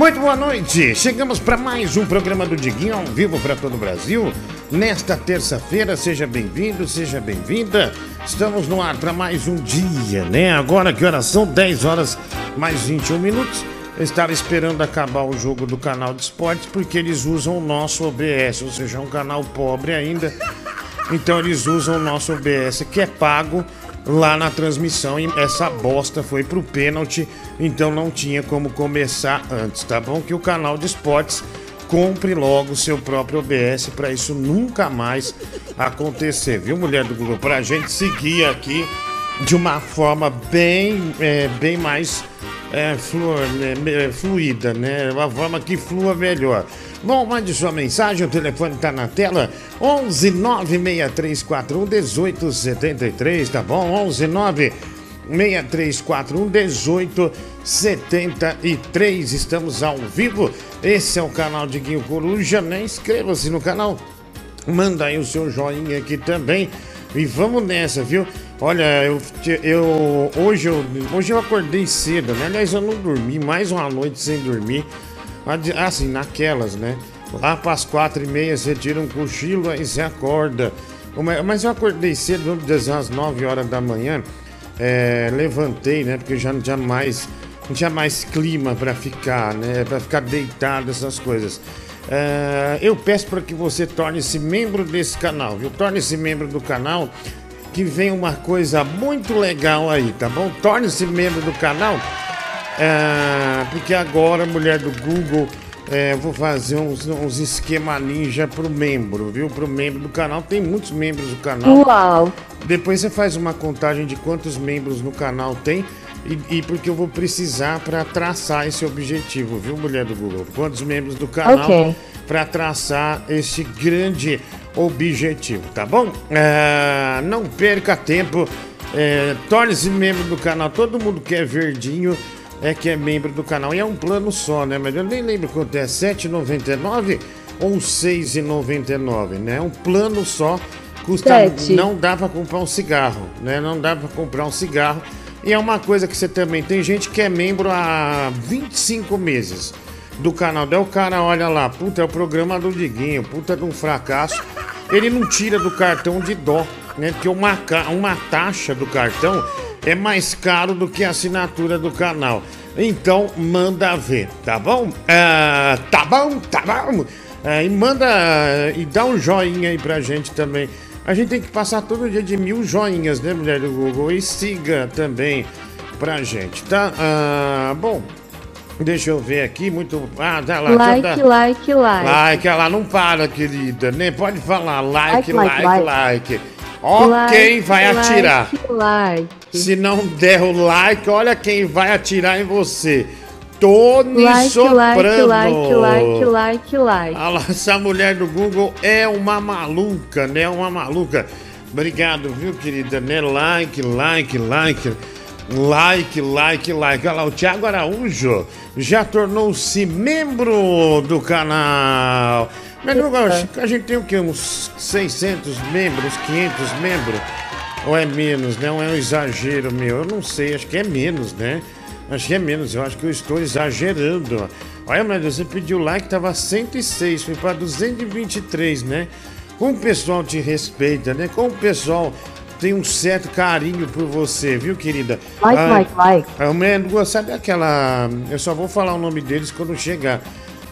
Muito boa noite, chegamos para mais um programa do Diguinho ao vivo para todo o Brasil. Nesta terça-feira, seja bem-vindo, seja bem-vinda. Estamos no ar para mais um dia, né? Agora que horas são? 10 horas mais 21 minutos. Eu estava esperando acabar o jogo do canal de esportes porque eles usam o nosso OBS, ou seja, é um canal pobre ainda. Então eles usam o nosso OBS que é pago lá na transmissão e essa bosta foi pro pênalti, então não tinha como começar antes, tá bom? Que o canal de esportes compre logo o seu próprio OBS pra isso nunca mais acontecer, viu, mulher do Google? Pra gente seguir aqui de uma forma bem mais fluida, né? Uma forma que flua melhor. Bom, mande sua mensagem, o telefone tá na tela, 11 96341 1873, tá bom? 11 96341 1873. Estamos ao vivo, esse é o canal de Diguinho Coruja, né? Inscreva-se no canal, manda aí o seu joinha aqui também e vamos nessa, viu? Olha, hoje eu acordei cedo, né? Aliás, eu não dormi, mais uma noite sem dormir. Assim, naquelas, né? Lá para as 4h30 você tira um cochilo, aí você acorda. Mas eu acordei cedo, vamos dizer, às 9 horas da manhã. Levantei, né? Porque já não tinha mais clima para ficar, né? Para ficar deitado, essas coisas. Eu peço para que você torne-se membro desse canal, viu? Torne-se membro do canal, que vem uma coisa muito legal aí, tá bom? Torne-se membro do canal, porque agora, mulher do Google, vou fazer uns esquema ninja pro membro, viu? Pro membro do canal, tem muitos membros do canal. Uau! Depois você faz uma contagem de quantos membros no canal tem e porque eu vou precisar para traçar esse objetivo, viu, mulher do Google? Quantos membros do canal, okay, para traçar esse grande objetivo, tá bom? Não perca tempo, torne-se membro do canal. Todo mundo que é verdinho é que é membro do canal, e é um plano só, né? Mas eu nem lembro quanto é, R$ 7,99 ou R$ 6,99, né? Um plano só, custa, não dá pra comprar um cigarro, né? Não dá pra comprar um cigarro. E é uma coisa que você também, tem gente que é membro há 25 meses do canal, daí o cara olha lá, puta, é o programa do Diguinho, puta de um fracasso, ele não tira do cartão de dó, né? Porque uma taxa do cartão é mais caro do que a assinatura do canal. Então manda ver, tá bom? Tá bom, tá bom. E manda e dá um joinha aí pra gente também. A gente tem que passar todo dia de 1000 joinhas, né, mulher do Google? E siga também pra gente, tá? Bom, deixa eu ver aqui, muito... tá lá. Like, ela não para, querida, né? Pode falar, like. Ó, quem vai atirar. Se não der o like, olha quem vai atirar em você. Tony Soprano. Like. Olha lá, essa mulher do Google é uma maluca, né? Uma maluca. Obrigado, viu, querida? Né? Like. Olha lá, o Thiago Araújo já tornou-se membro do canal. Mas a gente tem o quê? Uns 600 membros, 500 membros? Ou é menos, né? Ou é um exagero meu? Eu não sei, acho que é menos, né? Acho que é menos, eu acho que eu estou exagerando. Olha, mas você pediu like, tava 106, foi para 223, né? Como o pessoal te respeita, né? Como o pessoal tem um certo carinho por você, viu, querida? Sabe aquela... Eu só vou falar o nome deles quando chegar.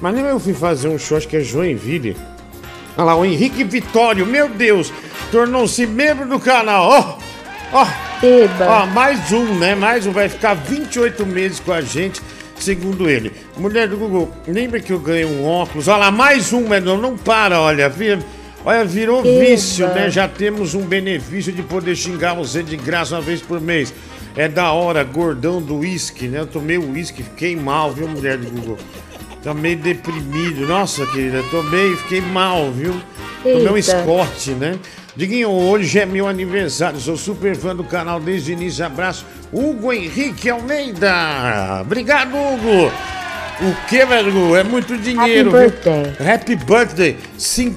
Mas nem eu fui fazer um show, acho que é Joinville. Olha lá, o Henrique Vitório, meu Deus, tornou-se membro do canal, ó, mais um, né? Mais um, vai ficar 28 meses com a gente, segundo ele. Mulher do Google, lembra que eu ganhei um óculos? Olha lá, mais um, mas não para, olha, virou vício, né? Já temos um benefício de poder xingar você de graça uma vez por mês. É da hora, gordão do uísque, né? Eu tomei o uísque, fiquei mal, viu, mulher do Google? Tomei deprimido, nossa, querida, tomei e fiquei mal, viu? Tomei um escorte, né? Diguinho, hoje é meu aniversário, sou super fã do canal desde o início, abraço, Hugo Henrique Almeida. Obrigado, Hugo. O que, velho? É muito dinheiro, viu? Happy birthday, R$50.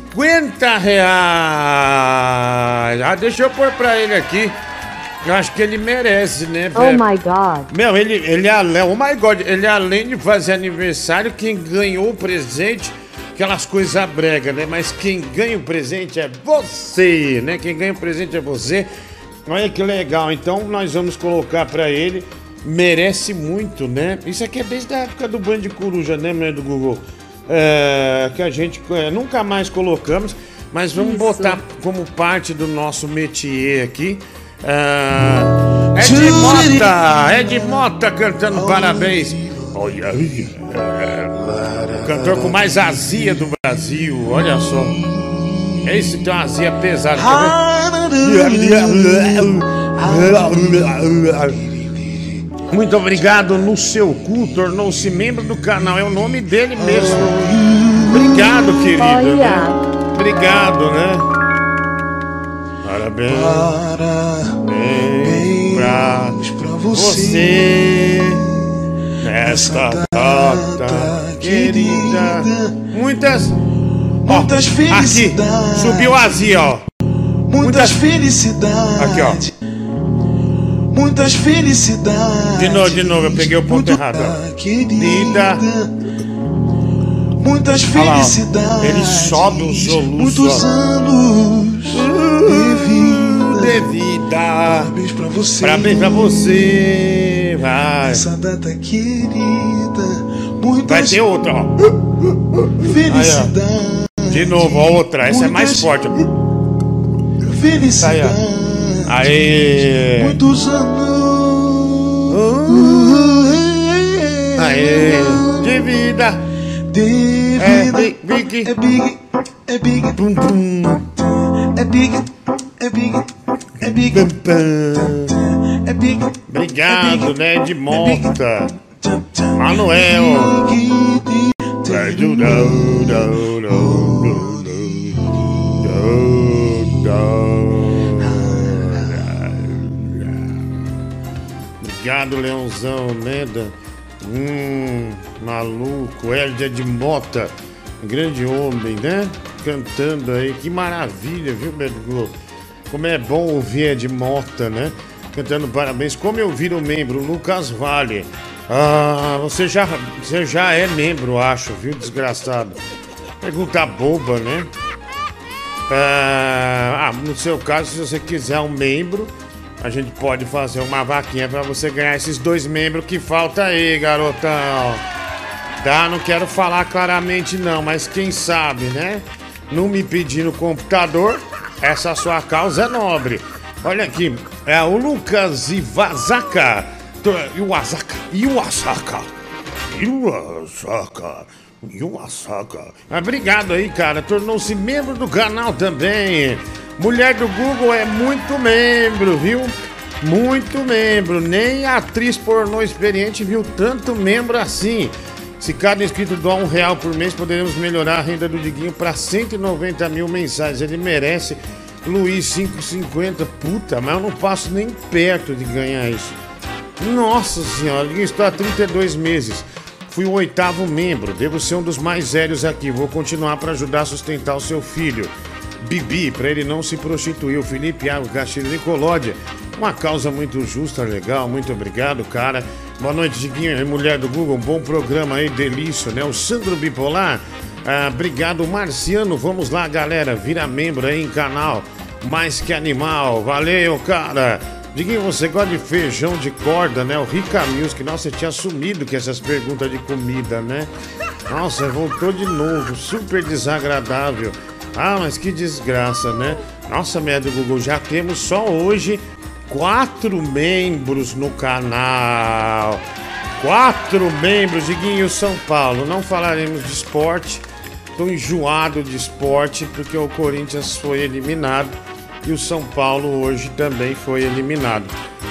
Ah, deixa eu pôr pra ele aqui. Eu acho que ele merece, né? Oh my God. Meu, ele é... Oh my God. Ele além de fazer aniversário, quem ganhou o presente... Aquelas coisas brega, né? Mas quem ganha o presente é você, né? Quem ganha o presente é você. Olha que legal. Então nós vamos colocar pra ele. Merece muito, né? Isso aqui é desde a época do Bando de Coruja, né, mulher do Google? É, que a gente nunca mais colocamos. Mas vamos botar como parte do nosso métier aqui. Ed Mota cantando parabéns. Olha aí. Cantor com mais azia do Brasil, olha só. Esse tem uma azia pesada. Muito obrigado, no seu cu, tornou-se membro do canal. É o nome dele mesmo. Obrigado, querido. Olha. Obrigado, né? Parabéns pra você. Nesta data querida, muitas felicidades. Aqui, subiu azia, ó. Muitas felicidades. Aqui, ó. Muitas felicidades. De novo, eu peguei o ponto errado. Ó. Querida. Muitas felicidades. Lá, ele sobe o soluço. Muitos anos de vida. Parabéns pra você. Parabéns pra você. Vai. Essa data querida, vai ter outra, ó. Felicidade. Aí, ó. De novo, ó, outra. Essa é mais forte. Felicidade. Aí. Muitos anos. Aí. De vida. É big. Pum, pum. É big. Pum, pum. Obrigado, né, de Mota. Manuel. Obrigado, Leãozão, né? Maluco, Hélio de Mota. Grande homem, né? Cantando aí, que maravilha, viu, Bedglo? Como é bom ouvir de Mota, né? Cantando parabéns, como eu viro o membro, Lucas Vale. Ah, você já é membro, acho, viu, desgraçado? Pergunta boba, né? Ah, no seu caso, se você quiser um membro, a gente pode fazer uma vaquinha pra você ganhar esses dois membros que falta aí, garotão. Tá, não quero falar claramente não, mas quem sabe, né? Não me pedir no computador, essa sua causa é nobre. Olha aqui, é o Lucas Iwasaka. Iwasaka. Obrigado aí, cara. Tornou-se membro do canal também. Mulher do Google é muito membro, viu? Muito membro. Nem a atriz pornô experiente viu tanto membro assim. Se cada inscrito doar R$1 por mês, poderemos melhorar a renda do Diguinho para 190 mil mensais. Ele merece... Luiz, 5,50, puta, mas eu não passo nem perto de ganhar isso. Nossa senhora, estou há 32 meses. Fui o 8º membro, devo ser um dos mais velhos aqui. Vou continuar para ajudar a sustentar o seu filho. Bibi, para ele não se prostituir. O Felipe Água Castilho Nicolódia. Uma causa muito justa, legal, muito obrigado, cara. Boa noite, Diguinho, mulher do Google. Um bom programa aí, delícia, né? O Sandro Bipolar. Ah, obrigado, Marciano. Vamos lá, galera. Vira membro aí em canal Mais Que Animal. Valeu, cara. Diguinho, você gosta de feijão de corda, né? O Rica Music. Nossa, você tinha sumido com essas perguntas de comida, né? Nossa, voltou de novo. Super desagradável. Ah, mas que desgraça, né? Nossa, merda do Google. Já temos só hoje 4 membros no canal. 4 membros. Diguinho, São Paulo. Não falaremos de esporte. Tô enjoado de esporte porque o Corinthians foi eliminado e o São Paulo hoje também foi eliminado.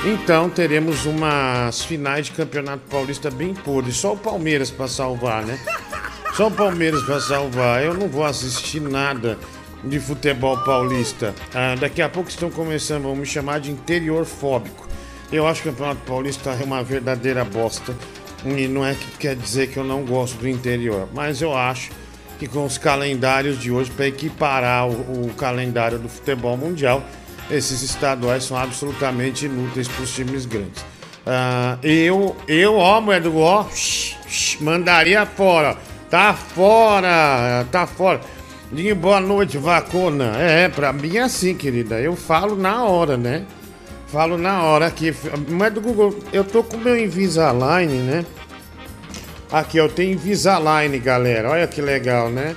Então teremos umas finais de Campeonato Paulista bem podres. Só o Palmeiras para salvar, né? Só o Palmeiras para salvar. Eu não vou assistir nada de futebol paulista. Ah, daqui a pouco estão começando, vão me chamar de interior fóbico. Eu acho que o Campeonato Paulista é uma verdadeira bosta. E não é que quer dizer que eu não gosto do interior, mas eu acho que com os calendários de hoje, para equiparar o calendário do futebol mundial, esses estaduais são absolutamente inúteis para os times grandes. Eu, mulher do ó, mandaria fora. Tá fora, tá fora. Diga boa noite, vacuna. É, pra mim é assim, querida. Eu falo na hora, né? Falo na hora aqui. Mas do Google, eu tô com meu Invisalign, né? Aqui, eu tenho Invisalign, galera. Olha que legal, né?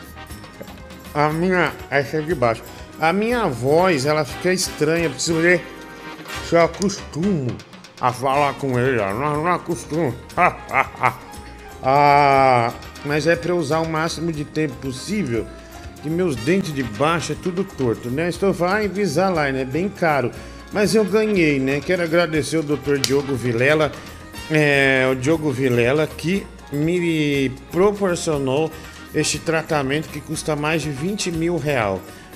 A minha... Essa é de baixo. A minha voz, ela fica estranha. Preciso ver se eu acostumo a falar com ele. Não acostumo. Mas é pra eu usar o máximo de tempo possível. Que meus dentes de baixo é tudo torto, né? Estou falando em Invisalign, é bem caro. Mas eu ganhei, né? Quero agradecer o Dr. Diogo Vilela. O Diogo Vilela que me proporcionou este tratamento que custa mais de R$20 mil.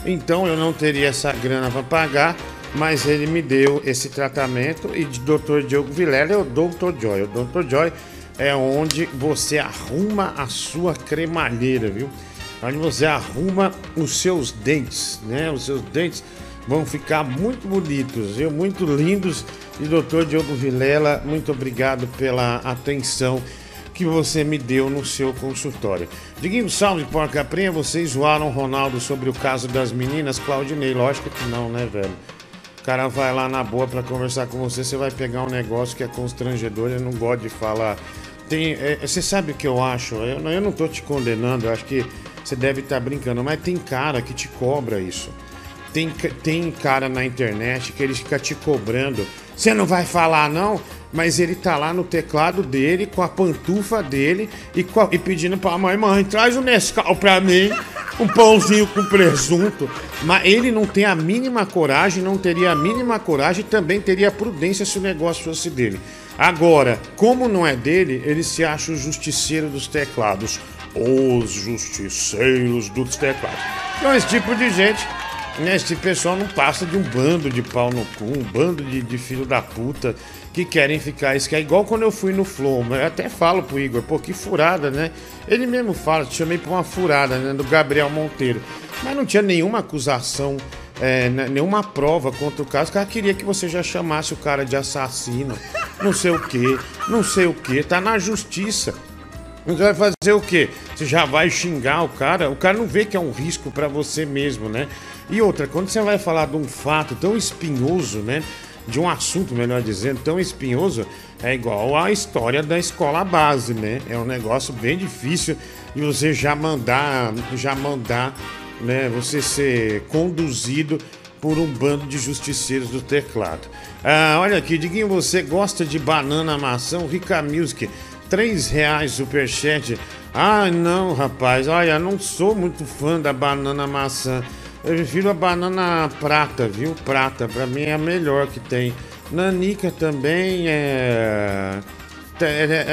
Então eu não teria essa grana para pagar, mas ele me deu esse tratamento. E Dr. Diogo Vilela é o Dr. Joy. O Dr. Joy é onde você arruma a sua cremalheira, viu? Onde você arruma os seus dentes, né? Os seus dentes vão ficar muito bonitos, viu? Muito lindos. E Dr. Diogo Vilela, muito obrigado pela atenção que você me deu no seu consultório. Diguinho, salve, porca prenha. Vocês zoaram o Ronaldo sobre o caso das meninas, Claudinei? Lógico que não, né, velho? O cara vai lá na boa pra conversar com você, você vai pegar um negócio que é constrangedor, ele não gosta de falar. Você sabe o que eu acho? Eu não tô te condenando, eu acho que você deve estar brincando, mas tem cara que te cobra isso. Tem cara na internet que ele fica te cobrando. Você não vai falar não, mas ele tá lá no teclado dele, com a pantufa dele e pedindo pra mãe, traz um Nescau pra mim, um pãozinho com presunto. Mas ele não tem a mínima coragem, não teria a mínima coragem e também teria prudência se o negócio fosse dele. Agora, como não é dele, ele se acha o justiceiro dos teclados. Os justiceiros dos teclados. Então esse tipo de gente, né, esse pessoal não passa de um bando de pau no cu, um bando de filho da puta que querem ficar. Isso que é igual quando eu fui no Flow, eu até falo pro Igor, pô, que furada, né? Ele mesmo fala, te chamei pra uma furada, né, do Gabriel Monteiro. Mas não tinha nenhuma acusação, nenhuma prova contra o caso. O cara queria que você já chamasse o cara de assassino, não sei o que, não sei o que, tá na justiça. Você vai fazer o quê? Você já vai xingar o cara não vê que é um risco pra você mesmo, né? E outra, quando você vai falar de um fato tão espinhoso, né? De um assunto, melhor dizendo, tão espinhoso, é igual a história da escola base, né? É um negócio bem difícil de você já mandar, né? Você ser conduzido por um bando de justiceiros do teclado. Olha aqui, Diguinho, você gosta de banana, maçã, Rica Music? R$3 superchat. Ah, não, rapaz. Olha, eu não sou muito fã da banana maçã. Eu prefiro a banana prata, viu? Prata, pra mim é a melhor que tem. Nanica também é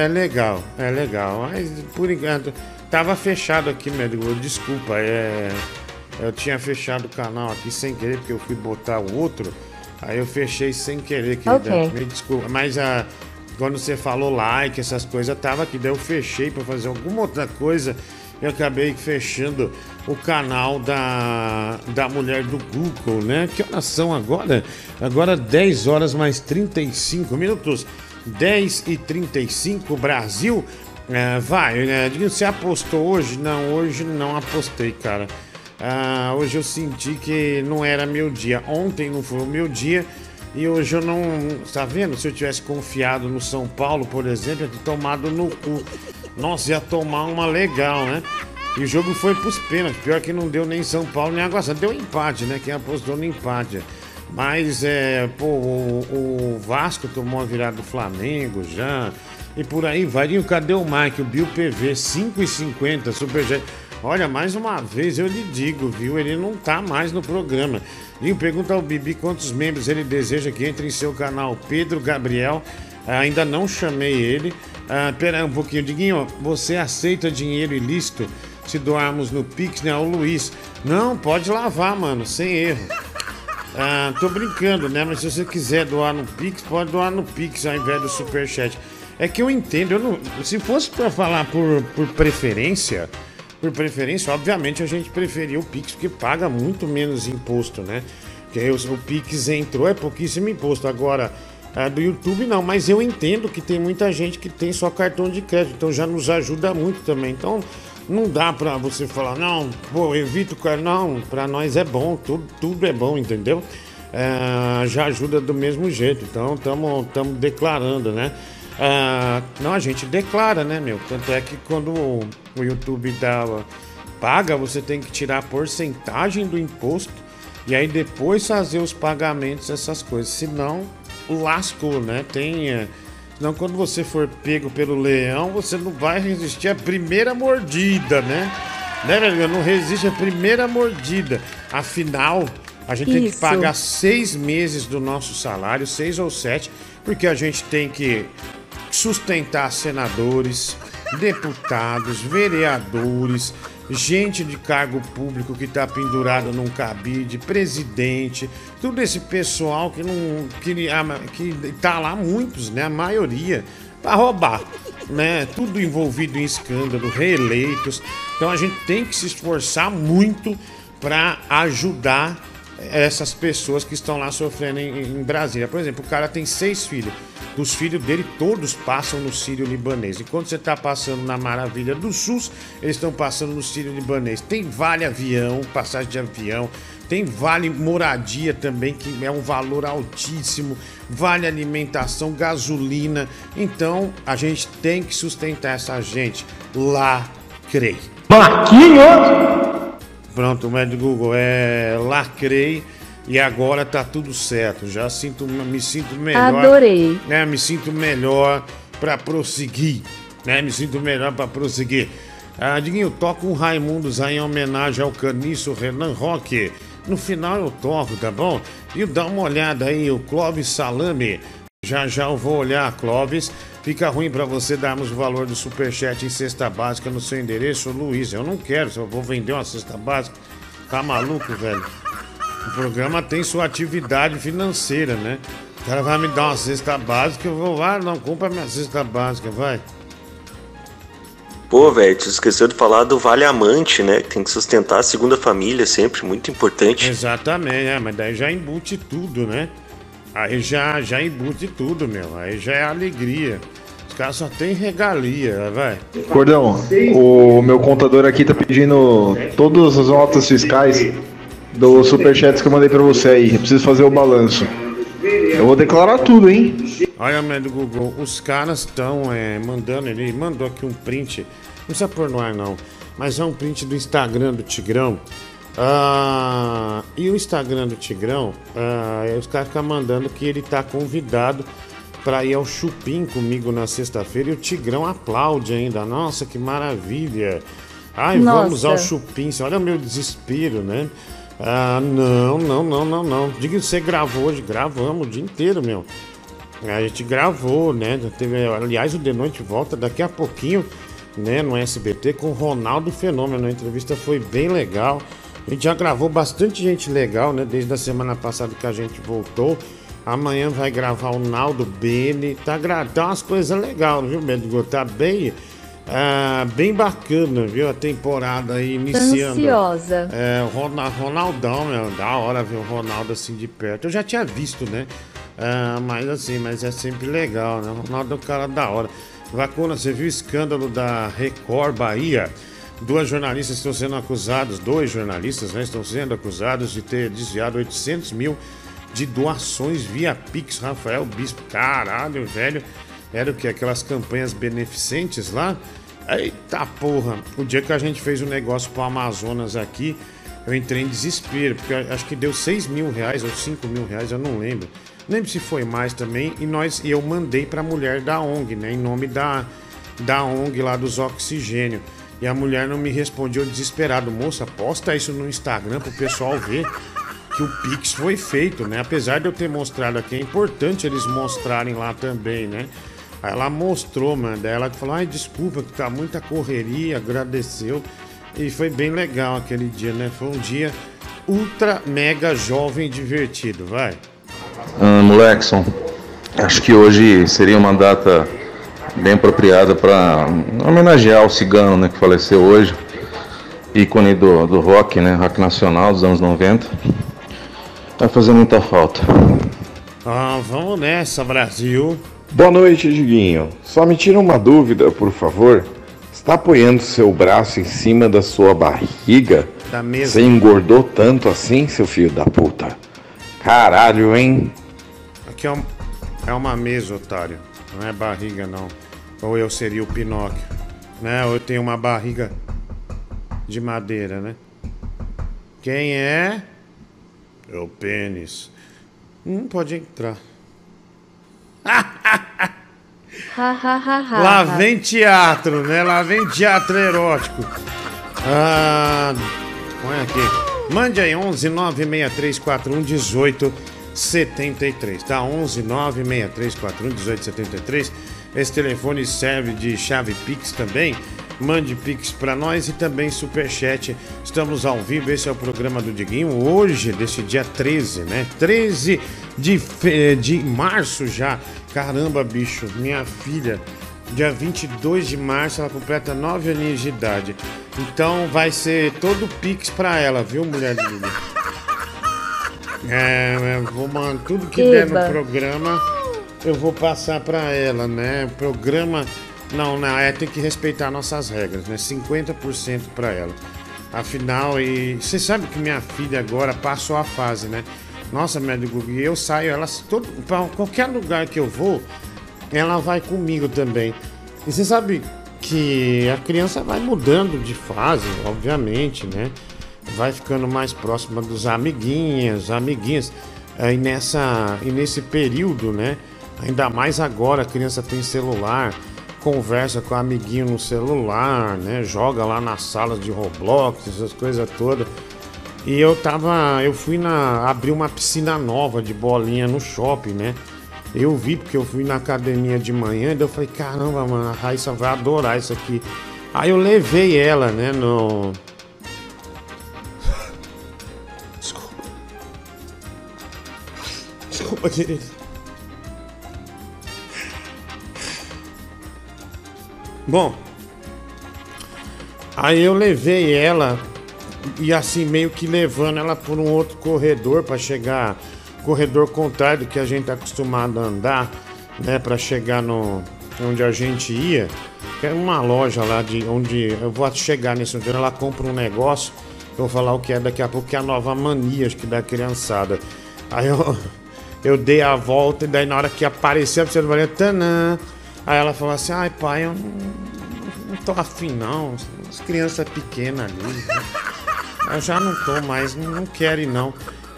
legal, é legal. Mas por enquanto, tava fechado aqui, médico. Desculpa, eu tinha fechado o canal aqui sem querer, porque eu fui botar o outro. Aí eu fechei sem querer, querida. Okay. Me desculpa, mas a... Quando você falou like, essas coisas, tava aqui. Daí eu fechei pra fazer alguma outra coisa e acabei fechando o canal da mulher do Google, né? Que horas são agora? Agora 10 horas mais 35 minutos. 10h35, Brasil. Vai, né? Você apostou hoje? Não, hoje não apostei, cara. Hoje eu senti que não era meu dia. Ontem não foi o meu dia. E hoje eu não... Tá vendo? Se eu tivesse confiado no São Paulo, por exemplo, eu tinha tomado no cu. Nossa, ia tomar uma legal, né? E o jogo foi pros pênaltis. Pior que não deu nem São Paulo, nem Água Santa. Deu empate, né? Quem apostou no empate. Mas, o Vasco tomou a virada do Flamengo já. E por aí vai. E cadê o Mike? O Bill PV, 5,50, Superjet. Olha, mais uma vez eu lhe digo, viu? Ele não tá mais no programa. E pergunta ao Bibi quantos membros ele deseja que entre em seu canal. Pedro Gabriel, ainda não chamei ele. Pera um pouquinho, Diguinho, você aceita dinheiro ilícito se doarmos no Pix, né? O Luiz. Não, pode lavar, mano, sem erro. Tô brincando, né? Mas se você quiser doar no Pix, pode doar no Pix ao invés do Superchat. É que eu entendo, eu não... Se fosse pra falar por preferência... Por preferência, obviamente a gente preferia o Pix, porque paga muito menos imposto, né? Porque o Pix entrou, é pouquíssimo imposto. Agora, a do YouTube não, mas eu entendo que tem muita gente que tem só cartão de crédito, então já nos ajuda muito também. Então não dá pra você falar, não, pô, evita o cartão. Não, pra nós é bom, tudo é bom, entendeu? É, já ajuda do mesmo jeito, então estamos declarando, né? É, não, a gente declara, né, meu? Tanto é que quando o YouTube paga, você tem que tirar a porcentagem do imposto e aí depois fazer os pagamentos, essas coisas, senão lascou, né? Senão quando você for pego pelo leão, você não vai resistir à primeira mordida, né? Não resiste à primeira mordida. Afinal, a gente tem que pagar 6 meses do nosso salário, 6 ou 7, porque a gente tem que sustentar senadores, deputados, vereadores, gente de cargo público que tá pendurado num cabide, presidente, tudo esse pessoal que tá lá, muitos, né, a maioria, para roubar, né, tudo envolvido em escândalo, reeleitos. Então a gente tem que se esforçar muito para ajudar essas pessoas que estão lá sofrendo em Brasília. Por exemplo, o cara tem 6 filhos. Os filhos dele todos passam no Sírio-Libanês. Enquanto você está passando na maravilha do SUS, eles estão passando no Sírio-Libanês. Tem vale avião, passagem de avião, tem vale moradia também, que é um valor altíssimo, vale alimentação, gasolina. Então, a gente tem que sustentar essa gente. Lacrei. Maquinha! Pronto, o médico Google é lacrei. E agora tá tudo certo, já me sinto melhor. Adorei. Né, me sinto melhor pra prosseguir, né? Diguinho, eu toco um Raimundos aí em homenagem ao Caniço Renan Roque. No final eu toco, tá bom? E dá uma olhada aí, o Clóvis Salame. Já eu vou olhar, Clóvis. Fica ruim pra você darmos o valor do Superchat em cesta básica no seu endereço, Luiz. Eu não quero, se eu vou vender uma cesta básica. Tá maluco, velho? O programa tem sua atividade financeira, né? O cara vai me dar uma cesta básica, eu vou lá, não, compra minha cesta básica, vai. Pô, velho, tu esqueceu de falar do Vale Amante, né? Que tem que sustentar a segunda família sempre, muito importante. Exatamente, é, mas daí já embute tudo, né? Aí já embute tudo, meu, aí já é alegria. Os caras só tem regalia, vai. Cordão, o meu contador aqui tá pedindo todas as notas fiscais do superchat que eu mandei pra você aí. Eu preciso fazer o balanço. Eu vou declarar tudo, hein? Olha, meu do Google, os caras estão mandando, ele mandou aqui um print. Não precisa pôr no ar, não. Mas é um print do Instagram do Tigrão. E o Instagram do Tigrão, os caras ficam mandando que ele tá convidado pra ir ao Chupim comigo na sexta-feira. E o Tigrão aplaude ainda. Nossa, que maravilha. Ai, nossa. Vamos ao Chupim. Olha o meu desespero, né? Ah, não. Diga que você gravou hoje, gravamos o dia inteiro, meu. A gente gravou, né? Aliás, o De Noite volta daqui a pouquinho, né? No SBT com o Ronaldo Fenômeno. A entrevista foi bem legal. A gente já gravou bastante gente legal, né? Desde a semana passada que a gente voltou. Amanhã vai gravar o Naldo Benny. Tá umas coisas legais, viu, Médico? Tá bem. Bem bacana, viu? A temporada aí iniciando. Ansiosa. Ronaldão, meu, da hora ver o Ronaldo assim de perto. Eu já tinha visto, né? Mas é sempre legal, né? O Ronaldo é um cara da hora. Vacuna, você viu o escândalo da Record Bahia? 2 jornalistas estão sendo acusados, 2 jornalistas, né? Estão sendo acusados de ter desviado 800 mil de doações via Pix. Rafael Bispo, caralho, velho. Era o que? Aquelas campanhas beneficentes lá? Eita porra! O dia que a gente fez um negócio pro Amazonas aqui, eu entrei em desespero, porque acho que deu 6 mil reais ou 5 mil reais, eu não lembro. Não lembro se foi mais também, e eu mandei pra mulher da ONG, né? Em nome da ONG lá dos Oxigênio. E a mulher não me respondeu desesperado. Moça, posta isso no Instagram pro pessoal ver que o Pix foi feito, né? Apesar de eu ter mostrado aqui, é importante eles mostrarem lá também, né? Aí ela mostrou, mano, daí ela falou, ai, desculpa, que tá muita correria, agradeceu. E foi bem legal aquele dia, né? Foi um dia ultra, mega, jovem e divertido, vai. Molequeson, acho que hoje seria uma data bem apropriada pra homenagear o cigano, né, que faleceu hoje. Ícone do rock, né, rock nacional dos anos 90. Tá fazendo muita falta. Ah, vamos nessa, Brasil. Boa noite, Diguinho. Só me tira uma dúvida, por favor. Está apoiando seu braço em cima da sua barriga? Tá mesmo. Você engordou tanto assim, seu filho da puta? Caralho, hein? Aqui é uma mesa, otário. Não é barriga, não. Ou eu seria o Pinóquio, né? Ou eu tenho uma barriga de madeira, né? Quem é? É o pênis. Não pode entrar. Lá vem teatro, né? Lá vem teatro erótico. Ah, põe aqui. Mande aí 11963411873, tá? 11963411873. Esse telefone serve de chave Pix também. Mande Pix pra nós e também Superchat. Estamos ao vivo, esse é o programa do Diguinho. Hoje, desse dia 13, né? 13 de março já. Caramba, bicho, minha filha, dia 22 de março, ela completa 9 aninhos de idade. Então vai ser todo Pix pra ela, viu, mulher linda? É, eu vou mandar tudo que der no programa, eu vou passar pra ela, né? O programa... Não, é, tem que respeitar nossas regras, né? 50% pra ela. Afinal, e você sabe que minha filha agora passou a fase, né? Nossa, minha do Google, eu saio, ela todo, pra qualquer lugar que eu vou, ela vai comigo também. E você sabe que a criança vai mudando de fase, obviamente, né? Vai ficando mais próxima dos amiguinhos, amiguinhas. E nesse período, né? Ainda mais agora, a criança tem celular, conversa com o amiguinho no celular, né? Joga lá nas salas de Roblox, essas coisas todas. E eu fui abrir uma piscina nova de bolinha no shopping, né? Eu vi porque eu fui na academia de manhã e eu falei, caramba, mano, a Raíssa vai adorar isso aqui. Aí eu levei ela, né, no... Desculpa, querido. Bom, aí eu levei ela e assim meio que levando ela por um outro corredor para chegar, corredor contrário do que a gente tá acostumado a andar, né, para chegar no onde a gente ia, que é uma loja lá de onde eu vou chegar nesse dia, ela compra um negócio, eu vou falar o que é daqui a pouco, que é a nova mania, acho que da criançada. Aí eu dei a volta e daí na hora que apareceu a pessoa falou, tanã. Aí ela falou assim, ai pai, eu não tô afim não, as crianças pequenas ali, né? Eu já não tô mais, não quero ir não.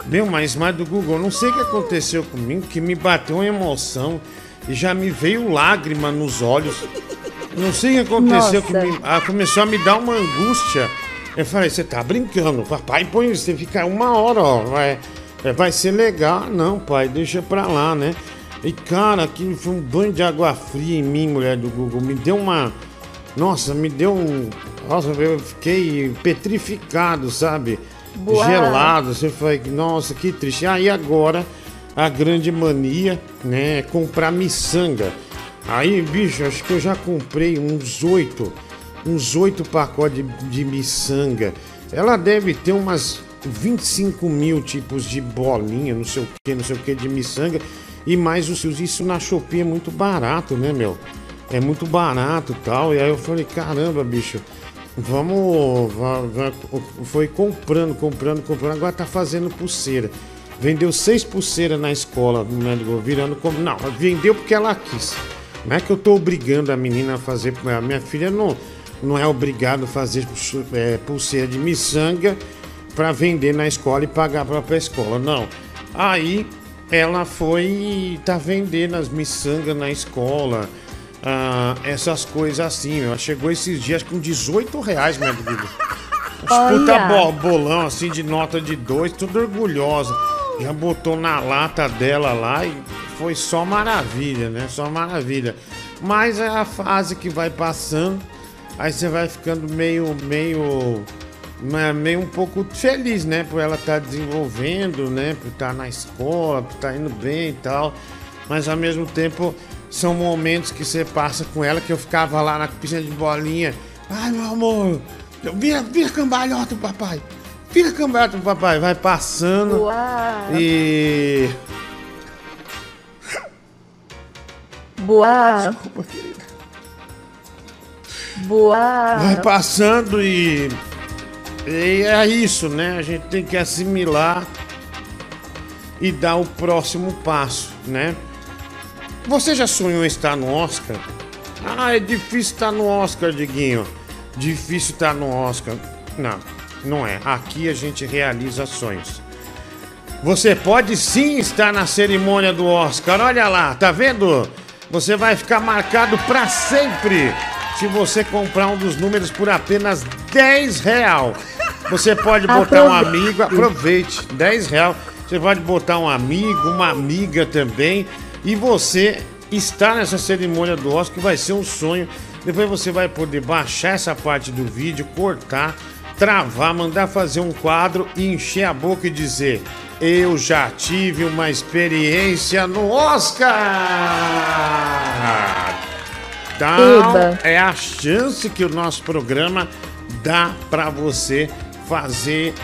Meu, mas do Google, não sei o que aconteceu comigo, que me bateu uma emoção e já me veio lágrima nos olhos. Não sei o que aconteceu comigo, ela começou a me dar uma angústia. Eu falei, você tá brincando, papai, põe isso, você fica uma hora, ó, vai ser legal. Não pai, deixa pra lá, né? E cara, aquilo foi um banho de água fria em mim, mulher do Google. Me deu uma... Nossa, me deu um... Nossa, eu fiquei petrificado, sabe? Uau. Gelado. Você foi, nossa, que triste. Aí agora, a grande mania, né? É comprar miçanga. Aí, bicho, acho que eu já comprei uns 8 pacotes de miçanga. Ela deve ter umas 25 mil tipos de bolinha, não sei o que, de miçanga. E mais os seus, isso na Shopee é muito barato, né, meu? É muito barato e tal. E aí eu falei, caramba, bicho, foi comprando. Agora tá fazendo pulseira. Vendeu 6 pulseiras na escola, né, virando como... Não, vendeu porque ela quis. Não é que eu tô obrigando a menina a fazer... A minha filha não é obrigada a fazer pulseira de miçanga pra vender na escola e pagar pra própria escola, não. Aí... Ela foi tá vendendo as miçangas na escola, essas coisas assim, meu. Ela chegou esses dias com R$18, minha querida. Puta bolão, assim, de nota de 2, tudo orgulhosa. Já botou na lata dela lá e foi só maravilha, né? Só maravilha. Mas é a fase que vai passando, aí você vai ficando meio um pouco feliz, né? Por ela estar desenvolvendo, né? Por estar na escola, por estar indo bem e tal. Mas ao mesmo tempo são momentos que você passa com ela, que eu ficava lá na piscina de bolinha. Ai, meu amor, vira cambalhota, papai. Fica cambiado, papai. Vai passando. Boa. E... Boa. Desculpa, querida. Boa. Vai passando e... E é isso, né? A gente tem que assimilar e dar o próximo passo, né? Você já sonhou em estar no Oscar? Ah, é difícil estar no Oscar, Diguinho. Difícil estar no Oscar. Não, não é. Aqui a gente realiza sonhos. Você pode sim estar na cerimônia do Oscar. Olha lá, tá vendo? Você vai ficar marcado pra sempre se você comprar um dos números por apenas R$10. Você pode botar um amigo, aproveite, R$10. Você pode botar um amigo, uma amiga também. E você estar nessa cerimônia do Oscar vai ser um sonho. Depois você vai poder baixar essa parte do vídeo, cortar, travar, mandar fazer um quadro e encher a boca e dizer: eu já tive uma experiência no Oscar! Então, é a chance que o nosso programa dá para você fazer,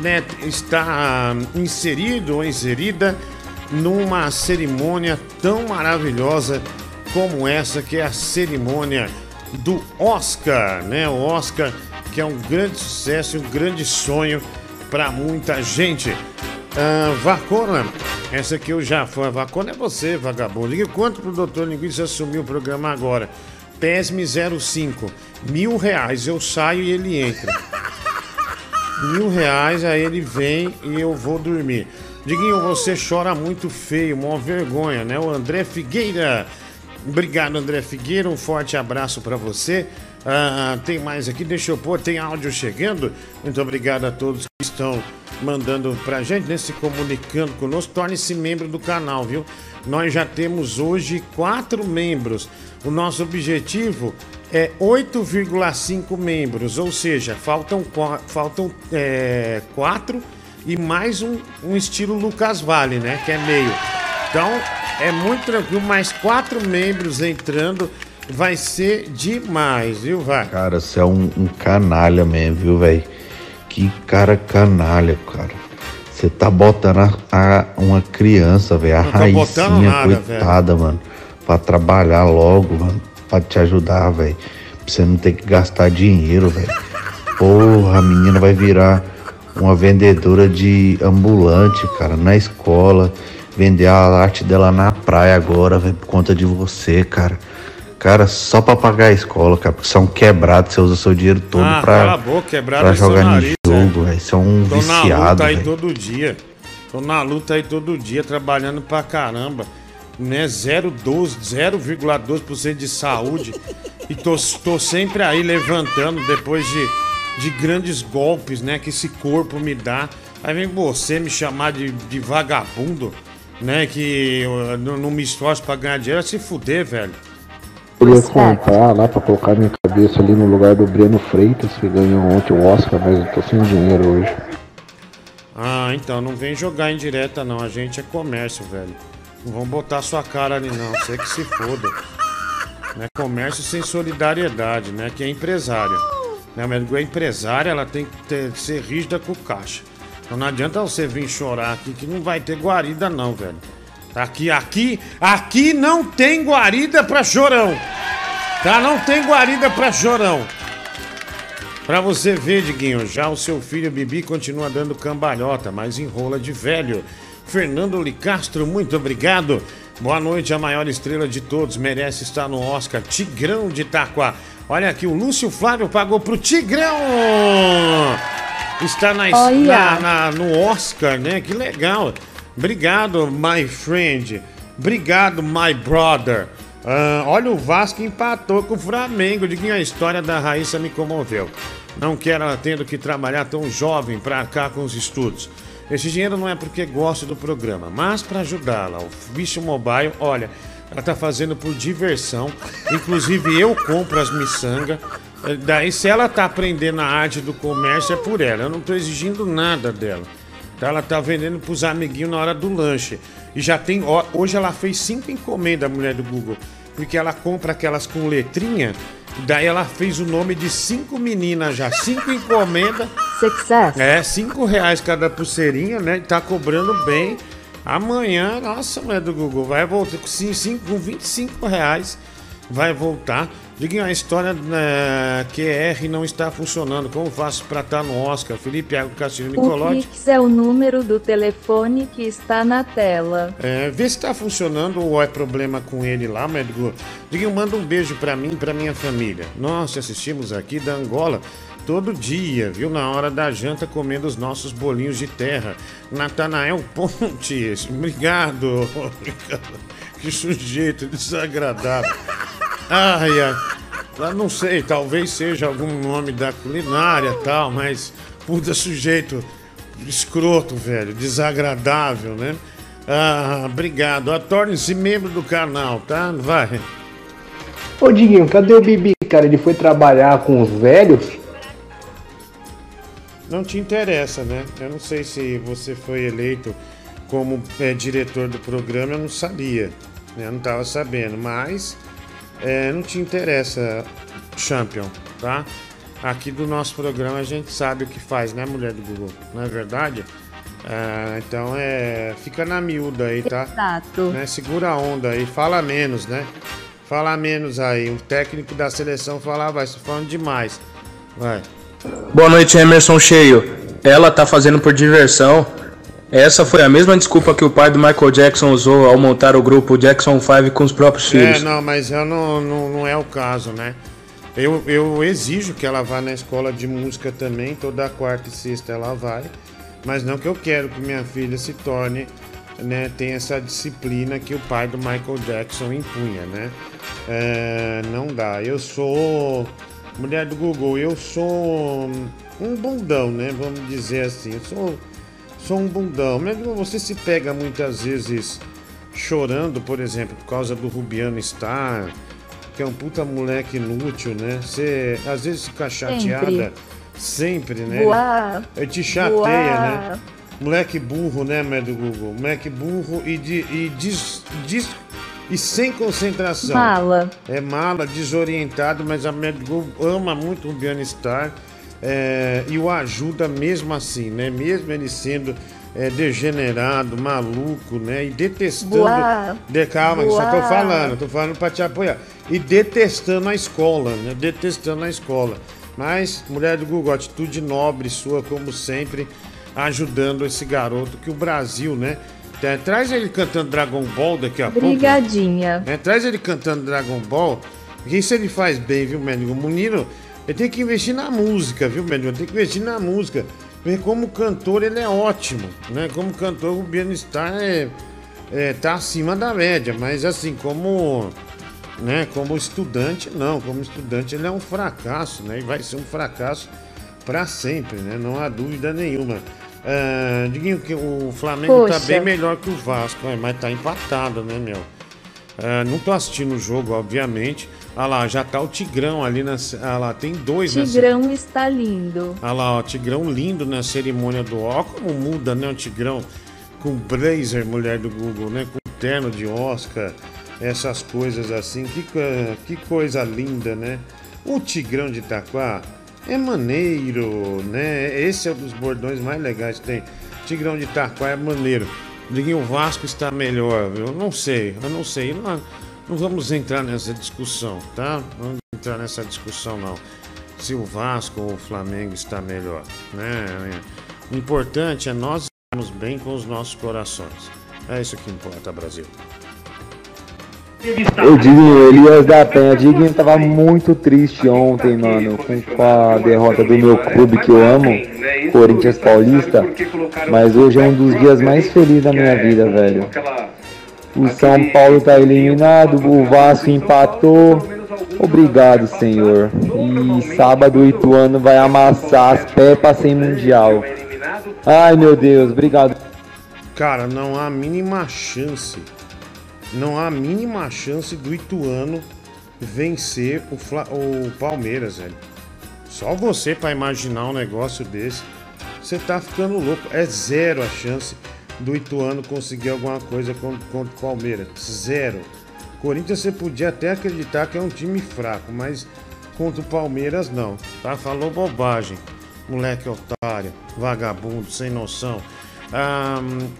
né, estar inserido ou inserida numa cerimônia tão maravilhosa como essa, que é a cerimônia do Oscar, né? O Oscar, que é um grande sucesso e um grande sonho para muita gente. Vacona, essa aqui eu já fui. Vacona é você, vagabundo. E quanto pro Doutor Linguiça assumir o programa agora? PESME 05, R$1.000, eu saio e ele entra. R$1.000, aí ele vem e eu vou dormir. Diguinho, você chora muito feio, mó vergonha, né? O André Figueira. Obrigado, André Figueira. Um forte abraço pra você. Tem mais aqui, deixa eu pôr. Tem áudio chegando. Muito obrigado a todos que estão mandando pra gente, né? Se comunicando conosco. Torne-se membro do canal, viu? Nós já temos hoje 4 membros. O nosso objetivo é 8,5 membros. Ou seja, faltam 4. E mais um estilo Lucas Vale, né? Que é meio. Então, é muito tranquilo. Mais 4 membros entrando. Vai ser demais, viu, vai? Cara, você é um canalha mesmo, viu, velho? Que cara canalha, cara. Você tá botando uma criança, velho. A Raizinha, coitada, mano. Pra trabalhar logo, mano. Pra te ajudar, velho. Pra você não ter que gastar dinheiro, velho. Porra, a menina vai virar uma vendedora de ambulante, cara, na escola, vender a arte dela na praia agora, véio, por conta de você, cara. Cara, só pra pagar a escola, cara, porque você é um quebrado, você usa o seu dinheiro todo pra jogar no jogo, velho. Você é um viciado, velho. Tô na luta aí todo dia, trabalhando pra caramba, né, 0,12% de saúde e tô sempre aí levantando depois de grandes golpes, né, que esse corpo me dá. Aí vem você me chamar de vagabundo, né, que eu não me esforço pra ganhar dinheiro. É se fuder, velho. Eu queria comprar lá pra colocar minha cabeça ali no lugar do Breno Freitas, que ganhou ontem o Oscar, mas eu tô sem dinheiro hoje. Ah, então não vem jogar em direta não, a gente é comércio, velho. Não vão botar sua cara ali não, você que se foda. Não é comércio sem solidariedade, né, que é empresário. A empresária, ela tem que ser rígida com o caixa. Então não adianta você vir chorar aqui que não vai ter guarida não, velho. Aqui não tem guarida pra chorão. Tá? Não tem guarida pra chorão. Pra você ver, Diguinho, já o seu filho Bibi continua dando cambalhota, mas enrola de velho. Fernando Licastro, muito obrigado. Boa noite, a maior estrela de todos. Merece estar no Oscar. Tigrão de Itaquá. Olha aqui, o Lúcio Flávio pagou pro Tigrão. Está no Oscar, né? Que legal. Obrigado, my friend. Obrigado, my brother. Olha, o Vasco empatou com o Flamengo. Diguinho, a história da Raíssa me comoveu. Não quero ela tendo que trabalhar tão jovem para cá com os estudos. Esse dinheiro não é porque gosto do programa, mas para ajudá-la. O bicho mobile, olha, ela tá fazendo por diversão. Inclusive eu compro as miçangas. Daí se ela tá aprendendo a arte do comércio é por ela. Eu não tô exigindo nada dela. Então ela tá vendendo pros amiguinhos na hora do lanche. E já tem... Hoje ela fez 5 encomendas, a mulher do Google. Porque ela compra aquelas com letrinha. Daí ela fez o nome de 5 meninas já. 5 encomendas. Success. É, R$5 cada pulseirinha, né? Tá cobrando bem. Amanhã, nossa, mulher do Google, vai voltar com R$25. Vai voltar. Diguinho, a história da QR não está funcionando. Como faço para estar no Oscar? Felipe, Iago, Castilho, Nicolotti. O Pix é o número do telefone que está na tela. É, vê se está funcionando ou é problema com ele lá, médico. Diguinho, manda um beijo para mim e para minha família. Nós te assistimos aqui da Angola todo dia, viu? Na hora da janta, comendo os nossos bolinhos de terra. Natanael Pontes, obrigado. Que sujeito desagradável. Ai, ai, não sei, talvez seja algum nome da culinária tal, mas puta sujeito escroto, velho, desagradável, né? Ah, obrigado. Torne-se membro do canal, tá? Vai. Ô, Diguinho, cadê o Bibi, cara? Ele foi trabalhar com os velhos? Não te interessa, né? Eu não sei se você foi eleito como diretor do programa, eu não sabia, né? Eu não tava sabendo, mas... É, não te interessa, Champion, tá? Aqui do nosso programa a gente sabe o que faz, né, mulher do Google? Não é verdade? Ah, então é... Fica na miúda aí, tá? Exato. Né? Segura a onda aí, fala menos, né? Fala menos aí. O técnico da seleção fala, vai, você falando demais. Vai. Boa noite, Emerson Cheio. Ela tá fazendo por diversão. Essa foi a mesma desculpa que o pai do Michael Jackson usou ao montar o grupo Jackson 5 com os próprios filhos. É, não, mas não é o caso, né? Eu exijo que ela vá na escola de música também, toda quarta e sexta ela vai, mas não que eu quero que minha filha se torne, né, tenha essa disciplina que o pai do Michael Jackson impunha, né? É, não dá. Eu sou... Mulher do Google, eu sou um bundão, né? Vamos dizer assim, eu sou um bundão. Mesmo você se pega muitas vezes chorando, por exemplo, por causa do Rubiano Star, que é um puta moleque inútil, né? Você às vezes fica chateada, sempre né? Boa. Te chateia, boa, né? Moleque burro, né, médio Google? Moleque burro e sem concentração. Mala. É mala, desorientado, mas a médio Google ama muito o Rubiano Star. É, e o ajuda mesmo assim, né? Mesmo ele sendo degenerado, maluco, né? E detestando... Boa. Calma, boa. Só tô falando pra te apoiar. E detestando a escola, né? Detestando a escola. Mas, mulher do Google, atitude nobre sua, como sempre, ajudando esse garoto que o Brasil, né? Traz ele cantando Dragon Ball daqui a pouco. Brigadinha. Né? Traz ele cantando Dragon Ball. Isso ele faz bem, viu, menino? O menino... Ele tem que investir na música, viu, Melhor? Tem que investir na música. Porque como cantor ele é ótimo, né? Como cantor o Biano Star tá acima da média, mas assim, como, né, como estudante, não. Como estudante ele é um fracasso, né? E vai ser um fracasso para sempre, né? Não há dúvida nenhuma. Diguinho que o Flamengo, poxa, tá bem melhor que o Vasco, mas tá empatado, né, meu? Não tô assistindo o jogo, obviamente. Olha lá, já tá o Tigrão ali na... Olha lá, tem dois... Tigrão está lindo. Olha lá, ó, Tigrão lindo na cerimônia do... Ó, como muda, né, o Tigrão com blazer, mulher do Google, né? Com terno de Oscar, essas coisas assim. Que coisa linda, né? O Tigrão de Itaquá é maneiro, né? Esse é um dos bordões mais legais que tem. Tigrão de Itaquá é maneiro. Diguinho, o Vasco está melhor, viu? Eu não sei. Não vamos entrar nessa discussão, tá? Não vamos entrar nessa discussão, não. Se o Vasco ou o Flamengo está melhor, né? O importante é nós estarmos bem com os nossos corações. É isso que importa, Brasil. Eu digo, Elias da Penha, Diguinho tava muito triste ontem, mano, com a derrota do meu clube que eu amo, Corinthians Paulista, mas hoje é um dos dias mais felizes da minha vida, velho. O São Paulo tá eliminado, o Vasco empatou. Obrigado, Senhor. E sábado o Ituano vai amassar as pepas sem mundial. Ai, meu Deus, obrigado. Cara, não há a mínima chance. Não há a mínima chance do Ituano vencer o Palmeiras, velho. Só você pra imaginar um negócio desse. Você tá ficando louco. É zero a chance do Ituano conseguir alguma coisa contra o Palmeiras. Zero. Corinthians você podia até acreditar que é um time fraco, mas contra o Palmeiras não, tá? Falou bobagem. Moleque otário, vagabundo, sem noção.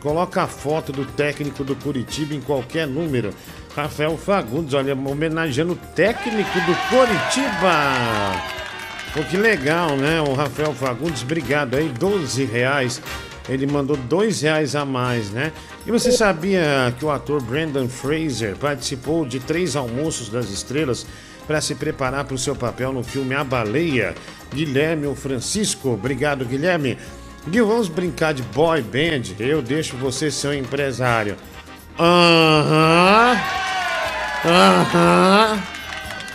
Coloca a foto do técnico do Curitiba em qualquer número. Rafael Fagundes, olha, homenageando o técnico do Curitiba. Pô, que legal, né? O Rafael Fagundes, obrigado aí, R$12. Ele mandou R$2 a mais, né? E você sabia que o ator Brendan Fraser participou de 3 almoços das estrelas para se preparar para o seu papel no filme A Baleia? Guilherme ou Francisco, obrigado, Guilherme. Gui, vamos brincar de boy band? Eu deixo você ser um empresário.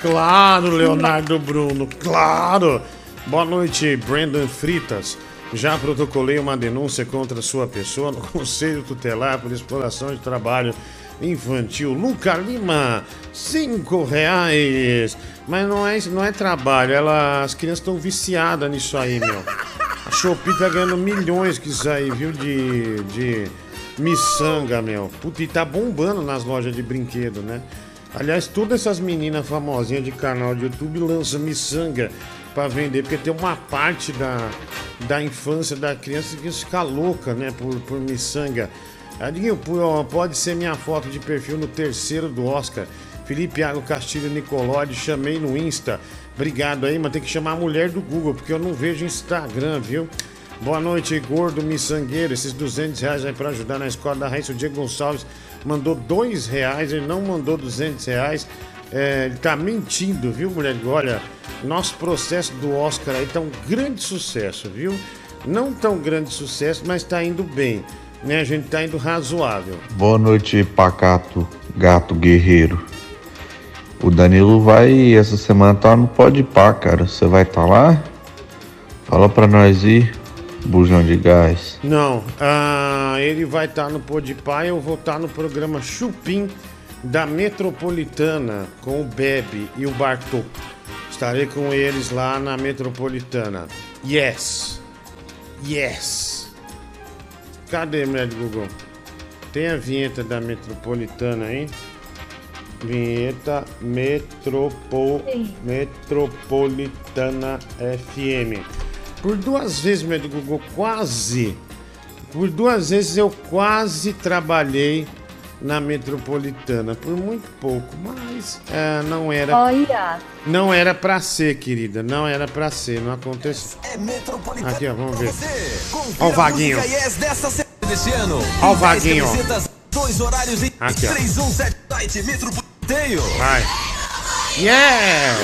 Claro, Leonardo Bruno, claro. Boa noite, Brendan Fritas. Já protocolei uma denúncia contra sua pessoa no Conselho Tutelar por exploração de trabalho infantil. Luca Lima, R$5. Mas não é trabalho, as crianças estão viciadas nisso aí, meu. A Shopee tá ganhando milhões com isso aí, viu, de miçanga, meu. Puta, e tá bombando nas lojas de brinquedo, né? Aliás, todas essas meninas famosinhas de canal de YouTube lançam miçanga pra vender, porque tem uma parte da infância da criança que fica louca, né, por miçanga. Diguinho, pode ser minha foto de perfil no terceiro do Oscar. Felipe Iago Castilho Nicolodi, chamei no Insta. Obrigado aí, mas tem que chamar a mulher do Google, porque eu não vejo Instagram, viu? Boa noite, gordo miçangueiro. Esses R$200 aí pra ajudar na escola da Raíssa. O Diego Gonçalves mandou R$2, ele não mandou R$200. Ele tá mentindo, viu, mulher? Olha, nosso processo do Oscar aí tá um grande sucesso, viu? Não tão grande sucesso, mas tá indo bem, né? A gente tá indo razoável. Boa noite, pacato, gato guerreiro. O Danilo vai essa semana tá no Podpah, cara. Você vai estar lá? Fala pra nós ir, bujão de gás. Não, ele vai estar no Podpah e eu vou estar no programa Chupim da Metropolitana com o Bebe e o Bartô. Estarei com eles lá na Metropolitana. Yes! Yes! Cadê, mulher do Google? Tem a vinheta da Metropolitana aí? Vinheta Metropolitana FM. Por 2 vezes, meu amigo Google, quase. Por 2 vezes eu quase trabalhei na Metropolitana. Por muito pouco, mas não era. Olha. Não era pra ser, querida. Não era pra ser, não aconteceu. É Metropolitana. Aqui, ó, vamos ver. Ó o Vaguinho. Ó o Vaguinho. Horários em 3177 Metropoliteio. Vai. Yeah!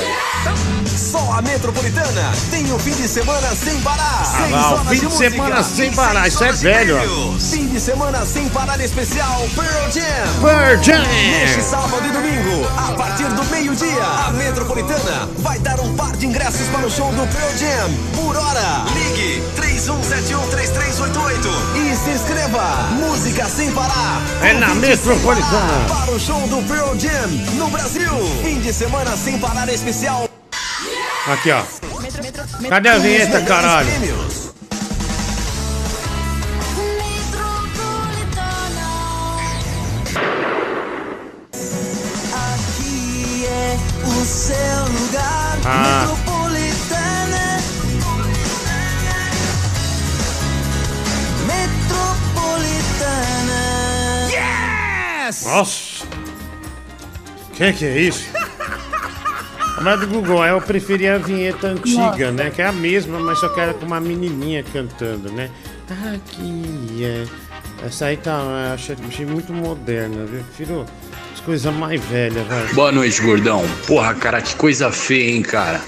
Só a Metropolitana tem o fim de semana sem parar. O fim de semana sem parar, isso é velho. Fim de semana sem parar especial Pearl Jam. Pearl Jam. Neste sábado e domingo, a partir do meio-dia, a Metropolitana vai dar um par de ingressos para o show do Pearl Jam por hora. Ligue 31713388 e se inscreva. Música sem parar. É na Metropolitana. Para o show do Pearl Jam no Brasil. Fim de semana sem parar especial. Aqui, ó. Cadê a vinheta, caralho? Aqui é o seu lugar. Metropolitana. Metropolitana. Yes! Nossa! Que é isso? Mas do Google, eu preferia a vinheta antiga, né? Que é a mesma, mas só que era com uma menininha cantando, né? Aqui é. Essa aí tá, achei muito moderna, viu? Prefiro as coisas mais velhas, velho. Boa noite, gordão. Porra, cara, que coisa feia, hein, cara?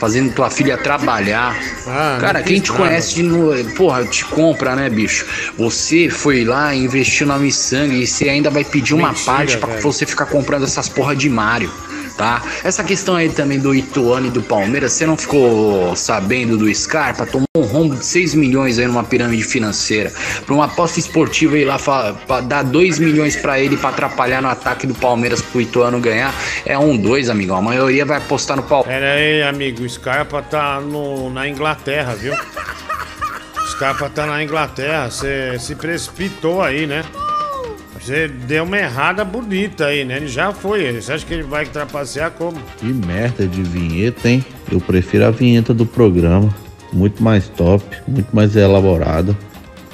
Fazendo tua filha trabalhar. Cara, quem te conhece, porra, te compra, né, bicho? Você foi lá, investiu na miçanga e você ainda vai pedir uma parte pra você ficar comprando essas porra de Mario. Tá? Essa questão aí também do Ituano e do Palmeiras, você não ficou sabendo do Scarpa? Tomou um rombo de 6 milhões aí numa pirâmide financeira. Pra uma aposta esportiva ir lá pra dar 2 milhões pra ele pra atrapalhar no ataque do Palmeiras pro Ituano ganhar, é 1-2, amigão. A maioria vai apostar no Palmeiras. Pera aí, amigo, o Scarpa tá na Inglaterra, viu? O Scarpa tá na Inglaterra, você se precipitou aí, né? Você deu uma errada bonita aí, né? Ele já foi. Você acha que ele vai trapacear como? Que merda de vinheta, hein? Eu prefiro a vinheta do programa. muito mais top, muito mais elaborada.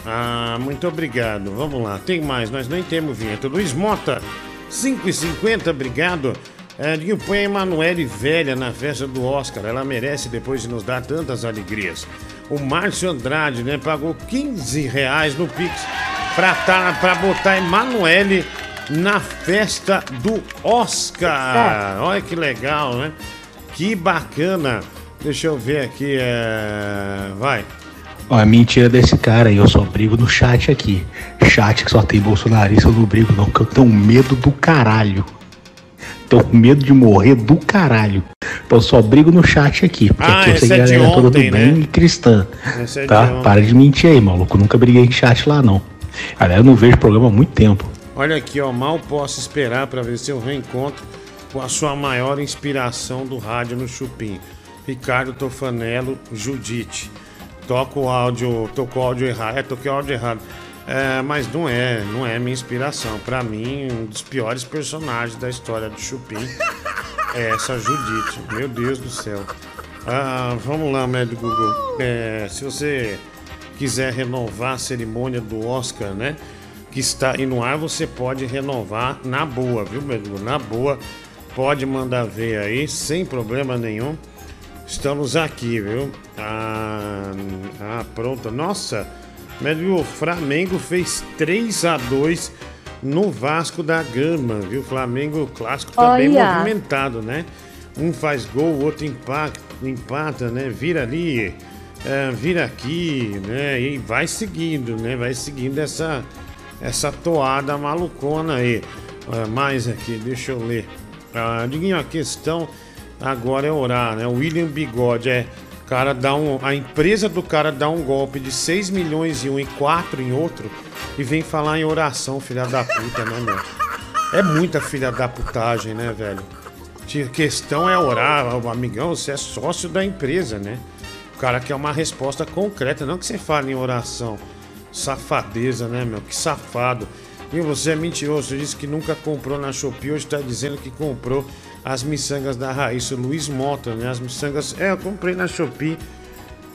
Ah, muito obrigado. Vamos lá, tem mais, nós nem temos vinheta. Luiz Mota, 5,50, obrigado. Diguinho, põe a Emanuele velha na festa do Oscar, ela merece depois de nos dar tantas alegrias. O Márcio Andrade, né, pagou 15 reais no Pix pra botar a Emanuele na festa do Oscar. Olha que legal, né? Que bacana. Deixa eu ver aqui, vai. A mentira desse cara aí, eu só brigo no chat aqui. Chat que só tem bolsonarista, eu não brigo não, porque eu tenho medo do caralho. Tô com medo de morrer do caralho. Então só brigo no chat aqui. Porque aqui eu sei que a galera é toda do bem e cristã. Tá? Para de mentir aí, maluco. Nunca briguei em chat lá, não. Galera, eu não vejo programa há muito tempo. Olha aqui, ó. Mal posso esperar para ver se eu reencontro com a sua maior inspiração do rádio no Chupim. Ricardo Tofanello Judite. Toquei o áudio errado. É, mas não é minha inspiração. Pra mim, um dos piores personagens da história do Chupim é essa Judite. Meu Deus do céu. Ah, vamos lá, médico Google. Se você quiser renovar a cerimônia do Oscar, né? Que está aí no ar, você pode renovar na boa, viu, médico Google? Na boa, pode mandar ver aí, sem problema nenhum. Estamos aqui, viu? Ah, pronto. Nossa! O Flamengo fez 3-2 no Vasco da Gama, viu? O Flamengo clássico tá bem movimentado, né? Um faz gol, o outro empata, né? Vira ali, vira aqui, né? E vai seguindo, né? Vai seguindo essa toada malucona aí. Mais aqui, deixa eu ler. Diguinho, a questão agora é orar, né? O William Bigode cara dá a empresa do cara dá um golpe de 6 milhões em um e 4 em outro e vem falar em oração, filha da puta, né, meu? É muita filha da putagem, né, velho? A questão é orar, amigão, você é sócio da empresa, né? O cara quer uma resposta concreta, não que você fale em oração. Safadeza, né, meu? Que safado. E você é mentiroso, você disse que nunca comprou na Shopee, hoje tá dizendo que comprou as miçangas da Raíssa, Luiz Mota, né? As miçangas, eu comprei na Shopee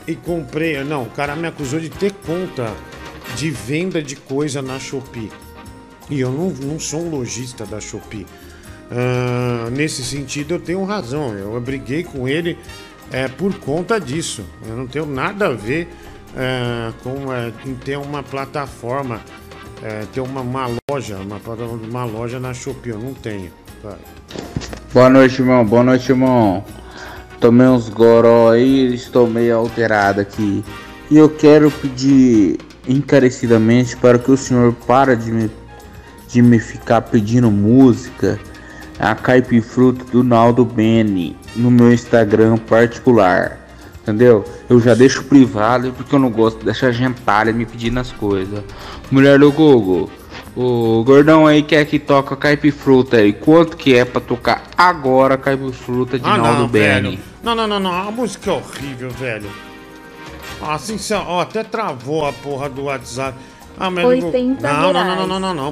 e comprei, não, o cara me acusou de ter conta de venda de coisa na Shopee e eu não sou um lojista da Shopee. Nesse sentido eu tenho razão, eu briguei com ele por conta disso, eu não tenho nada a ver com ter uma plataforma, ter uma loja na Shopee, eu não tenho, tá? Boa noite, irmão. Tomei uns goró aí, estou meio alterado aqui. E eu quero pedir encarecidamente para que o senhor pare de me ficar pedindo música, a caipifruta do Naldo Benny, no meu Instagram particular. Entendeu? Eu já deixo privado porque eu não gosto dessa gentalha me pedindo as coisas. Mulher do Google, o gordão aí quer que toca caipifruta aí. Quanto que é pra tocar agora caipifruta de Naldo Benny? Não. A música é horrível, velho. Assim, ó, até travou a porra do WhatsApp. Não.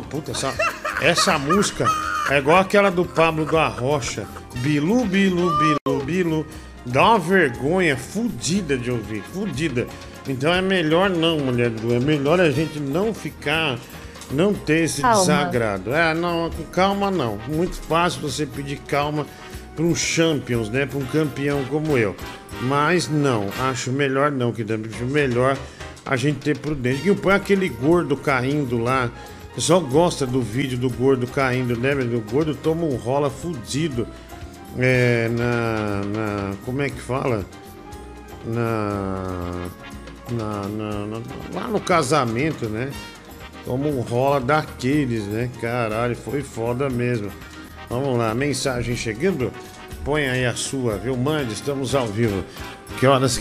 Puta, essa música é igual aquela do Pablo da Rocha. Bilu, bilu, bilu, bilu. Dá uma vergonha fudida de ouvir. Fudida. Então é melhor não, mulher do Google. É melhor a gente não ficar... Não ter esse desagrado. Não, calma não. Muito fácil você pedir calma para um champions, né? Para um campeão como eu. Mas não, acho melhor não, que acho melhor a gente ter prudência. E põe aquele gordo caindo lá. O pessoal gosta do vídeo do gordo caindo, né? O gordo toma um rola fudido. Como é que fala? Lá no casamento, né? Como um rola daqueles, né? Caralho, foi foda mesmo. Vamos lá, mensagem chegando. Põe aí a sua, viu? Mande, estamos ao vivo. Que horas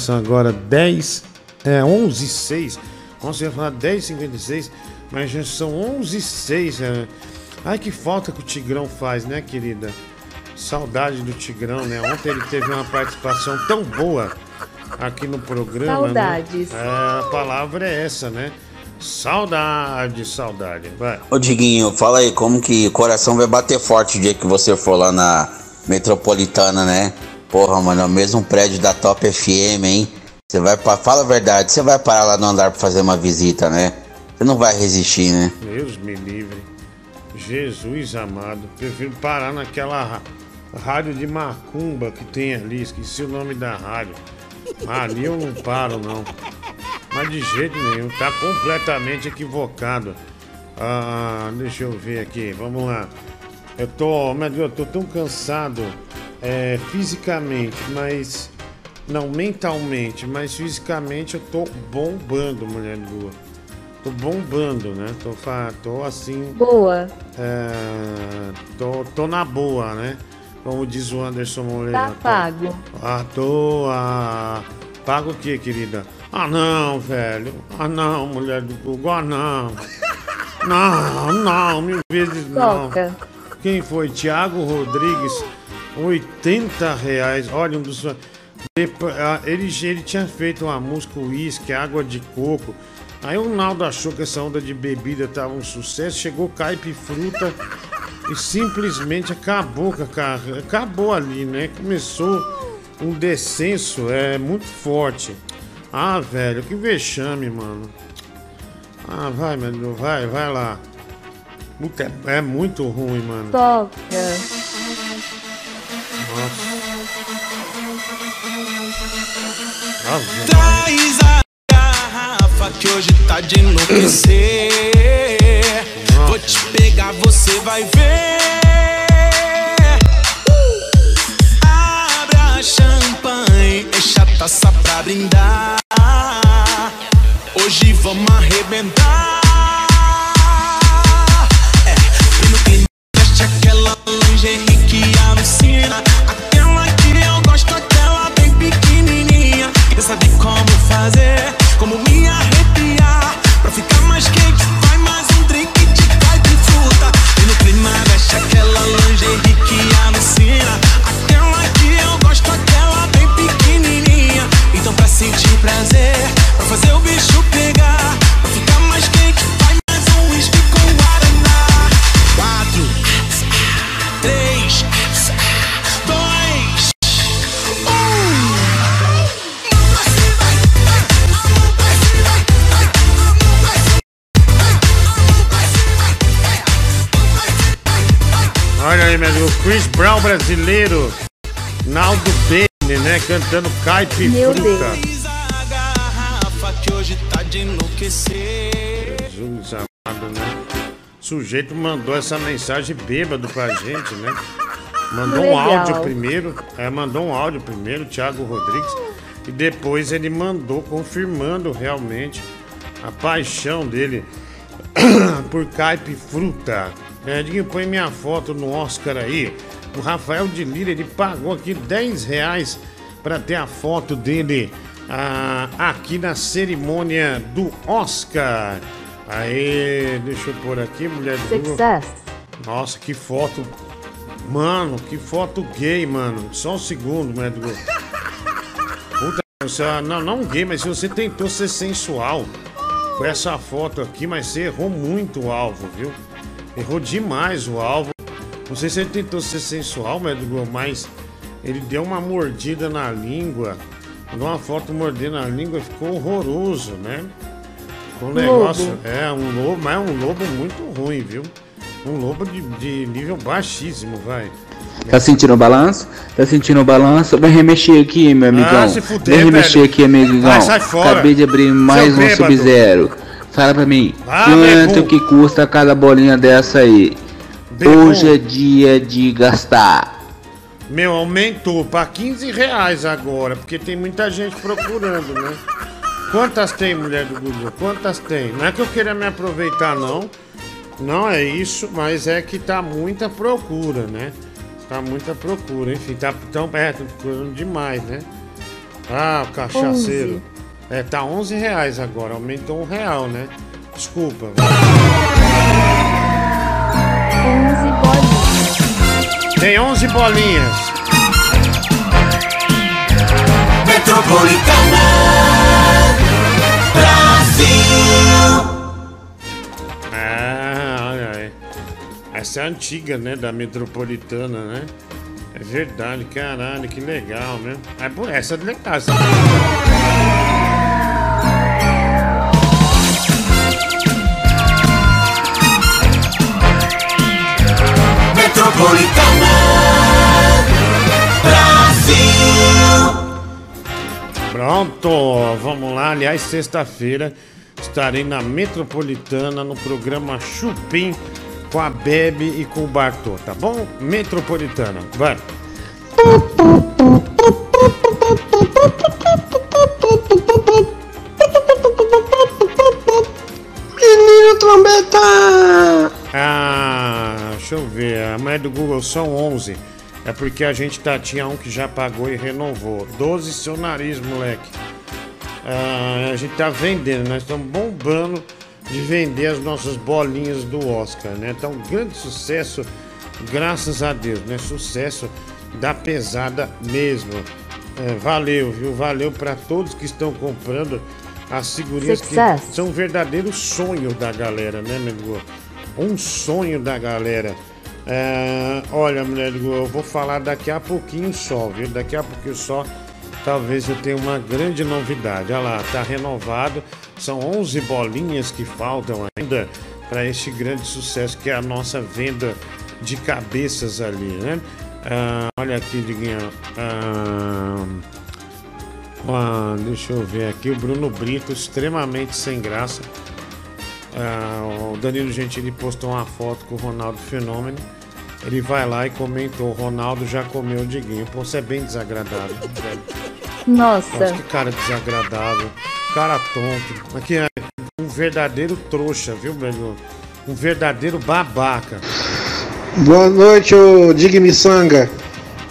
são agora? 11h06. Nossa, eu ia falar 10h56, mas já são 11h06. Ai, que falta que o Tigrão faz, né, querida? Saudade do Tigrão, né? Ontem ele teve uma participação tão boa aqui no programa. Saudades. Né? A palavra é essa, né? Saudade, vai. Ô Diguinho, fala aí, como que o coração vai bater forte o dia que você for lá na Metropolitana, né? Porra, mano, é o mesmo prédio da Top FM, hein? Você vai pra... Fala a verdade, você vai parar lá no andar pra fazer uma visita, né? Você não vai resistir, né? Deus me livre. Jesus amado. Prefiro parar naquela rádio de macumba que tem ali. Esqueci o nome da rádio. Ali eu não paro, não. Mas de jeito nenhum. Tá completamente equivocado. Ah, deixa eu ver aqui. Vamos lá. Eu tô tão cansado fisicamente, mas... Não, mentalmente, mas fisicamente eu tô bombando, mulher boa. Tô bombando, né? Tô assim... Boa. É, tô na boa, né? Como diz o Anderson Moreira. Tá pago. Ah, pago o quê, querida? Ah, não, velho. Ah, não, mulher do Google. Ah, não. Não, mil vezes não. Toca. Quem foi? Thiago Rodrigues. R$80. Olha, um dos... Ele tinha feito uma música uísque, água de coco. Aí o Naldo achou que essa onda de bebida tava um sucesso. Chegou caipifruta e simplesmente acabou, cara. Acabou ali, né? Começou um descenso muito forte. Ah, velho, que vexame, mano. Ah, vai, mano, vai lá. É muito ruim, mano. Nossa. Traz a garrafa que hoje tá de enlouquecer. Vou te pegar, você vai ver. Abre a champanhe, enche a taça pra brindar. Hoje vamos arrebentar. E no clima veste aquela lingerie que alucina. Aquela que eu gosto, aquela bem pequenininha. Quer saber como fazer, como me arrepiar, pra ficar mais quente, vai mais um drink de caipifruta. E no clima veste aquela lingerie que alucina, aquela que eu gosto, aquela bem pequenininha. Então pra sentir prazer, pra fazer o bicho pegar, pra ficar mais quente, vai mais um whisky com guaraná. 4, 3, 2, 1. Olha aí, meu amigo, Chris Brown brasileiro, Naldo Benny, né, cantando caipifruta. Jesus amado, né? O sujeito mandou essa mensagem bêbado pra gente, né? Mandou um áudio primeiro, Thiago Rodrigues, e depois ele mandou confirmando realmente a paixão dele por caipifruta. Diguinho, põe minha foto no Oscar aí. O Rafael de Lira, ele pagou aqui R$10 para ter a foto dele aqui na cerimônia do Oscar. Aí, deixa eu pôr aqui, mulher do Google. Nossa, que foto. Mano, que foto gay, mano. Só um segundo, mulher do Google. Puta, você, não gay, mas você tentou ser sensual com essa foto aqui, mas você errou muito o alvo, viu? Errou demais o alvo. Não sei se ele tentou ser sensual, mas ele deu uma mordida na língua. Deu uma foto mordendo a língua, ficou horroroso, né? Ficou um negócio. É, um lobo, mas é um lobo muito ruim, viu? Um lobo de nível baixíssimo, vai. Tá sentindo o balanço? Tá sentindo o balanço? Vai remexer aqui, meu amigão. Ah, se fuder, vai remexer aqui, amigão. Ah, sai fora. Acabei de abrir mais um Sub-Zero. Fala pra mim, quanto que custa cada bolinha dessa aí? Hoje é dia de gastar. Meu, aumentou pra R$15 agora, porque tem muita gente procurando, né? Quantas tem, mulher do Google? Quantas tem? Não é que eu queira me aproveitar, não. Não é isso, mas é que tá muita procura, né? Tá muita procura, enfim, tá tão perto, procurando demais, né? Ah, o cachaceiro. 11. Tá R$11 agora, aumentou R$1, né? Desculpa. 11 bolinhas. Tem 11 bolinhas. Metropolitana Brasil. Ah, olha aí. Essa é antiga, né? Da Metropolitana, né? É verdade, caralho, que legal, né? Essa é legal, essa. Metropolitana Brasil. Pronto, vamos lá. Aliás, sexta-feira estarei na Metropolitana no programa Chupim com a Bebe e com o Bartô, tá bom? Metropolitana, vai. Menino trombeta! Ah, deixa eu ver. A média do Google são 11. É porque a gente tinha um que já pagou e renovou. 12 seu nariz, moleque. Ah, a gente tá vendendo, nós estamos bombando de vender as nossas bolinhas do Oscar, né? Tá um grande sucesso, graças a Deus, né? Sucesso da pesada mesmo. É, valeu, viu? Valeu para todos que estão comprando as figurinhas, que são um verdadeiro sonho da galera, né, meu Deus? Um sonho da galera. É, olha, mulher, eu vou falar daqui a pouquinho só, viu? Daqui a pouquinho só, talvez eu tenha uma grande novidade. Olha lá, tá renovado. São 11 bolinhas que faltam ainda para este grande sucesso que é a nossa venda de cabeças ali, né? Olha aqui, Diguinho. Deixa eu ver aqui. O Bruno Brito, extremamente sem graça. O Danilo Gentili postou uma foto com o Ronaldo Fenômeno. Ele vai lá e comentou: o Ronaldo já comeu o Diguinho. Pô, você é bem desagradável. Velho. Nossa, que cara desagradável. Cara tonto. Aqui é um verdadeiro trouxa, viu, velho? Um verdadeiro babaca. Boa noite, ô Dig Missanga.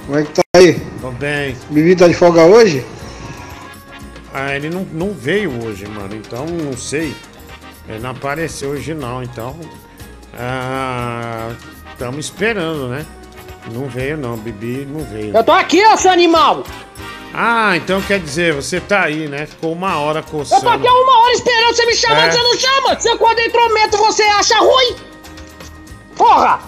Como é que tá aí? Tô bem. Bibi tá de folga hoje? Ah, ele não veio hoje, mano. Então, não sei. Ele não apareceu hoje, não. Então, estamos esperando, né? Não veio, não. Bibi não veio. Eu tô aqui, ó, seu animal! Ah, então quer dizer, você tá aí, né? Ficou uma hora coçando. Eu tô aqui há uma hora esperando você me chamar, você não chama! Se eu quando eu intrometo, você acha ruim? Porra!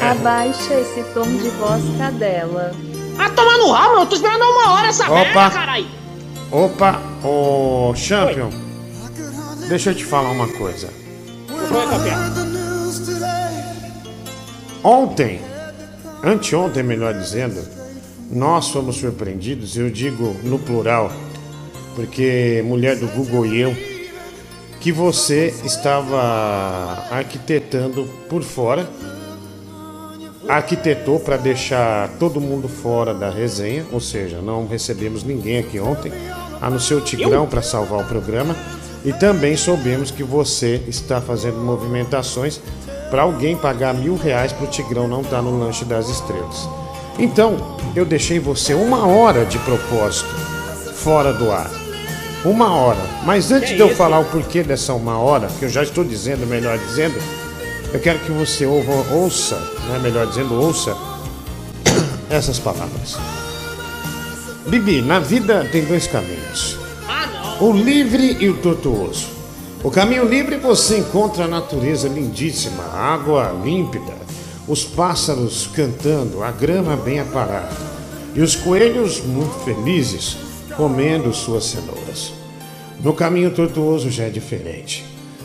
Abaixa esse tom de voz, cadela. Ah, toma no rabo, eu tô esperando uma hora essa merda, caralho. Opa, ô Champion, oi. Deixa eu te falar uma coisa. Ontem, anteontem, melhor dizendo, nós fomos surpreendidos, eu digo no plural, porque mulher do Google e eu, que você estava arquitetando por fora. Arquitetou para deixar todo mundo fora da resenha, ou seja, não recebemos ninguém aqui ontem, a não ser o Tigrão para salvar o programa. E também soubemos que você está fazendo movimentações para alguém pagar R$1.000 para o Tigrão não estar no lanche das estrelas. Então, eu deixei você uma hora de propósito fora do ar. Uma hora. Mas antes de eu falar o porquê dessa uma hora, que eu já estou dizendo, melhor dizendo, eu quero que você ouça, né, melhor dizendo, ouça essas palavras. Bibi, na vida tem dois caminhos. O livre e o tortuoso. O caminho livre você encontra a natureza lindíssima, a água límpida, os pássaros cantando, a grama bem aparada e os coelhos muito felizes comendo suas cenouras. No caminho tortuoso já é diferente.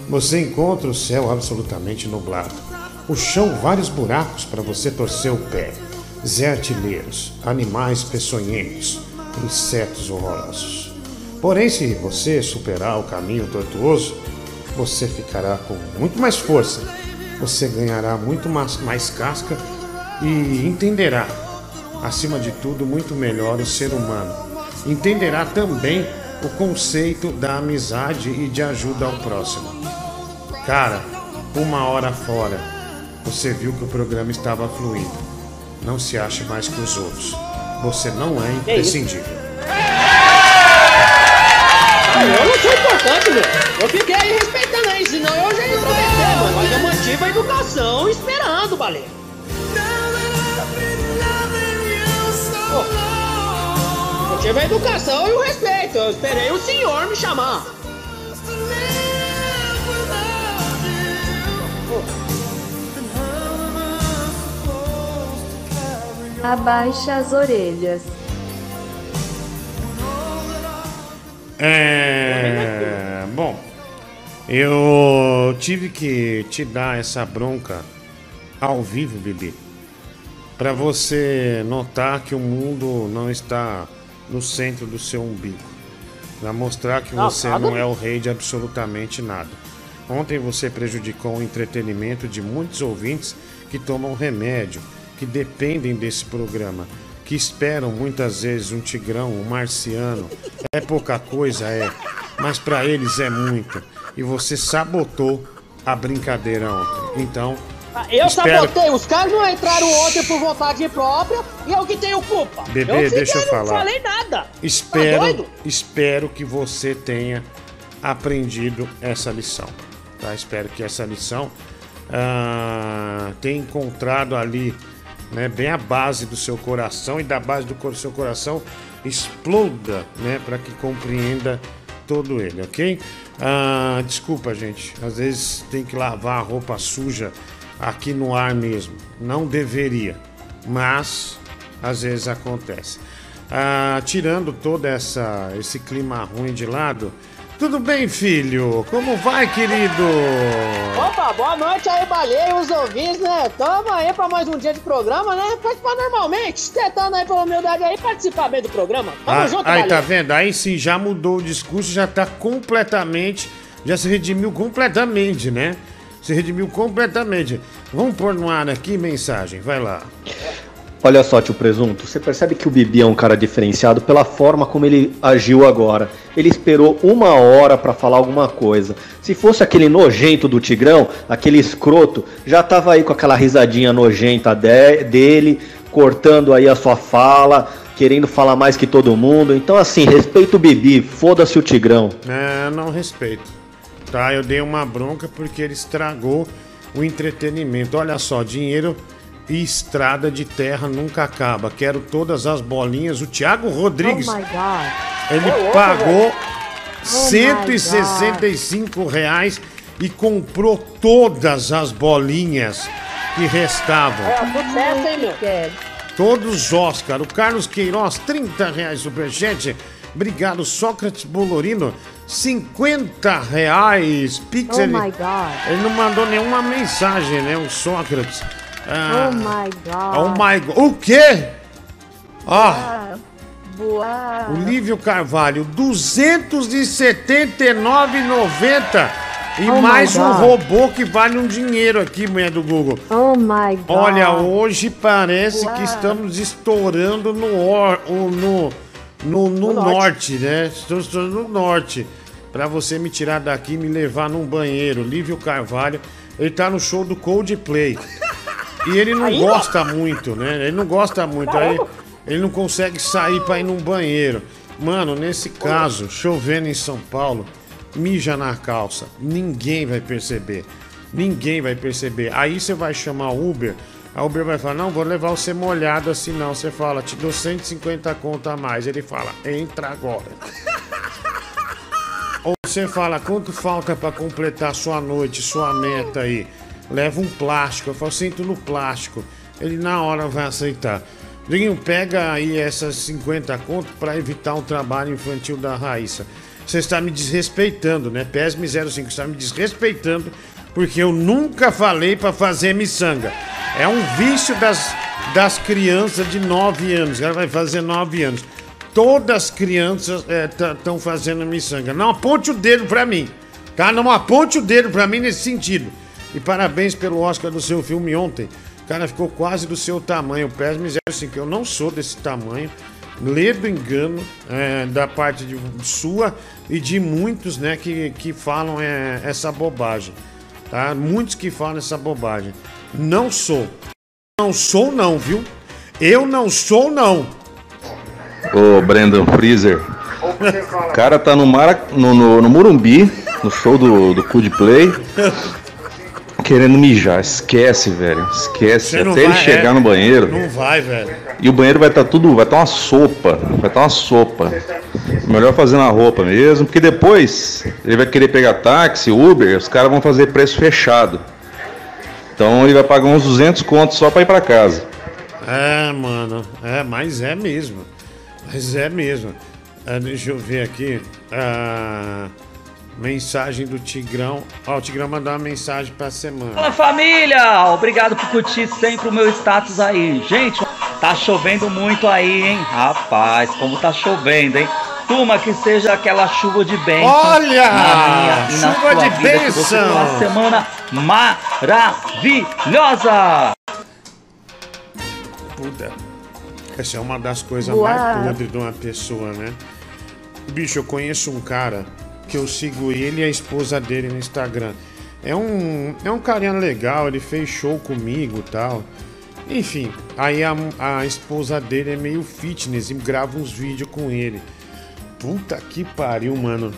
Você encontra o céu absolutamente nublado, o chão vários buracos para você torcer o pé, Zé artilheiros, animais peçonhentos, insetos horrorosos. Porém, se você superar o caminho tortuoso, você ficará com muito mais força, você ganhará muito mais casca e entenderá, acima de tudo, muito melhor o ser humano. Entenderá também o conceito da amizade e de ajuda ao próximo. Cara, uma hora fora, você viu que o programa estava fluindo. Não se ache mais que os outros. Você não é imprescindível. Eu não sou importante, meu. Eu fiquei aí respeitando aí, senão eu já ia prometer, mano. Mas eu mantive a educação esperando, baleia. Oh, eu tive a educação e o respeito. Eu esperei o senhor me chamar. Abaixa as orelhas. Bom, eu tive que te dar essa bronca ao vivo, Bibi, para você notar que o mundo não está no centro do seu umbigo, para mostrar que você não é o rei de absolutamente nada. Ontem você prejudicou o entretenimento de muitos ouvintes que tomam remédio, que dependem desse programa, que esperam muitas vezes um Tigrão, um Marciano. É pouca coisa, é, mas para eles é muita. E você sabotou a brincadeira ontem. Então, eu sabotei, os caras não entraram ontem por vontade própria e eu que tenho culpa. Bebê, deixa eu falar. Eu não falei nada. Espero que você tenha aprendido essa lição. Tá? Espero que essa lição tenha encontrado ali, né, bem a base do seu coração, e da base do seu coração exploda, né, para que compreenda todo ele, ok? Desculpa, gente, às vezes tem que lavar a roupa suja aqui no ar mesmo, não deveria, mas às vezes acontece. Tirando todo esse clima ruim de lado, tudo bem, filho? Como vai, querido? Opa, boa noite aí, baleia, os ouvintes, né? Tamo aí pra mais um dia de programa, né? Participar normalmente, tentando aí pela humildade aí, participar bem do programa. Tamo junto, aí, baleia. Tá vendo? Aí sim, já mudou o discurso, já tá completamente, já se redimiu completamente, né? Se redimiu completamente. Vamos pôr no ar aqui, mensagem, vai lá. Olha só, tio Presunto, você percebe que o Bibi é um cara diferenciado pela forma como ele agiu agora. Ele esperou 1 hora pra falar alguma coisa. Se fosse aquele nojento do Tigrão, aquele escroto, já tava aí com aquela risadinha nojenta dele, cortando aí a sua fala, querendo falar mais que todo mundo. Então assim, respeita o Bibi, foda-se o Tigrão. É, não respeito. Tá, eu dei uma bronca porque ele estragou o entretenimento. Olha só, dinheiro e estrada de terra nunca acaba. Quero todas as bolinhas. O Thiago Rodrigues, oh my God, ele pagou R$165 e comprou todas as bolinhas que restavam. Todos os Oscar. O Carlos Queiroz, R$30 Superchat. Obrigado, Sócrates Bolorino, R$50. Pix, oh my God. Ele não mandou nenhuma mensagem, né, o Sócrates. Oh my God. Oh my God. O quê? Boa. O Lívio Carvalho, R$279,90. E mais um robô que vale um dinheiro aqui, mulher do Google. Oh my God. Olha, hoje parece que estamos estourando no norte, né? Estamos estourando no norte. Pra você me tirar daqui e me levar num banheiro. Lívio Carvalho, ele tá no show do Coldplay. E ele não gosta muito, né? Ele não gosta muito, aí ele não consegue sair pra ir num banheiro. Mano, nesse caso, chovendo em São Paulo, mija na calça. Ninguém vai perceber. Ninguém vai perceber. Aí você vai chamar o Uber, a Uber vai falar, não, vou levar você molhado assim não. Você fala, te dou 150 conto a mais. Ele fala, entra agora. Ou você fala, quanto falta pra completar sua noite, sua meta aí? Leva um plástico, eu falo, sinto no plástico. Ele na hora vai aceitar. Diguinho, pega aí essas 50 conto pra evitar um trabalho infantil da Raíssa. Você está me desrespeitando, né? PESM05, está me desrespeitando porque eu nunca falei pra fazer miçanga. É um vício das crianças de 9 anos. Ela vai fazer 9 anos. Todas as crianças estão fazendo miçanga. Não aponte o dedo pra mim, tá? Não aponte o dedo pra mim nesse sentido. E parabéns pelo Oscar do seu filme ontem. O cara ficou quase do seu tamanho. PESM05, eu não sou desse tamanho. Lê do engano da parte de sua e de muitos, né, que falam essa bobagem. Tá? Muitos que falam essa bobagem. Não sou. Não sou não, viu? Eu não sou não. Ô, Brendan Fraser. O cara tá no Morumbi, no show do Coldplay. Querendo mijar, esquece, velho. Esquece, até ele chegar no banheiro. Não vai, velho. E o banheiro vai estar tudo, vai estar uma sopa. Vai estar uma sopa. Melhor fazer na roupa mesmo, porque depois ele vai querer pegar táxi, Uber, os caras vão fazer preço fechado. Então ele vai pagar uns 200 contos só pra ir pra casa. É, mano. É, mas é mesmo. Mas é mesmo. Deixa eu ver aqui. Mensagem do Tigrão. Ó, o Tigrão mandou uma mensagem pra semana. Fala, família! Obrigado por curtir sempre o meu status aí. Gente, tá chovendo muito aí, hein? Rapaz, como tá chovendo, hein? Turma, que seja aquela chuva de bênção. Olha! Chuva de bênção! Uma semana maravilhosa! Puta, essa é uma das coisas mais podres de uma pessoa, né? Bicho, eu conheço um cara que eu sigo ele e a esposa dele no Instagram. É um carinha legal, ele fez show comigo e tal. Enfim, aí a esposa dele é meio fitness e grava uns vídeos com ele. Puta que pariu, mano.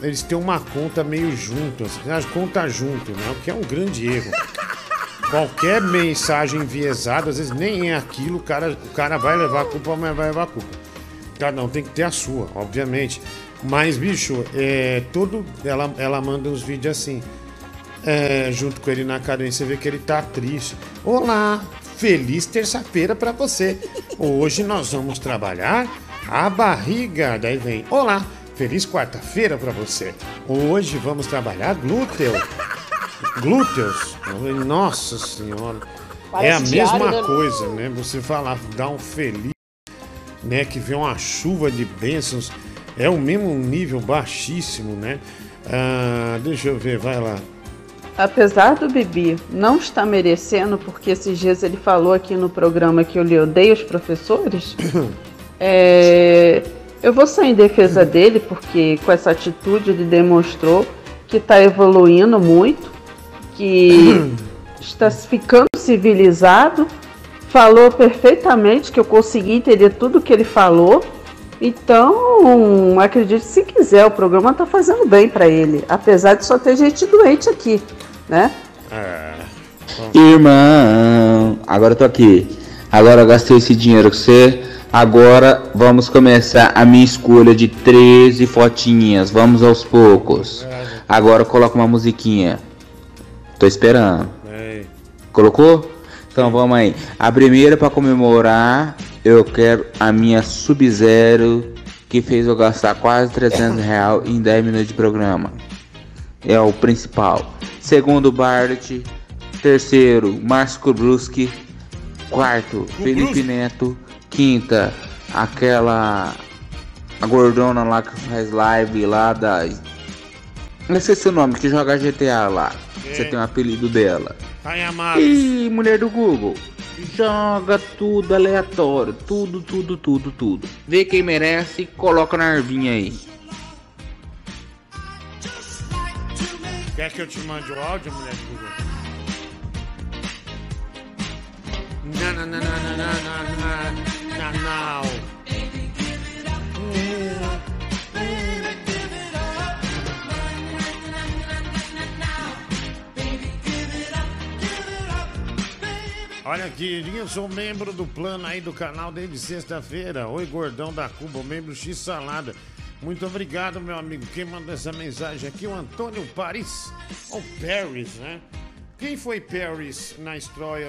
Eles têm uma conta meio junto, assim, as contas junto, né? O que é um grande erro. Qualquer mensagem enviesada, às vezes nem é aquilo, o cara vai levar a culpa, mas vai levar a culpa. Cada um tem que ter a sua, obviamente. Mas, bicho, ela manda uns vídeos assim. Junto com ele na academia, você vê que ele tá triste. Olá, feliz terça-feira pra você. Hoje nós vamos trabalhar a barriga. Daí vem, olá, feliz quarta-feira pra você. Hoje vamos trabalhar glúteo. Glúteos. Nossa senhora. Parece a mesma coisa, né? Você falar, dar um feliz. Né, que vem uma chuva de bênçãos, é o mesmo nível baixíssimo, né? Deixa eu ver, vai lá. Apesar do Bibi não estar merecendo, porque esses dias ele falou aqui no programa que eu lhe odeio os professores, eu vou sair em defesa dele, porque com essa atitude ele demonstrou que está evoluindo muito, que está ficando civilizado. Falou perfeitamente, que eu consegui entender tudo que ele falou. Então, acredite se quiser, o programa tá fazendo bem para ele. Apesar de só ter gente doente aqui, né? Irmão, agora eu tô aqui. Agora eu gastei esse dinheiro com você. Agora vamos começar a minha escolha de 13 fotinhas. Vamos aos poucos. Agora eu coloco uma musiquinha. Tô esperando. Colocou? Então vamos aí, a primeira pra comemorar, eu quero a minha Sub-Zero, que fez eu gastar quase R$300 em 10 minutos de programa. É o principal. Segundo, Barlet. Terceiro, Márcio Kubruschi. Quarto, Felipe Neto. Quinta, a gordona lá que faz live lá da... Não esqueci o nome, que joga GTA lá. Você tem um apelido dela. Ih, mulher do Google, joga tudo aleatório, tudo. Vê quem merece e coloca na arvinha aí. Quer que eu te mande o áudio, mulher do Google? Não. Olha aqui, eu sou membro do plano aí do canal desde sexta-feira. Oi, gordão da Cuba, membro X Salada. Muito obrigado, meu amigo. Quem mandou essa mensagem aqui? O Antônio Paris. Ou Paris, né? Quem foi Paris na história?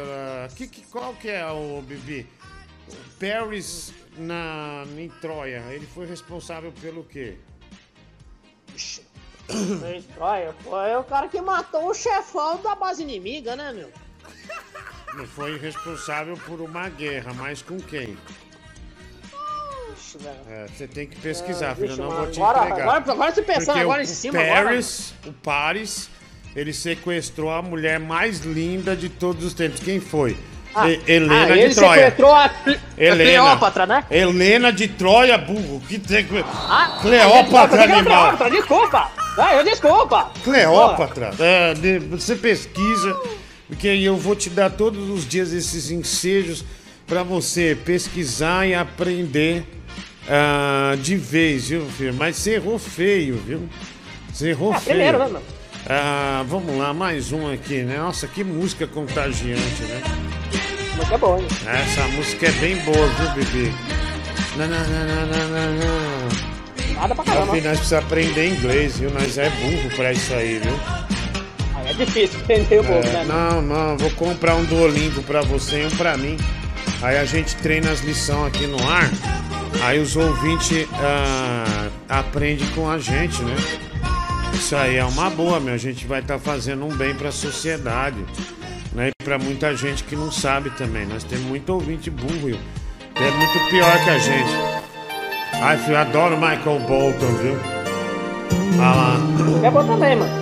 Qual que é o Bibi? Paris em Troia. Ele foi responsável pelo quê? Em Troia? Foi o cara que matou o chefão da base inimiga, né, meu? Foi responsável por uma guerra, mas com quem? Oxe, velho. Você tem que pesquisar, filho, não vou te entregar. Agora você pensando agora em cima, Paris, agora. O Paris, ele sequestrou a mulher mais linda de todos os tempos. Quem foi? Helena de Troia. Ele sequestrou a Cleópatra, né? Helena de Troia, burro. Cleópatra, animal. Desculpa. Cleópatra. Você pesquisa... Porque eu vou te dar todos os dias esses ensejos para você pesquisar e aprender de vez, viu, filho? Mas você errou feio, viu? Você errou feio. Primeiro, né, mano? Vamos lá, mais um aqui, né? Nossa, que música contagiante, né? Música boa, hein? Essa música é bem boa, viu, bebê? Nada pra caramba. Nós precisamos aprender inglês, viu? Nós é burro pra isso aí, viu? É difícil entender o povo, né? Não, vou comprar um Duolingo pra você e um pra mim. Aí a gente treina as lições aqui no ar. Aí os ouvintes aprende com a gente, né? Isso aí é uma boa, meu. A gente vai estar fazendo um bem para a sociedade, né? E para muita gente que não sabe também. Nós temos muito ouvinte burro, que é muito pior que a gente. Ai, filho, eu adoro Michael Bolton, viu? Ah lá. É bom também, mano.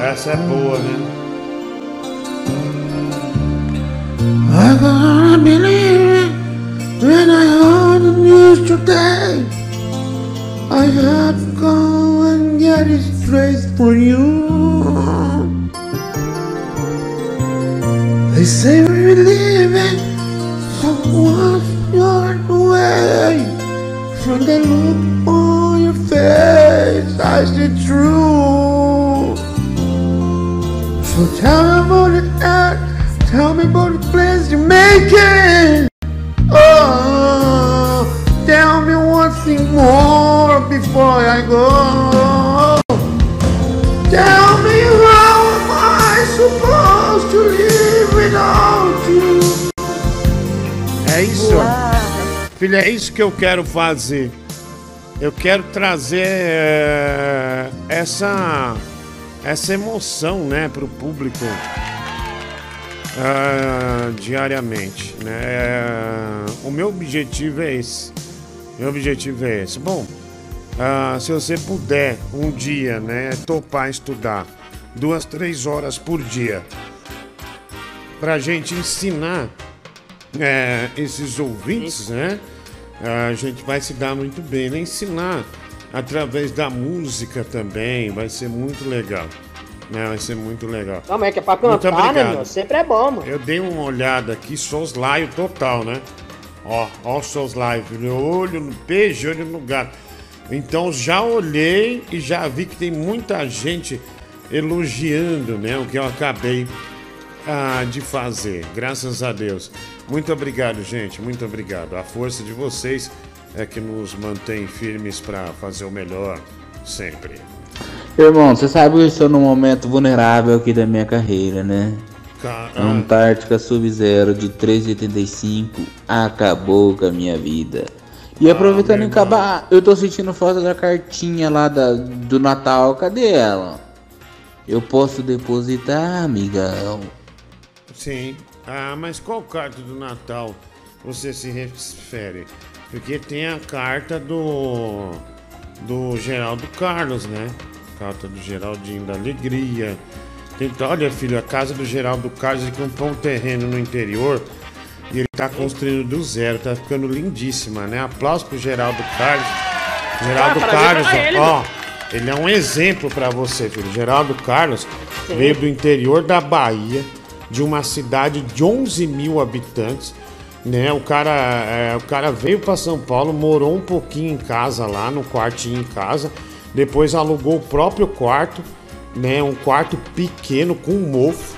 Essa é boa, né? Agora believe when I heard the news today. I have to go and get it straight for you. They say we're leaving, so what's your way? From the look on your face, I see true. So tell me about it, tell me about the plans you're making. Oh, tell me one thing more before I go. Tell me how am I supposed to live without you? É isso. Filha, é isso que eu quero fazer. Eu quero trazer essa emoção, né, pro público diariamente, né? O meu objetivo é esse. Bom, se você puder um dia, né, topar estudar 2-3 horas por dia pra gente ensinar esses ouvintes, né? A gente vai se dar muito bem, né? Ensinar através da música também vai ser muito legal. Não, vai ser muito legal. Não, mas é que é pra cantar, né, meu? Sempre é bom, mano. Eu dei uma olhada aqui, soslaio total, né? Ó o soslaio, olho no peixe, olho no gato. Então já olhei e já vi que tem muita gente elogiando, né, o que eu acabei de fazer. Graças a Deus. Muito obrigado, gente, muito obrigado. A força de vocês é que nos mantém firmes pra fazer o melhor sempre. Irmão, você sabe que eu estou num momento vulnerável aqui da minha carreira, né? Caramba. Antártica Sub-Zero de 3,85 acabou com a minha vida. E aproveitando em acabar, eu tô sentindo falta da cartinha lá do Natal. Cadê ela? Eu posso depositar, amigão? Sim. Ah, mas qual carta do Natal você se refere? Porque tem a carta do Geraldo Carlos, né? Carta do Geraldinho da Alegria. Olha, filho, a casa do Geraldo Carlos, ele comprou um terreno no interior e ele tá construindo do zero, tá ficando lindíssima, né? Aplausos pro Geraldo Carlos. Geraldo Carlos, ó, ele é um exemplo pra você, filho. Geraldo Carlos veio do interior da Bahia, de uma cidade de 11 mil habitantes, né? O cara veio pra São Paulo, morou um pouquinho em casa lá, no quartinho em casa. Depois alugou o próprio quarto, né? Um quarto pequeno com mofo.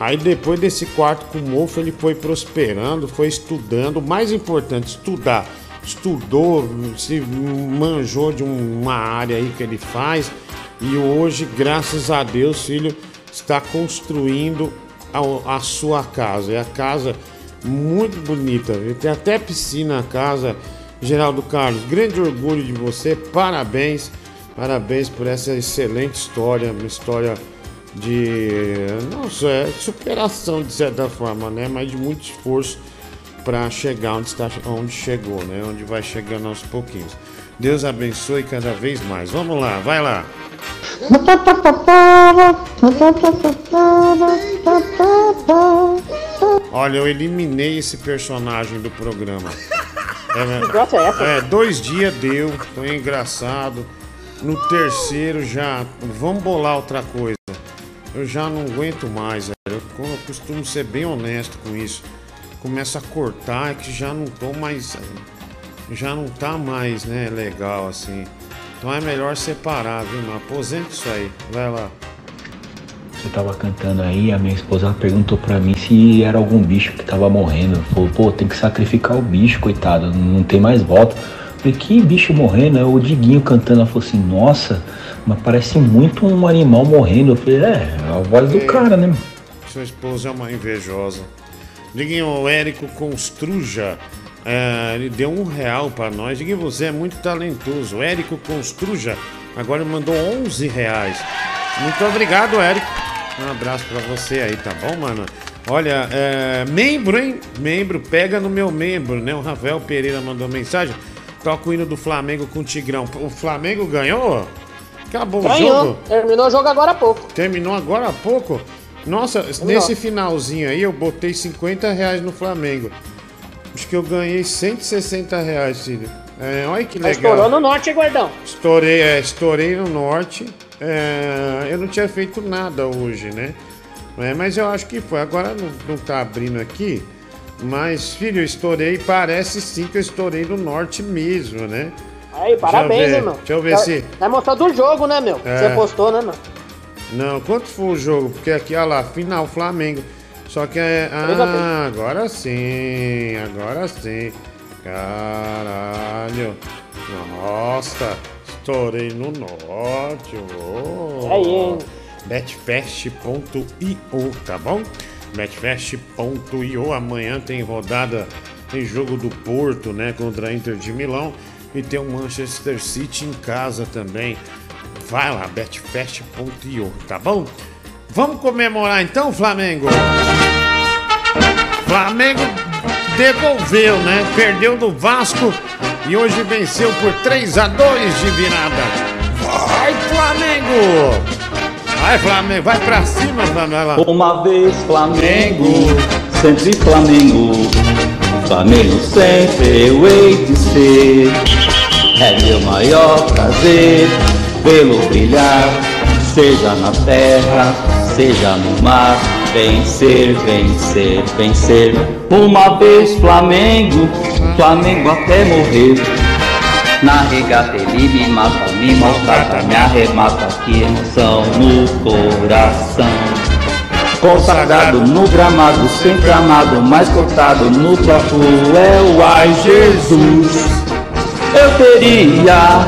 Aí depois desse quarto com mofo, ele foi prosperando, foi estudando. O mais importante, estudar. Estudou, se manjou de uma área aí que ele faz. E hoje, graças a Deus, filho, está construindo a sua casa. É a casa muito bonita. Ele tem até piscina na casa. Geraldo Carlos, grande orgulho de você. Parabéns. Parabéns por essa excelente história, uma história de, não sei, superação de certa forma, né? Mas de muito esforço para chegar onde chegou, né? Onde vai chegando aos pouquinhos. Deus abençoe cada vez mais. Vamos lá, vai lá. Olha, eu eliminei esse personagem do programa. É, 2 dias deu, foi engraçado. No terceiro já, vamos bolar outra coisa. Eu já não aguento mais, velho. Eu costumo ser bem honesto com isso. Começo a cortar, é que já não tô mais. Já não tá mais, né? Legal assim. Então é melhor separar, viu? Mas aposenta isso aí. Vai lá. Eu tava cantando aí, a minha esposa perguntou pra mim se era algum bicho que tava morrendo. Falou, pô, tem que sacrificar o bicho, coitado, não tem mais volta. Que bicho morrendo, o Diguinho cantando. Ela falou assim, nossa, mas parece muito um animal morrendo. Eu falei, a voz do cara, né? Sua esposa é uma invejosa. Diguinho, o Érico Construja ele deu R$1 para nós. Diguinho, você é muito talentoso. Érico Construja agora mandou R$11. Muito obrigado, Érico. Um abraço para você aí, tá bom, mano? Olha, membro, hein? Membro, pega no meu membro, né? O Rafael Pereira mandou mensagem. Toca o hino do Flamengo com o Tigrão. O Flamengo ganhou? Acabou ganhou. O jogo? Terminou o jogo agora há pouco. Terminou agora há pouco? Nossa, terminou. Nesse finalzinho aí eu botei R$50 no Flamengo. Acho que eu ganhei R$160, filho. Olha que legal. Estourou no norte, guardão. Estourei no norte. Eu não tinha feito nada hoje, né? Mas eu acho que foi. Agora não tá abrindo aqui. Mas, filho, eu estourei. Parece sim que eu estourei no norte mesmo, né? Aí, parabéns, irmão. Deixa eu ver, se... Tá mostrando o jogo, né, meu? Você postou, né, mano? Não, quanto foi o jogo? Porque aqui, olha lá, final Flamengo. Só que é... Ah, agora sim. Agora sim. Caralho. Nossa. Estourei no norte. Oh. Aí, hein? Batfest.io, tá bom? Batfest.io, amanhã tem rodada, tem jogo do Porto, né, contra a Inter de Milão, e tem o Manchester City em casa também. Vai lá, Batfest.io, tá bom? Vamos comemorar então, Flamengo? Flamengo devolveu, né? Perdeu do Vasco e hoje venceu por 3-2 de virada. Vai, Flamengo! Vai, Flamengo, vai pra cima, Flamengo. Uma vez Flamengo, sempre Flamengo. Flamengo sempre eu hei de ser. É meu maior prazer vê-lo brilhar, seja na terra, seja no mar. Vencer, vencer, vencer. Uma vez Flamengo, Flamengo até morrer. Na regata ele me mata, me maltrata, me arremata, que emoção no coração. Consagrado no gramado, sempre amado, mas cortado no próprio eu, ai Jesus. Eu teria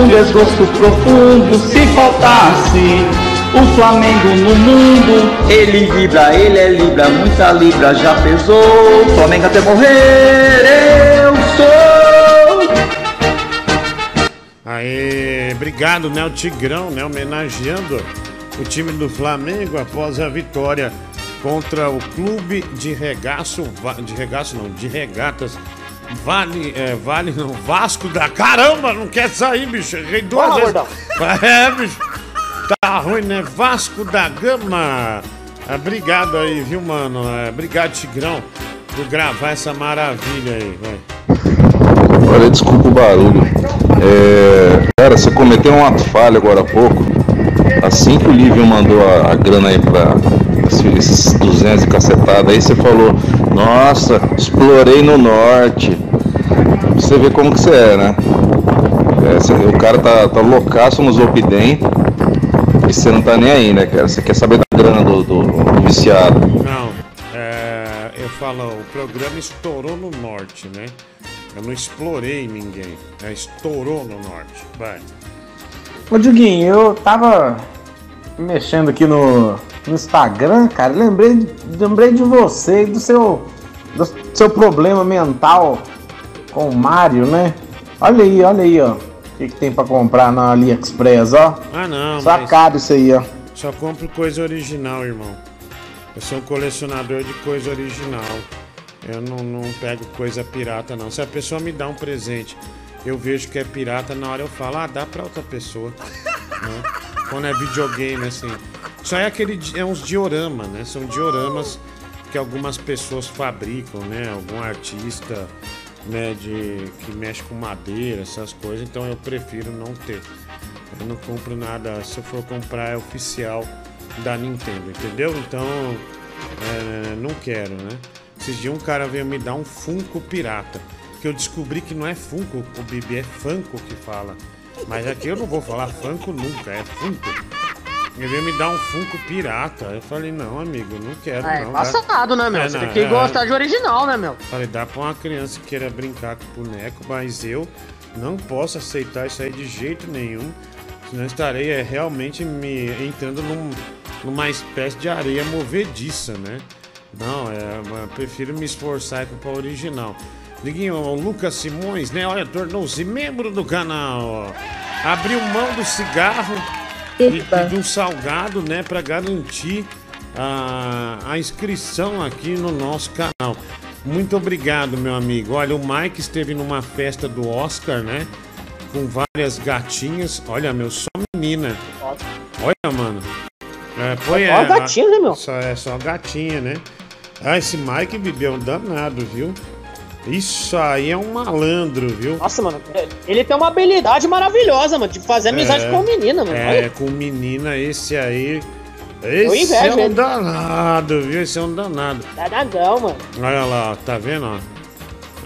um desgosto profundo se faltasse o Flamengo no mundo. Ele é libra, muita libra já pesou. Flamengo até morrer, eu sou. Aê, obrigado, né, o Tigrão, né, homenageando o time do Flamengo após a vitória contra o clube de regatas, Vasco da... Caramba, não quer sair, bicho, errei duas vezes. Bicho, tá ruim, né, Vasco da Gama. Obrigado aí, viu, mano, obrigado, Tigrão, por gravar essa maravilha aí, vai. Olha, desculpa o barulho. Cara, você cometeu uma falha agora há pouco. Assim que o Lívio mandou a grana aí pra esses 200 e cacetada, aí você falou: nossa, explorei no norte. Você vê como que você é, né? O cara tá loucaço nos Opidem e você não tá nem aí, né, cara? Você quer saber da grana do viciado. Não, eu falo, o programa estourou no norte, né? Eu não explorei ninguém, estourou no norte, vai. Ô Diguinho, eu tava mexendo aqui no Instagram, cara, lembrei de você e do seu problema mental com o Mário, né? Olha aí, ó, o que tem pra comprar na AliExpress, ó. Ah não, só caro isso aí, ó. Só compro coisa original, irmão. Eu sou um colecionador de coisa original. Eu não pego coisa pirata, não. Se a pessoa me dá um presente, eu vejo que é pirata, na hora eu falo, ah, dá pra outra pessoa. Né? Quando é videogame, assim. Só é uns dioramas, né? São dioramas que algumas pessoas fabricam, né? Algum artista, né, que mexe com madeira, essas coisas. Então eu prefiro não ter. Eu não compro nada. Se eu for comprar, é oficial da Nintendo, entendeu? Então, não quero, né? Esses dias um cara veio me dar um Funko pirata, que eu descobri que não é Funko, o Bibi, é Funko que fala. Mas aqui eu não vou falar Funko nunca, é Funko. Ele veio me dar um Funko pirata. Eu falei, não, amigo, não quero, não. É passado, né, meu? Você tem que gostar de original, né, meu? Falei, dá pra uma criança que queira brincar com o boneco, mas eu não posso aceitar isso aí de jeito nenhum. Senão estarei realmente me entrando numa espécie de areia movediça, né? Não, eu prefiro me esforçar e comprar original. Diguinho, o Lucas Simões, né? Olha, tornou-se membro do canal. Abriu mão do cigarro e do salgado, né? Pra garantir a inscrição aqui no nosso canal. Muito obrigado, meu amigo. Olha, o Mike esteve numa festa do Oscar, né? Com várias gatinhas. Olha, meu, só menina. Olha, mano. É, foi só gatinha, né, meu? Só gatinha, né? Ah, esse Mike bebeu um danado, viu? Isso aí é um malandro, viu? Nossa, mano, ele tem uma habilidade maravilhosa, mano, de fazer amizade com menina, mano. É, olha, com menina, esse aí... Esse é um danado, viu? Esse é um danado. Danadão, mano. Olha lá, tá vendo, ó?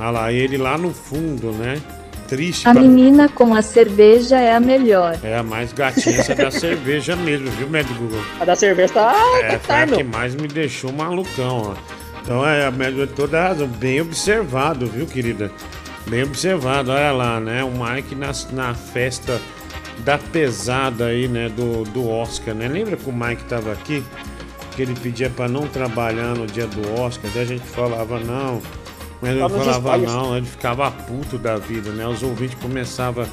Olha lá, ele lá no fundo, né? Triste. A menina com a cerveja é a melhor. É a mais gatinha essa da cerveja mesmo, viu, médico? A da cerveja tá... É, foi a que mais me deixou malucão, ó. Então é toda a razão, bem observado, viu, querida? Bem observado, olha lá, né? O Mike na festa da pesada aí, né? Do Oscar, né? Lembra que o Mike tava aqui? Que ele pedia pra não trabalhar no dia do Oscar, daí a gente falava não, mas ele falava não, ele ficava puto da vida, né? Os ouvintes começavam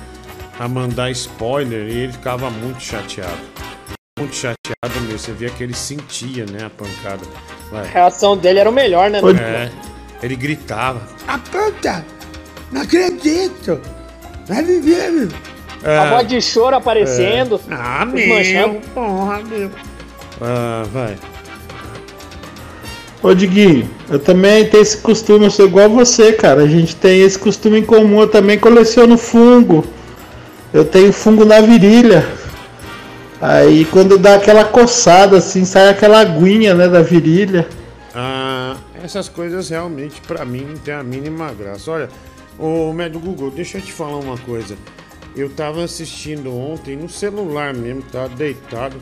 a mandar spoiler e ele ficava muito chateado. Muito chateado mesmo, você via que ele sentia, né, a pancada. Vai. A reação dele era o melhor, né? É, ele gritava. Aponta! Não acredito! Vai viver! É, a voz de choro aparecendo. Ah, meu! Porra, meu! Ah, vai. Ô, Diguinho, eu também tenho esse costume, eu sou igual a você, cara. A gente tem esse costume em comum, eu também coleciono fungo. Eu tenho fungo na virilha. Aí quando dá aquela coçada assim, sai aquela aguinha, né, da virilha. Ah, essas coisas realmente pra mim não tem a mínima graça. Olha, ô médio Google, deixa eu te falar uma coisa. Eu tava assistindo ontem no celular mesmo, tava deitado.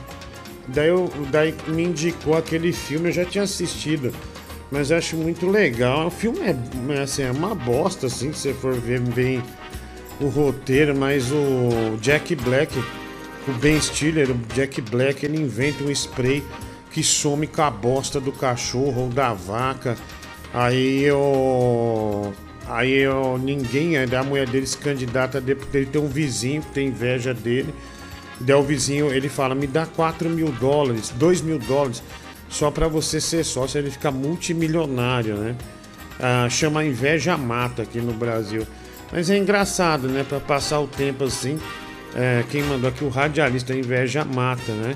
Daí me indicou aquele filme, eu já tinha assistido, mas eu acho muito legal. O filme é, assim, é uma bosta, assim, se você for ver bem o roteiro, mas o Jack Black... O Ben Stiller, o Jack Black, ele inventa um spray que some com a bosta do cachorro ou da vaca. Ninguém, a mulher dele se candidata, porque ele tem um vizinho que tem inveja dele. Daí o vizinho, ele fala, me dá $4.000, $2.000, só pra você ser sócio, ele fica multimilionário, né? Ah, chama inveja mata aqui no Brasil. Mas é engraçado, né? Pra passar o tempo assim... É, quem mandou aqui, o radialista, inveja mata, né?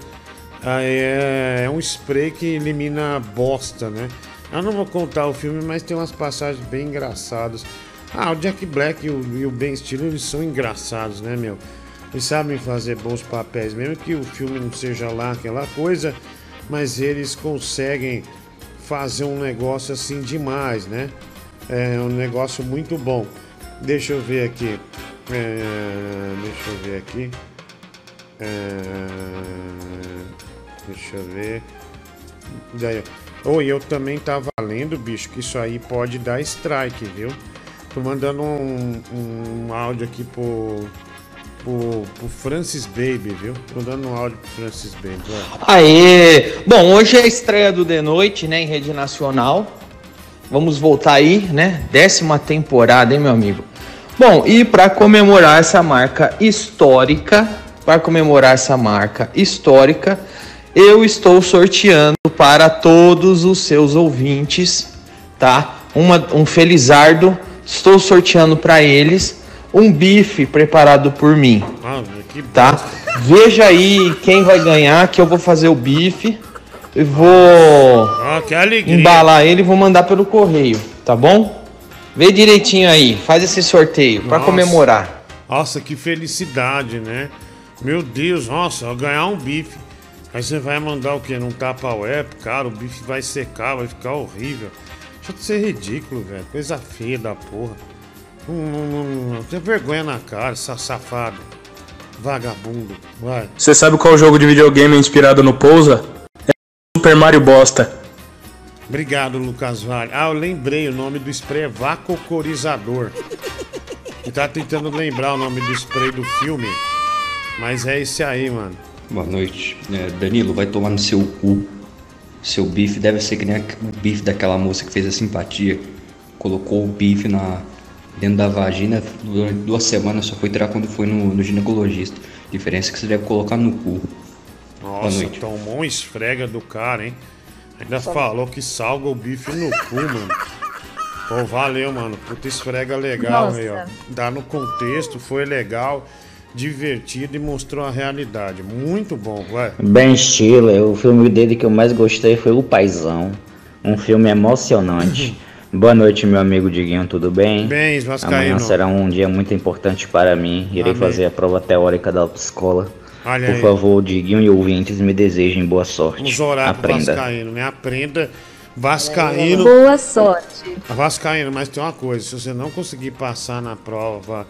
É um spray que elimina bosta, né? Eu não vou contar o filme, mas tem umas passagens bem engraçadas. Ah, o Jack Black e o Ben Stiller, eles são engraçados, né, meu? Eles sabem fazer bons papéis, mesmo que o filme não seja lá aquela coisa, mas eles conseguem fazer um negócio assim demais, né? É um negócio muito bom. Deixa eu ver aqui. Daí, eu também tava lendo, bicho, que isso aí pode dar strike, viu? Tô mandando um áudio aqui pro Francis Baby, viu? Tô dando um áudio pro Francis Baby. Vai. Aê! Bom, hoje é a estreia do De Noite, né? Em rede nacional. Vamos voltar aí, né? 10ª temporada, hein, meu amigo? Bom, e para comemorar essa marca histórica, eu estou sorteando para todos os seus ouvintes, tá? Um felizardo, estou sorteando para eles um bife preparado por mim, tá? Veja aí quem vai ganhar, que eu vou fazer o bife, eu vou embalar ele e vou mandar pelo correio, tá bom? Vê direitinho aí, faz esse sorteio pra comemorar. Nossa, que felicidade, né? Meu Deus, nossa, ganhar um bife. Aí você vai mandar o quê? Num Tupperware, cara, o bife vai secar, vai ficar horrível. Deixa de ser ridículo, velho. Coisa feia da porra. Não tem vergonha na cara, safado. Vagabundo, vai. Você sabe qual jogo de videogame é inspirado no Pousa? É Super Mario Bosta. Obrigado, Lucas Vale. Ah, eu lembrei, o nome do spray é vacocorizador. Eu tava tentando lembrar o nome do spray do filme, mas é esse aí, mano. Boa noite. Danilo, vai tomar no seu cu. Seu bife deve ser que nem o bife daquela moça que fez a simpatia. Colocou o bife na dentro da vagina durante 2 semanas, só foi tirar quando foi no ginecologista. Diferença é que você deve colocar no cu. Nossa, tomou um esfrega do cara, hein? Ainda falou que salga o bife no cu, mano. Pô, valeu, mano. Puta esfrega legal, nossa, aí, ó. Dá no contexto, foi legal, divertido e mostrou a realidade. Muito bom, ué. Ben Stiller, o filme dele que eu mais gostei foi O Paizão. Um filme emocionante. Boa noite, meu amigo Diguinho, tudo bem? Bens, Vascaíno. Amanhã será um dia muito importante para mim. Irei fazer a prova teórica da autoescola. Olha Por aí. Favor, Diguinho e ouvintes, me desejem boa sorte. Vamos orar pro Vascaíno, né? Aprenda, Vascaíno. Boa sorte. Vascaíno, mas tem uma coisa, se você não conseguir passar na prova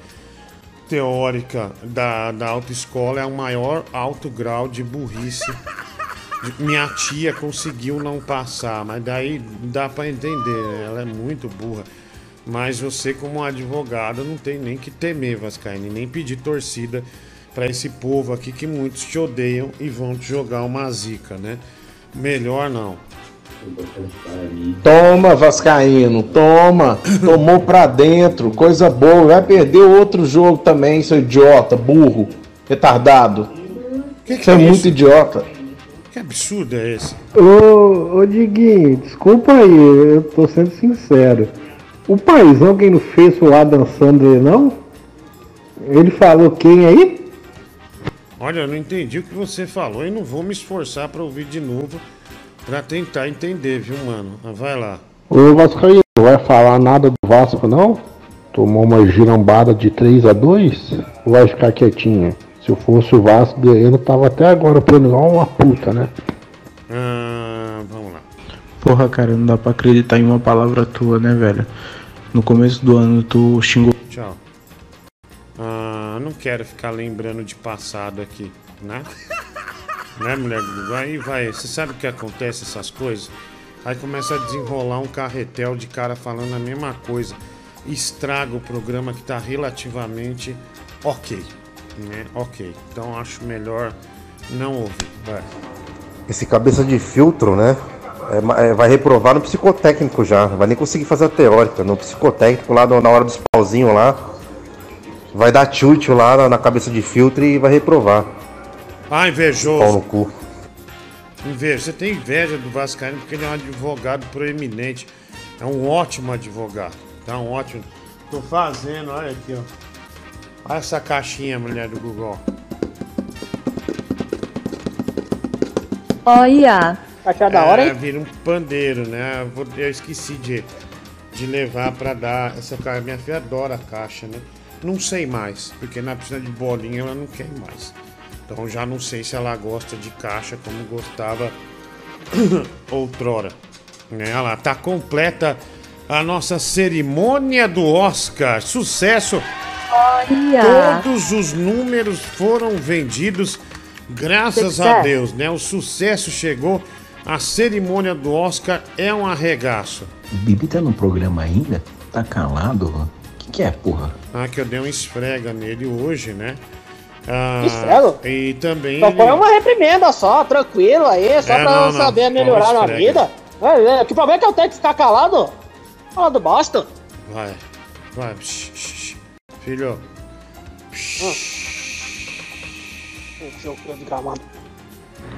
teórica da autoescola, é o maior alto grau de burrice. Minha tia conseguiu não passar, mas daí dá pra entender, ela é muito burra. Mas você, como advogado, não tem nem que temer, Vascaíno, nem pedir torcida pra esse povo aqui que muitos te odeiam e vão te jogar uma zica, né? Melhor não. Toma, Vascaíno, toma. Tomou pra dentro, coisa boa. Vai perder outro jogo também, seu idiota, burro, retardado. Você é muito idiota. Que absurdo é esse? Ô Diguinho, desculpa aí, eu tô sendo sincero. O Paizão, quem não fez o Adam Sandler, não? Ele falou quem aí? Olha, eu não entendi o que você falou e não vou me esforçar pra ouvir de novo pra tentar entender, viu, mano? Vai lá. Ô Vasco, aí não vai falar nada do Vasco, não? Tomou uma girambada de 3-2? Ou vai ficar quietinha? Se eu fosse o Vasco, eu tava até agora plano igual uma puta, né? Vamos lá. Porra, cara, não dá pra acreditar em uma palavra tua, né, velho? No começo do ano tu xingou... Tchau. Não quero ficar lembrando de passado aqui, né? Né, mulher? Aí vai, você sabe o que acontece, essas coisas? Aí começa a desenrolar um carretel de cara falando a mesma coisa. Estraga o programa que tá relativamente ok, né? Ok, então acho melhor não ouvir, vai. Esse cabeça de filtro, né? Vai reprovar no psicotécnico já. Não vai nem conseguir fazer a teórica. No psicotécnico lá, na hora dos pauzinhos lá, vai dar chute lá na cabeça de filtro e vai reprovar. Ah, invejoso. Pau no cu. Inveja. Você tem inveja do Vascaíno porque ele é um advogado proeminente. É um ótimo advogado. Tá um ótimo. Tô fazendo, olha aqui, ó. Olha essa caixinha, mulher do Google. Olha. A cada hora, hein? Vira um pandeiro, né? Eu esqueci de levar pra dar essa caixa. Minha filha adora a caixa, né? Não sei mais, porque na piscina de bolinha ela não quer mais. Então já não sei se ela gosta de caixa como gostava outrora. Olha lá, tá completa a nossa cerimônia do Oscar. Sucesso! Olha. Todos os números foram vendidos, graças a Deus, né? O sucesso chegou. A cerimônia do Oscar é um arregaço. Bibi tá no programa ainda? Tá calado, mano. Que é, porra? Ah, que eu dei um esfrega nele hoje, né? Esfrego? E também... Só foi uma reprimenda só, tranquilo aí, só pra não saber melhorar na vida. Que problema que eu tenho de ficar calado? Falando bosta. Vai. Filho.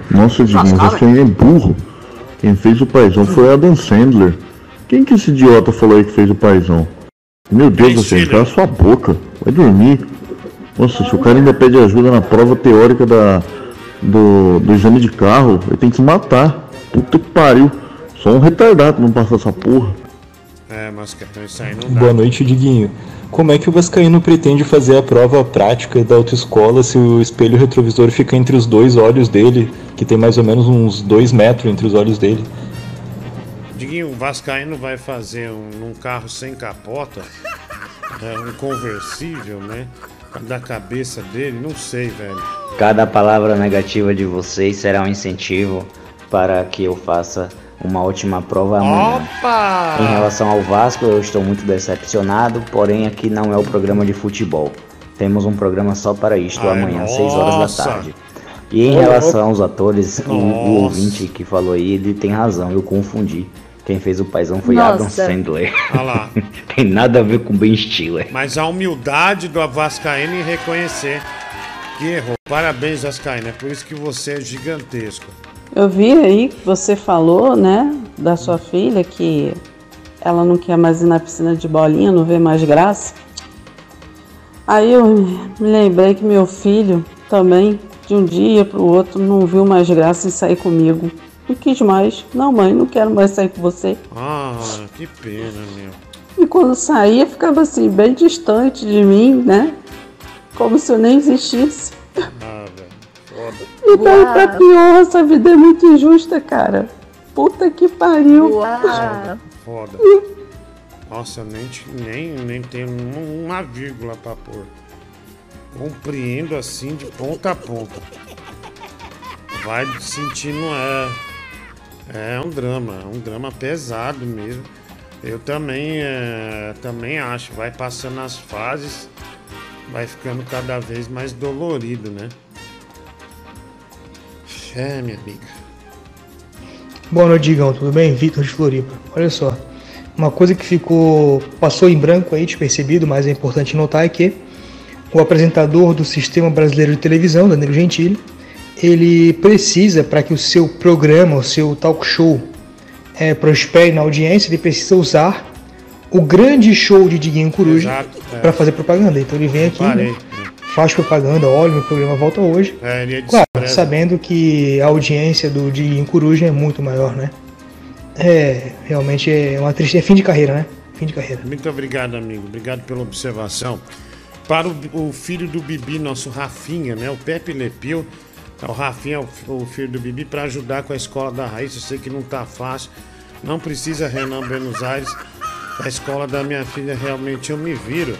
Nossa, Diguinho, você é burro. Quem fez o Paizão foi Adam Sandler. Quem que esse idiota falou aí que fez o Paizão? Meu Deus, você cala sua boca, vai dormir. Nossa, se o cara ainda pede ajuda na prova teórica do exame de carro, ele tem que se matar. Puta que pariu, só um retardado não passa essa porra. Boa noite, Diguinho. Como é que o Vascaíno pretende fazer a prova prática da autoescola se o espelho retrovisor fica entre os dois olhos dele, que tem mais ou menos uns 2 metros entre os olhos dele? Diguinho, o Vascaíno vai fazer um carro sem capota, um conversível, né? Da cabeça dele, não sei, velho. Cada palavra negativa de vocês será um incentivo para que eu faça uma ótima prova amanhã. Opa! Em relação ao Vasco, eu estou muito decepcionado, porém aqui não é o programa de futebol. Temos um programa só para isto amanhã, às 6 horas da tarde. E em relação aos atores, o ouvinte que falou aí, ele tem razão, eu confundi. Quem fez o paizão foi Adam Sandler. Ah lá. Tem nada a ver com Ben Stiller. Mas a humildade do Vascaíno em reconhecer que errou. Parabéns, Vascaíno. É por isso que você é gigantesco. Eu vi aí que você falou, né, da sua filha, que ela não quer mais ir na piscina de bolinha, não vê mais graça. Aí eu me lembrei que meu filho também, de um dia para o outro, não viu mais graça em sair comigo. Não quis mais. Não, mãe, não quero mais sair com você. Ah, que pena, meu. E quando saía, ficava assim, bem distante de mim, né? Como se eu nem existisse. Ah, velho. E daí pra pior, essa vida é muito injusta, cara. Puta que pariu. Foda, foda. Nossa, eu nem tenho uma vírgula pra pôr. Compreendo assim, de ponta a ponta. Vai sentindo, é um drama pesado mesmo. Eu também, também acho, vai passando as fases, vai ficando cada vez mais dolorido, né? É, minha amiga. Boa noite, Digão, tudo bem? Vitor de Floripa. Olha só, uma coisa que passou em branco aí, despercebido, mas é importante notar é que o apresentador do Sistema Brasileiro de Televisão, Danilo Gentili, ele precisa, para que o seu programa, o seu talk show prospere na audiência, ele precisa usar o grande show de Diguinho Coruja para fazer propaganda. Então ele vem aqui, né, faz propaganda, olha, meu programa volta hoje. Claro, sabendo que a audiência do Diguinho Coruja é muito maior, né? É, realmente é uma tristeza, é fim de carreira, né? Fim de carreira. Muito obrigado, amigo. Obrigado pela observação. Para o filho do Bibi, nosso Rafinha, né? O Pepe Lepil. O Rafinha, o filho do Bibi, para ajudar com a escola da Raíssa. Eu sei que não tá fácil. Não precisa, Renan Buenos Aires. A escola da minha filha, realmente eu me viro.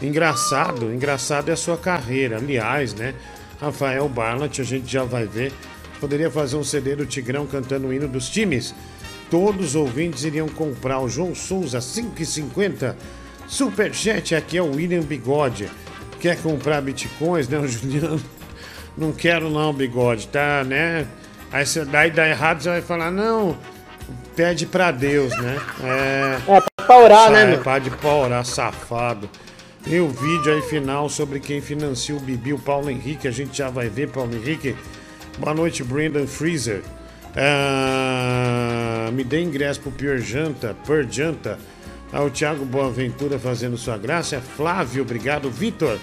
Engraçado, engraçado é a sua carreira. Aliás, né? Rafael Barlat, a gente já vai ver. Poderia fazer um CD do Tigrão cantando o hino dos times. Todos os ouvintes iriam comprar. O João Souza, R$5,50. Superchat, aqui é o William Bigode. Quer comprar bitcoins, né, o Juliano? Não quero não, Bigode, tá, né? Aí você dá errado, você vai falar, não, pede pra Deus, né? É pra orar, né, meu? Pede pra orar, safado. Tem o vídeo aí final sobre quem financia o Bibi, o Paulo Henrique, a gente já vai ver, Paulo Henrique. Boa noite, Brendan Fraser. Me dê ingresso pro Pearl Janta. O Thiago Boaventura fazendo sua graça. Flávio, obrigado. Vitor,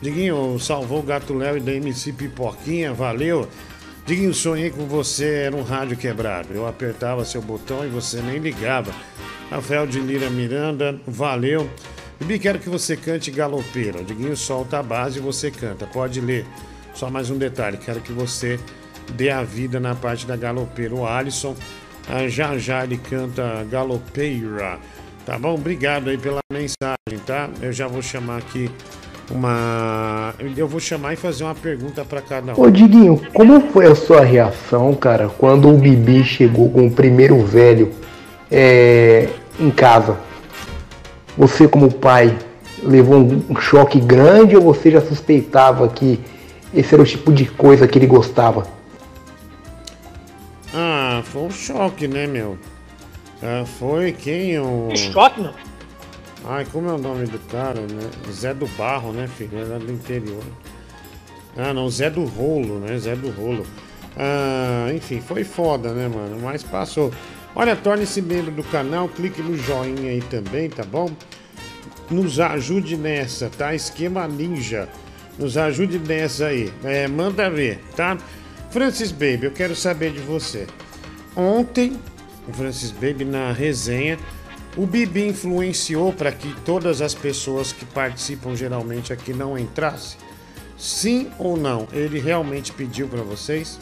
Diguinho, salvou o Gato Léo e da MC Pipoquinha, valeu. Diguinho, sonhei com você, era um rádio quebrado. Eu apertava seu botão e você nem ligava. Rafael de Lira Miranda, valeu. Bibi, quero que você cante Galopeira. Diguinho, solta a base e você canta. Pode ler. Só mais um detalhe, quero que você dê a vida na parte da Galopeira. O Alisson, já já ele canta Galopeira. Tá bom? Obrigado aí pela mensagem, tá? Eu já vou chamar aqui eu vou chamar e fazer uma pergunta pra cada um. Ô Diguinho, como foi a sua reação, cara, quando o Bibi chegou com o primeiro velho em casa? Você, como pai, levou um choque grande ou você já suspeitava que esse era o tipo de coisa que ele gostava? Ah, foi um choque, né, meu? Foi quem? Um choque, não? Ai, como é o nome do cara, né? Zé do Barro, né, filho? Era do interior. Ah, não, Zé do Rolo, né? Zé do Rolo. Ah, enfim, foi foda, né, mano? Mas passou. Olha, torne-se membro do canal, clique no joinha aí também, tá bom? Nos ajude nessa, tá? Esquema Ninja. Nos ajude nessa aí. Manda ver, tá? Francis Baby, eu quero saber de você. Ontem, o Francis Baby na resenha, o Bibi influenciou para que todas as pessoas que participam geralmente aqui não entrassem? Sim ou não? Ele realmente pediu para vocês?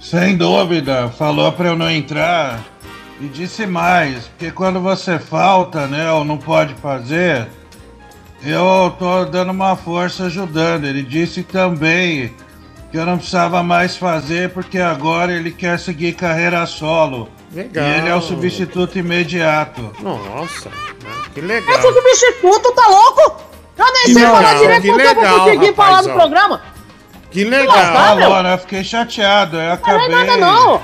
Sem dúvida, falou para eu não entrar e disse mais, porque quando você falta, né, ou não pode fazer, eu tô dando uma força ajudando. Ele disse também que eu não precisava mais fazer porque agora ele quer seguir carreira solo. Legal. E ele é o substituto imediato. Nossa, que legal. É substituto, tá louco? Eu nem sei falar direito porque eu vou conseguir falar do programa. Que legal. Agora, eu fiquei chateado, eu acabei... Não é nada não.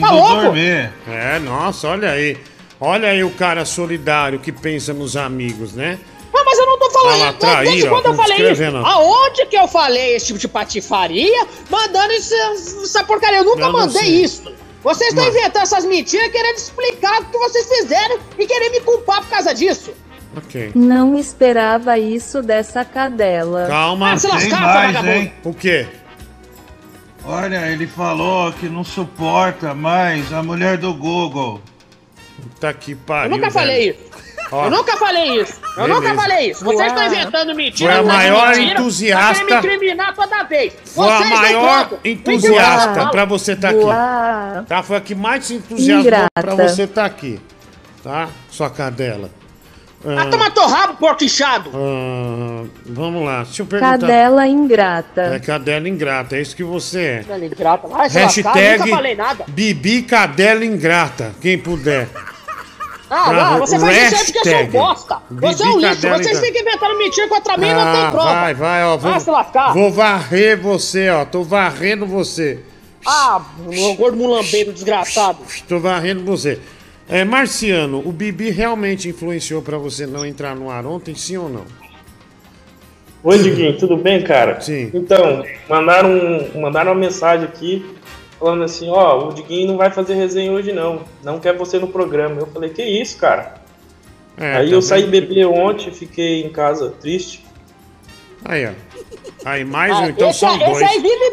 Tá louco? Dormir. É, nossa, olha aí. Olha aí o cara solidário que pensa nos amigos, né? Mas eu não tô falando isso. Desde quando eu falei isso? Aonde que eu falei esse tipo de patifaria? Mandando isso, essa porcaria. Eu nunca mandei isso. Vocês estão inventando essas mentiras querendo explicar o que vocês fizeram e querer me culpar por causa disso. Okay. Não esperava isso dessa cadela. Calma, se lascar, vagabundo. O quê? Olha, ele falou que não suporta mais a mulher do Google. Puta que pariu. Eu nunca falei isso. Eu nunca falei isso. Eu nunca falei isso. Vocês estão inventando mentiras. Foi a maior entusiasta. Querem me incriminar toda vez. Foi a maior entusiasta pra você estar aqui. Tá? Foi a que mais se entusiasmou pra você estar aqui. Tá? Sua cadela. Ah, toma teu rabo, porco inchado. Vamos lá, deixa eu perguntar. Cadela ingrata. É cadela ingrata, é isso que você é. Cadela ingrata. Vai, hashtag nunca falei nada. Bibi cadela ingrata, quem puder. Ah, lá, você faz isso porque eu sou bosta. Você é um lixo, vocês ficam inventando mentira contra mim e não tem prova. Vai, vai, ó. Vai se lascar. Vou varrer você, ó, tô varrendo você. Ah, gordo mulambeiro desgraçado. Tô varrendo você. É, Marciano, o Bibi realmente influenciou pra você não entrar no ar ontem, sim ou não? Oi, Diguinho, tudo bem, cara? Sim. Então, mandaram uma mensagem aqui, falando assim, ó, o Diguinho não vai fazer resenha hoje não quer você no programa. Eu falei, que isso, cara? É, aí eu saí beber ontem, fiquei em casa triste. Aí, ó. Aí mais um, então são dois. Esse aí vive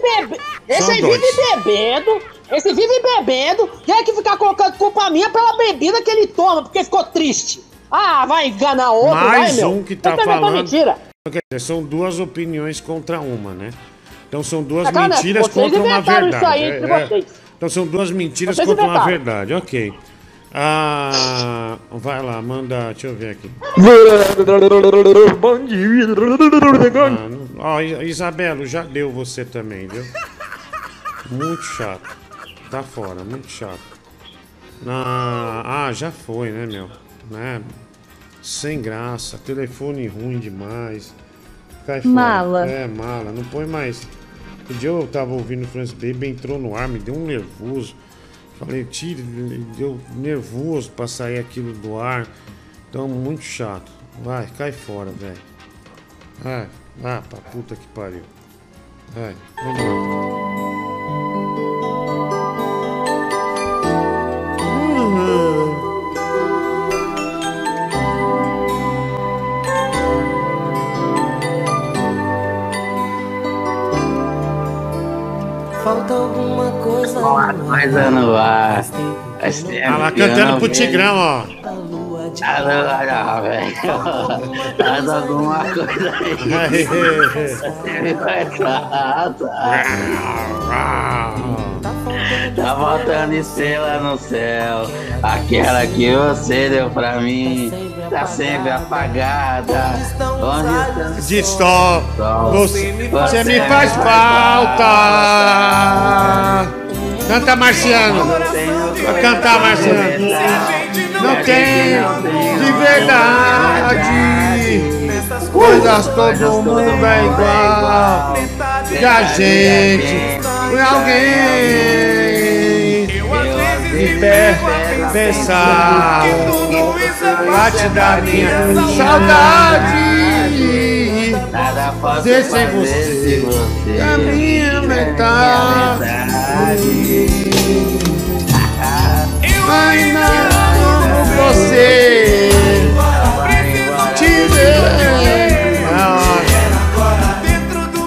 bebendo... Esse vive bebendo, tem que ficar colocando culpa minha pela bebida que ele toma, porque ficou triste. Ah, vai enganar outro, mais vai, meu. Que tá falando mentira. Quer dizer, são duas opiniões contra uma, né? Então são duas mentiras contra uma verdade. Isso aí entre vocês. Então são duas mentiras contra uma verdade, ok. Ah, vai lá, manda, deixa eu ver aqui. Isabelo, já deu você também, viu? Muito chato. Tá fora, muito chato. Ah, já foi, né, meu? Né? Sem graça, telefone ruim demais. Cai fora. Mala. É, mala, não põe mais. Um dia eu tava ouvindo o Francis Baby, entrou no ar, me deu um nervoso. Falei, tira, deu nervoso pra sair aquilo do ar. Então, muito chato. Vai, cai fora, velho. Vai, ah, pra puta que pariu. Vai, vamos lá. Falta alguma coisa no ar. Ah, lá cantando pro Tigrão, ó. Faz alguma coisa aí. Você me faz tá faltando estrela no céu. Aquela que você deu pra mim tá sempre apagada. Onde de sol, você me faz falta. Canta, Marciano. Vai cantar, Marciano. Não tem de verdade. Coisas todo mundo é igual. E a gente por alguém me perde pensar. Bate da minha saudade. Nada pode fazer sem você. A minha metade. Eu ainda amo você. Te deu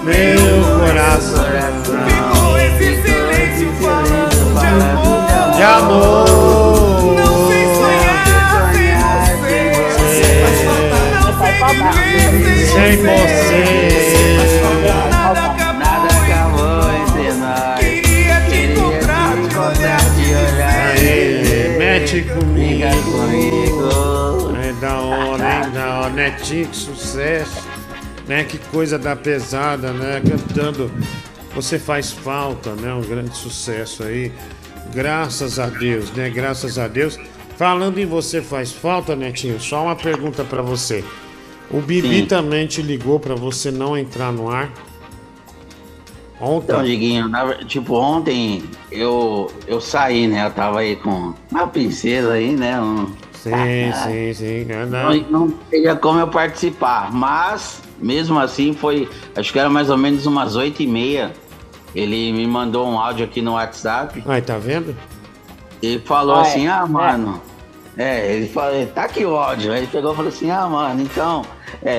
meu coração. De amor, não sei sonhar sem você, sem você, nada acabou entre nós. Queria te encontrar, te olhar. Aê, mete comigo. É da hora, hein? Da hora, né? Que sucesso, né? Que coisa da pesada, né? Cantando Você Faz Falta, né? Um grande sucesso aí. Graças a Deus, né? Graças a Deus. Falando em Você Faz Falta, Netinho, só uma pergunta pra você. O Bibi também te ligou pra você não entrar no ar? Ontem? Então, Diguinho, tipo, ontem eu saí, né? Eu tava aí com uma princesa aí, né? Sim. Não teria como eu participar, mas mesmo assim foi, acho que era mais ou menos umas 8h30. Ele me mandou um áudio aqui no WhatsApp. Aí, tá vendo? Ele falou assim, mano... ele falou, tá aqui o áudio. Aí ele pegou e falou assim, mano, então... não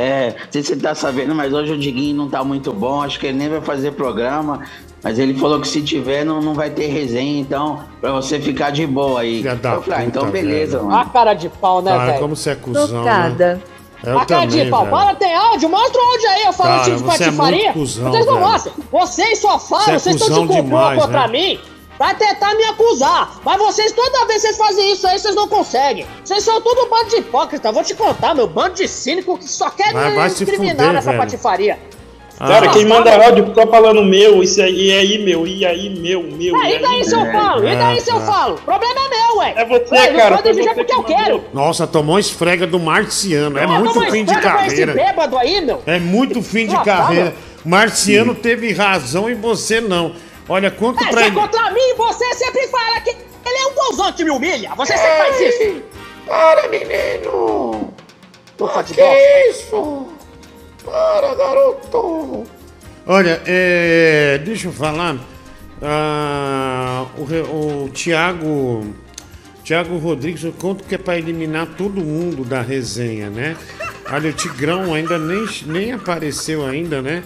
sei se você tá sabendo, mas hoje o Diguinho não tá muito bom. Acho que ele nem vai fazer programa. Mas ele falou que se tiver, não vai ter resenha. Então, pra você ficar de boa aí. Eu falei, então beleza, velho. Mano. A cara de pau, né, velho? Cara, como você é cuzão, né? A cara de pau. Para, tem áudio? Mostra o áudio aí. Eu falo esse tipo de patifaria. É cuzão, vocês não gostam. Vocês só falam, vocês estão de complô contra mim. Vai tentar me acusar, mas vocês, toda vez que vocês fazem isso aí, vocês não conseguem. Vocês são tudo um bando de hipócrita, vou te contar, meu bando de cínico que só quer me discriminar nessa patifaria. Cara, quem manda áudio fica falando meu, isso aí, e aí meu. E daí se eu falo? O problema é meu, ué. É você, cara. Eu vou desejar porque eu quero. Nossa, tomou esfrega do marciano. É muito fim de carreira. É muito fim de carreira. Marciano teve razão e você não. Olha quanto pra ele. Contra mim, você sempre fala que ele é um bonzão que me humilha. Você sempre faz isso. Para, menino. Que isso? Para, garoto. Olha, deixa eu falar. O Thiago Rodrigues, eu conto que é pra eliminar todo mundo da resenha, né? Olha, o Tigrão ainda nem apareceu ainda, né?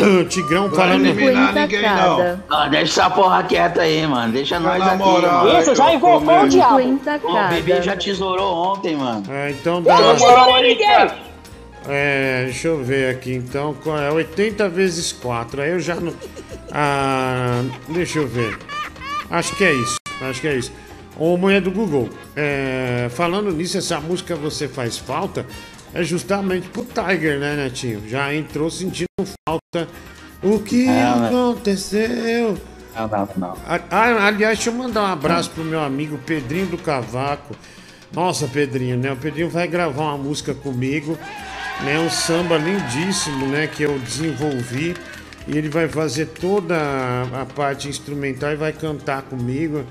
O Tigrão falando... Não vai eliminar ninguém, não. Deixa essa porra quieta aí, mano. Deixa nós aqui. Moral, isso, já envolveu o diabo. O Bibi já tesourou ontem, mano. Então dá... Eu não tesourei ninguém! Deixa eu ver aqui, então. 80 vezes 4. Aí eu já não... deixa eu ver. Acho que é isso. Ô, mulher do Google. Falando nisso, essa música Você Faz Falta... É justamente pro Tiger, né, Netinho? Já entrou sentindo falta. O que aconteceu? Não. Aliás, deixa eu mandar um abraço pro meu amigo Pedrinho do Cavaco. Nossa, Pedrinho, né? O Pedrinho vai gravar uma música comigo, né? Um samba lindíssimo, né? Que eu desenvolvi. E ele vai fazer toda a parte instrumental e vai cantar comigo,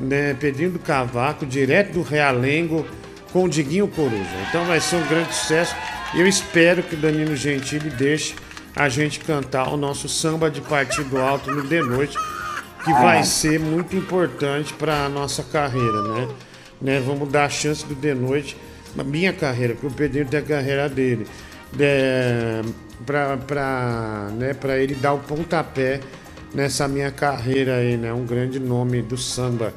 né? Pedrinho do Cavaco, direto do Realengo, com o Diguinho Coruja. Então vai ser um grande sucesso. Eu espero que o Danilo Gentili deixe a gente cantar o nosso samba de partido alto no De Noite, que vai ser muito importante para a nossa carreira, né? Vamos dar a chance do De Noite, a minha carreira, porque o Pedrinho tem a carreira dele, para ele dar o pontapé nessa minha carreira aí, né? Um grande nome do samba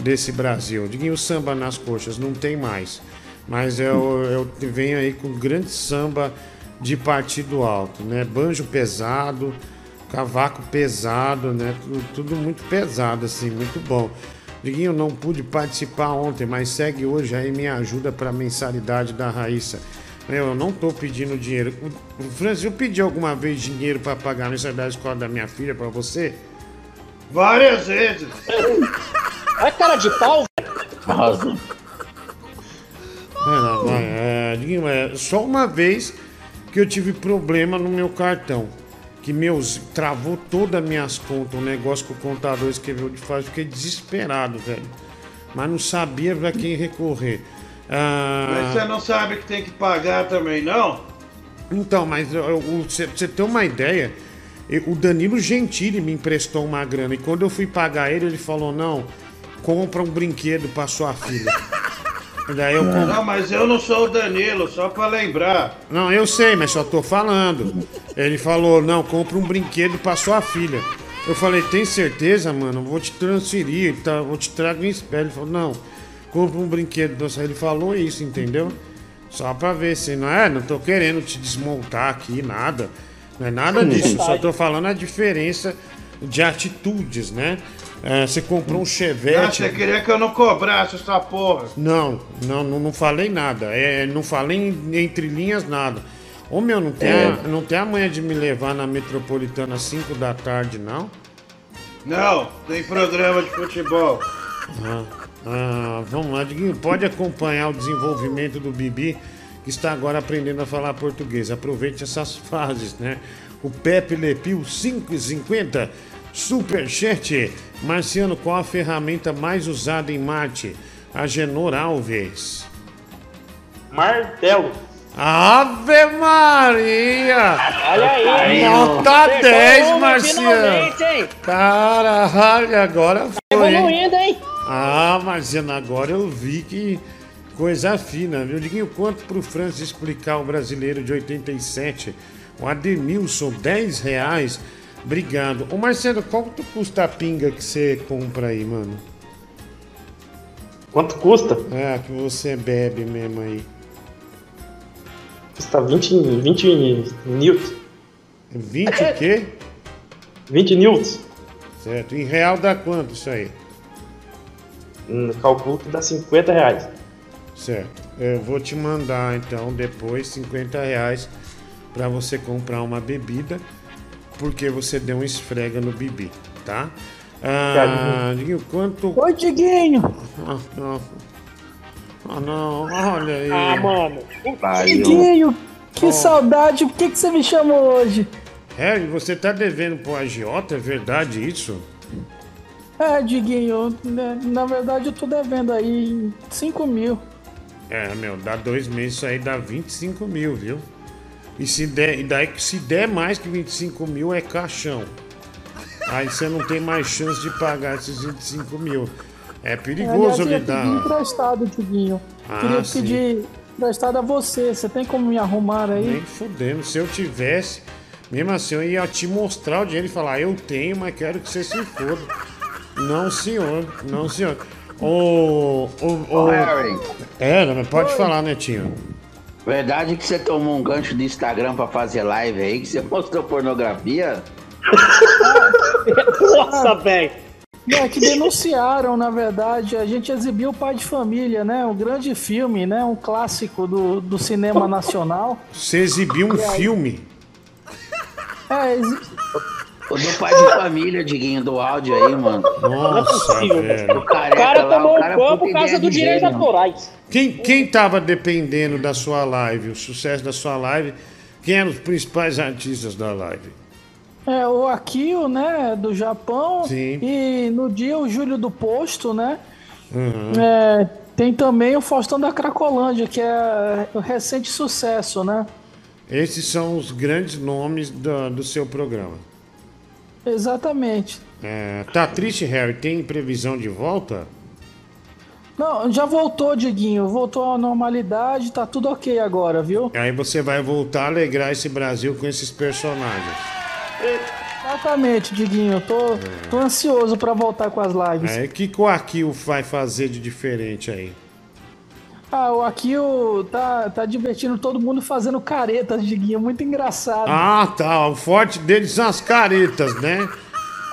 desse Brasil. Diguinho, o samba nas coxas não tem mais, mas eu venho aí com grande samba de partido alto, né? Banjo pesado, cavaco pesado, né? Tudo muito pesado, assim, muito bom. Diguinho, não pude participar ontem, mas segue hoje aí minha ajuda para a mensalidade da Raíssa. Eu não tô pedindo dinheiro. O Francis, eu pedi alguma vez dinheiro para pagar a mensalidade da escola da minha filha para você? Várias vezes! Olha a cara de pau, velho. Só uma vez que eu tive problema no meu cartão. Que travou todas as minhas contas. Um negócio que o contador escreveu de faz. Fiquei desesperado, velho. Mas não sabia pra quem recorrer. Mas você não sabe que tem que pagar também, não? Então, mas você tem uma ideia. O Danilo Gentili me emprestou uma grana. E quando eu fui pagar ele falou, não... Compra um brinquedo pra sua filha. Daí eu compro... Não, mas eu não sou o Danilo, só pra lembrar. Não, eu sei, mas só tô falando. Ele falou, não, compra um brinquedo pra sua filha. Eu falei, tem certeza, mano? Vou te transferir, tá? Vou te trago em espelho. Ele falou, não, compra um brinquedo pra sua filha. Ele falou isso, entendeu? Só pra ver se não é, não tô querendo te desmontar aqui, nada. Não é nada disso, só tô falando a diferença de atitudes, né? Você comprou um Chevette. Ah, você queria que eu não cobrasse essa porra. Não falei nada. Não falei entre linhas nada. Ô meu, não tem a manha de me levar na Metropolitana às 5 da tarde, não? Não, tem programa de futebol. Vamos lá, Diguinho, pode acompanhar o desenvolvimento do Bibi, que está agora aprendendo a falar português. Aproveite essas fases, né? o Pepe Lepil, 5,50. Superchat, Marciano, qual a ferramenta mais usada em mate? Agenor Alves. Martelo. Ave Maria! Olha aí! Nota 10, Marciano! Caralho, agora foi! Tá evoluindo, hein? Ah, Marciano, agora eu vi que coisa fina, viu? Diguinho, quanto pro Francis explicar o brasileiro de 87? O Ademilson, R$10. Obrigado. Ô, Marciano, quanto custa a pinga que você compra aí, mano? Quanto custa? É, que você bebe mesmo aí. Custa 20 newtons. 20 o quê? 20 newtons. Certo. Em real dá quanto isso aí? Calculo que dá R$50. Certo. Eu vou te mandar, então, depois R$50 para você comprar uma bebida, porque você deu um esfrega no Bibi, tá? Ah, Diguinho, quanto... Oi, Diguinho! Ah, não. Ah, não, olha aí. Ah, mano. Diguinho, que saudade. Por que você me chamou hoje? É, você tá devendo pro agiota? É verdade isso? É, Diguinho, na verdade eu tô devendo aí 5 mil. É, meu, dá 2 meses, isso aí dá 25 mil, viu? E se der, e daí, se der mais que 25 mil é caixão. Aí você não tem mais chance de pagar esses 25 mil. É perigoso, me dá. Eu queria pedir emprestado, Diguinho. Ah, queria pedir emprestado a você. Você tem como me arrumar aí? Nem fudendo. Se eu tivesse, mesmo assim, eu ia te mostrar o dinheiro e falar: eu tenho, mas quero que você se foda. Não, senhor. Não, senhor. Harry. É, mas pode falar, Netinho. Verdade que você tomou um gancho do Instagram pra fazer live aí, que você mostrou pornografia? Nossa, velho. Não, é que denunciaram, na verdade. A gente exibiu O Pai de Família, né? Um grande filme, né? Um clássico do cinema nacional. Você exibiu um filme? É, o do Pai de Família, Diguinho, do áudio aí, mano. Nossa, velho. O cara tomou um pão por causa do direito autorais. Quem tava dependendo da sua live, o sucesso da sua live? Quem eram os principais artistas da live? É, o Akil, né, do Japão. Sim. E no dia o Júlio do Posto, né? Uhum. É, tem também o Faustão da Cracolândia, que é o recente sucesso, né? Esses são os grandes nomes do seu programa. Exatamente. É, tá triste, Harry? Tem previsão de volta? Não, já voltou, Diguinho. Voltou à normalidade, tá tudo ok agora, viu? Aí você vai voltar a alegrar esse Brasil com esses personagens. Exatamente, Diguinho. Eu tô ansioso pra voltar com as lives. O que o Akil vai fazer de diferente aí? Ah, o Akil tá divertindo todo mundo fazendo caretas, Diguinho. Muito engraçado. Ah, tá. O forte deles são as caretas, né?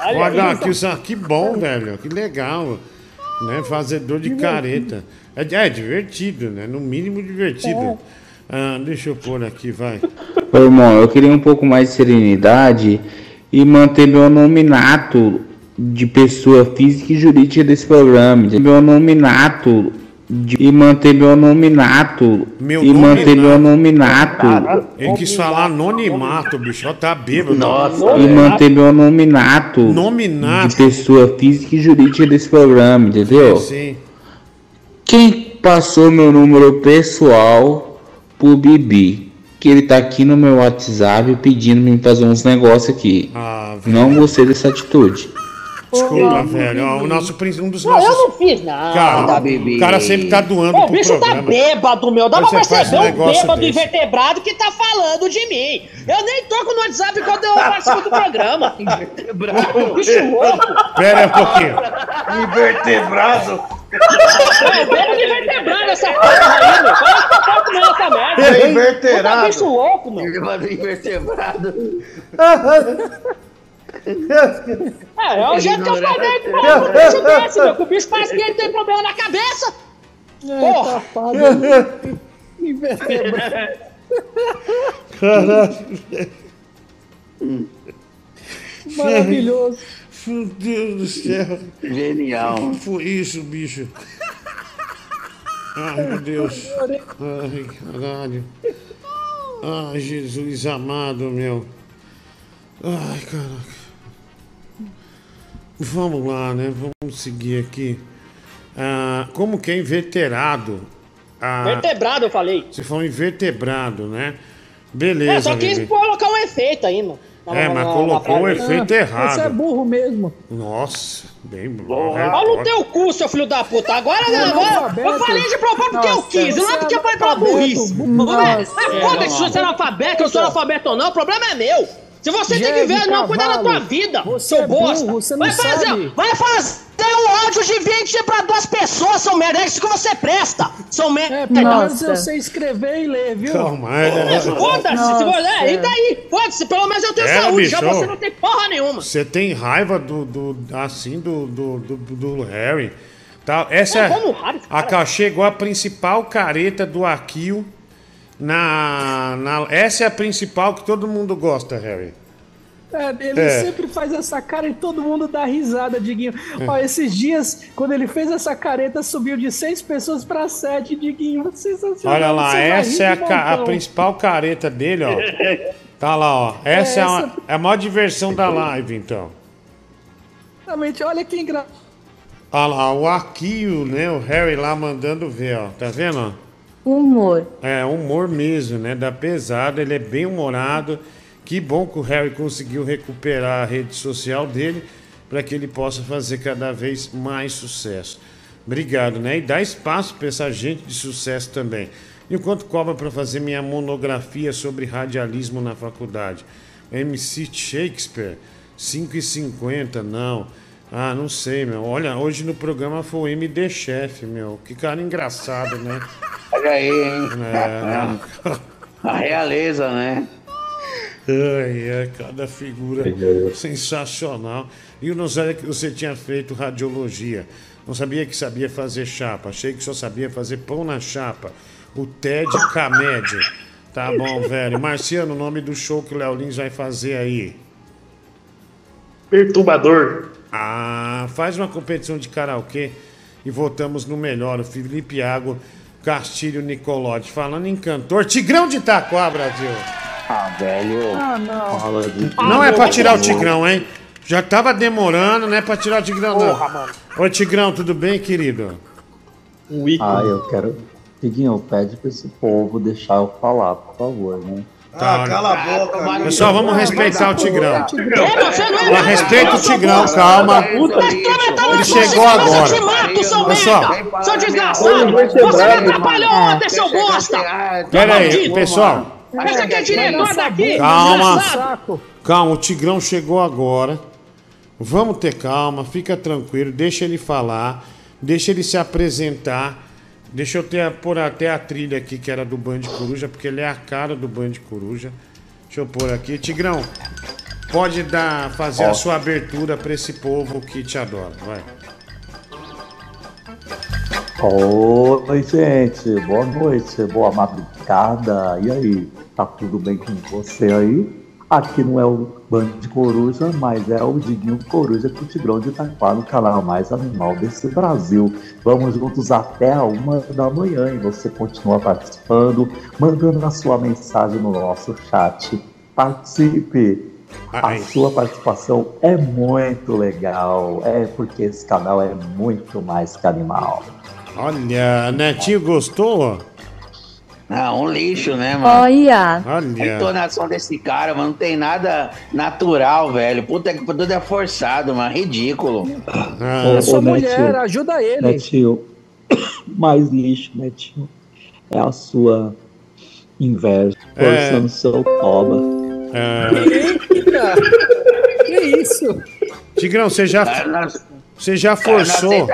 Olha, Akil, que bom, velho. Que legal. Né? Fazedor de careta. É divertido, né? No mínimo divertido. É. Ah, deixa eu pôr aqui, vai. Ô, irmão, eu queria um pouco mais de serenidade e manter meu nominato de pessoa física e jurídica desse programa. Ele quis falar anonimato, bicho. Ó, tá bêbado. Nossa, e manter meu nominato de pessoa física e jurídica desse programa, entendeu? Sim. Quem passou meu número pessoal pro Bibi, que ele tá aqui no meu WhatsApp pedindo pra mim fazer uns negócios aqui. Ah, não gostei dessa atitude. Desculpa, velho. Ó, um dos nossos... eu não fiz nada, cara, Bibi. O cara sempre tá doando pro bicho programa. Tá bêbado, meu. Dá pra perceber um bêbado invertebrado que tá falando de mim. Eu nem toco no WhatsApp quando eu participo do programa. Invertebrado? Bicho louco. Pera um pouquinho. Invertebrado? É bêbado invertebrado essa porra aí, meu. Fala que eu tô comendo essa merda. É invertebrado. Tá bicho louco, meu. Bêbado invertebrado. É o jeito que eu falei com o bicho desse, meu. Que o bicho parece que ele tem problema na cabeça. Porra. Invertebrado. Caralho. Maravilhoso. Meu Deus do céu. Genial. O que foi isso, bicho? Ai, meu Deus. Ai, caralho. Ai, Jesus amado, meu. Ai, caraca. Vamos lá, né? Vamos seguir aqui. Como que é invertebrado? Vertebrado, eu falei. Você falou invertebrado, né? Beleza. É, só quis colocar um efeito aí, mano. Mas colocou o efeito errado. Você é burro mesmo. Nossa, bem burro. Olha o teu cu, seu filho da puta. Agora eu falei de propósito porque eu quis. Não é porque eu falei pela burrice. Mas foda-se se você é analfabeto, eu sou analfabeto ou não. O problema é meu. Se você tem que ver, não cuida da tua vida, seu bosta. Vai fazer um áudio de 20 pra duas pessoas, seu merda. É isso que você presta, seu merda. É, pelo menos eu sei escrever e ler, viu? Calma, foda-se, e daí? Foda-se, pelo menos eu tenho saúde, bicho, já você não tem porra nenhuma. Você tem raiva do Harry. Tá, essa a cachê igual a principal careta do Akil. Essa é a principal que todo mundo gosta, Harry. Ele sempre faz essa cara e todo mundo dá risada, Diguinho. Ó, esses dias, quando ele fez essa careta, subiu de 6 pessoas pra 7, Diguinho. Sensacional. Olha lá, essa é a principal careta dele, ó. Tá lá, ó. Essa é a maior diversão da live, então. Exatamente, olha que engraçado. Olha lá, o Akio, né? O Harry lá mandando ver, ó. Tá vendo, ó? Humor. É, humor mesmo, né? Da pesada, ele é bem humorado. Que bom que o Harry conseguiu recuperar a rede social dele para que ele possa fazer cada vez mais sucesso. Obrigado, né? E dá espaço para essa gente de sucesso também. E o quanto cobra para fazer minha monografia sobre radialismo na faculdade? MC Shakespeare, R$5,50, não. Ah, não sei, meu. Olha, hoje no programa foi o MD Chef, meu. Que cara engraçado, né? Olha aí, hein? A realeza, né? É cada figura sensacional. E eu não sabia que você tinha feito radiologia. Não sabia que sabia fazer chapa. Achei que só sabia fazer pão na chapa. O Ted Camédio. Tá bom, velho. Marciano, o nome do show que o Léo Lins vai fazer aí? Perturbador. Ah, faz uma competição de karaokê e votamos no melhor. O Felipe Iago Castilho Nicolotti. Falando em cantor, Tigrão de Itaquá, Brasil. Ah, velho. Ah, não. Não é pra tirar o Tigrão, hein? Já tava demorando, não é pra tirar o Tigrão, não. Porra, mano. Oi, Tigrão, tudo bem, querido? Um ícone. Ah, eu quero... Tiguinho, pede pra esse povo deixar eu falar, por favor, né? Cala a boca, mano. Pessoal, vamos respeitar o Tigrão. Respeita o Tigrão, calma. Ele chegou agora. Pessoal, seu desgraçado, você me atrapalhou ontem, seu bosta. Pera aí, pessoal. Essa aqui é diretora daqui. Calma, o Tigrão chegou agora. Vamos ter calma, fica tranquilo. Deixa ele falar, deixa ele se apresentar. Deixa eu pôr até a trilha aqui que era do Bando de Coruja, porque ele é a cara do Bando de Coruja. Deixa eu pôr aqui. Tigrão, pode fazer a sua abertura para esse povo que te adora. Vai. Oi, gente. Boa noite, boa madrugada. E aí, tá tudo bem com você aí? Aqui não é o Bando de Coruja, mas é o Diguinho Coruja com o Tigrão de Itaquá, no canal mais animal desse Brasil. Vamos juntos até a 1 da manhã e você continua participando, mandando a sua mensagem no nosso chat. Participe! A sua participação é muito legal, porque esse canal é muito mais que animal. Olha, Netinho gostou? Ah, um lixo, né, mano? Olha. A entonação desse cara, mano, não tem nada natural, velho. Puta que tudo é forçado, mano. Ridículo. É sua mulher, Netinho. Ajuda ele. Netinho, mais lixo, Netinho. É a sua inveja. Forçando no seu toba. Que isso? Tigrão, você já... Você já forçou.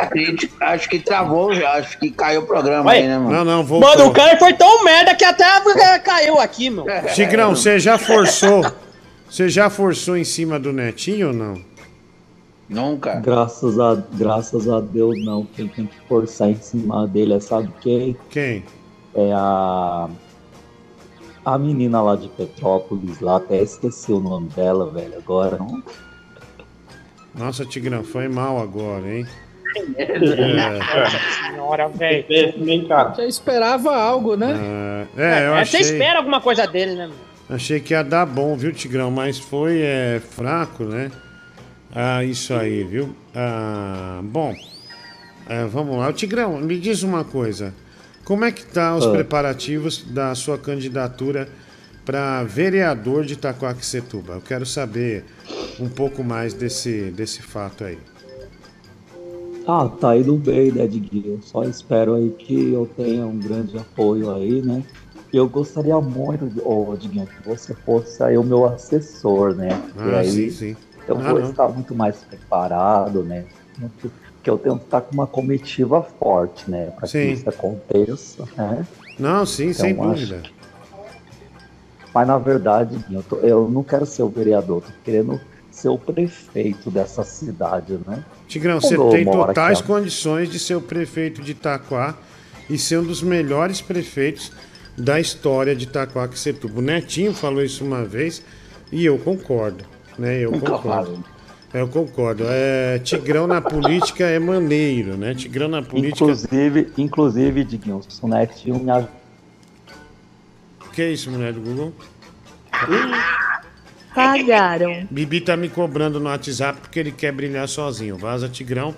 Acho que travou já, acho que caiu o programa. Ué? Aí, né, mano? Não, voltou. Mano, o cara foi tão merda que até caiu aqui, mano. Tigrão, você já forçou. Você já forçou em cima do Netinho ou não? Nunca. Graças a Deus, não. Quem tem que forçar em cima dele é, sabe quem? Quem? É a menina lá de Petrópolis, lá, até esqueci o nome dela, velho, agora. Não. Nossa, Tigrão, foi mal agora, hein? Senhora, velho. Já esperava algo, né? Você espera alguma coisa dele, né? Achei que ia dar bom, viu, Tigrão? Mas foi fraco, né? Ah, isso aí, viu? Ah, bom, vamos lá. O Tigrão, me diz uma coisa. Como é que tá os preparativos da sua candidatura para vereador de Itaquaquecetuba? Eu quero saber um pouco mais desse fato aí. Ah, tá indo bem, né, Diguinho? Só espero aí que eu tenha um grande apoio aí, né? Eu gostaria muito, Diguinho, que você fosse aí o meu assessor, né? Porque aí sim, sim. Eu vou estar muito mais preparado, né? Porque eu tenho que estar com uma comitiva forte, né? Para que isso aconteça, né? Não, sim, então, sem dúvida. Mas, na verdade, eu não quero ser o vereador, estou querendo ser o prefeito dessa cidade, né? Tigrão, você tem totais condições de ser o prefeito de Itaquá e ser um dos melhores prefeitos da história de Itaquaquecetuba. O Netinho falou isso uma vez e eu concordo, né? Eu concordo. Eu concordo. Tigrão na política é maneiro, né? Tigrão na política... Inclusive, Diguinho, o Netinho me ajuda. Que é isso, mulher do Google? Pagaram. Bibi tá me cobrando no WhatsApp porque ele quer brilhar sozinho. Vaza, Tigrão.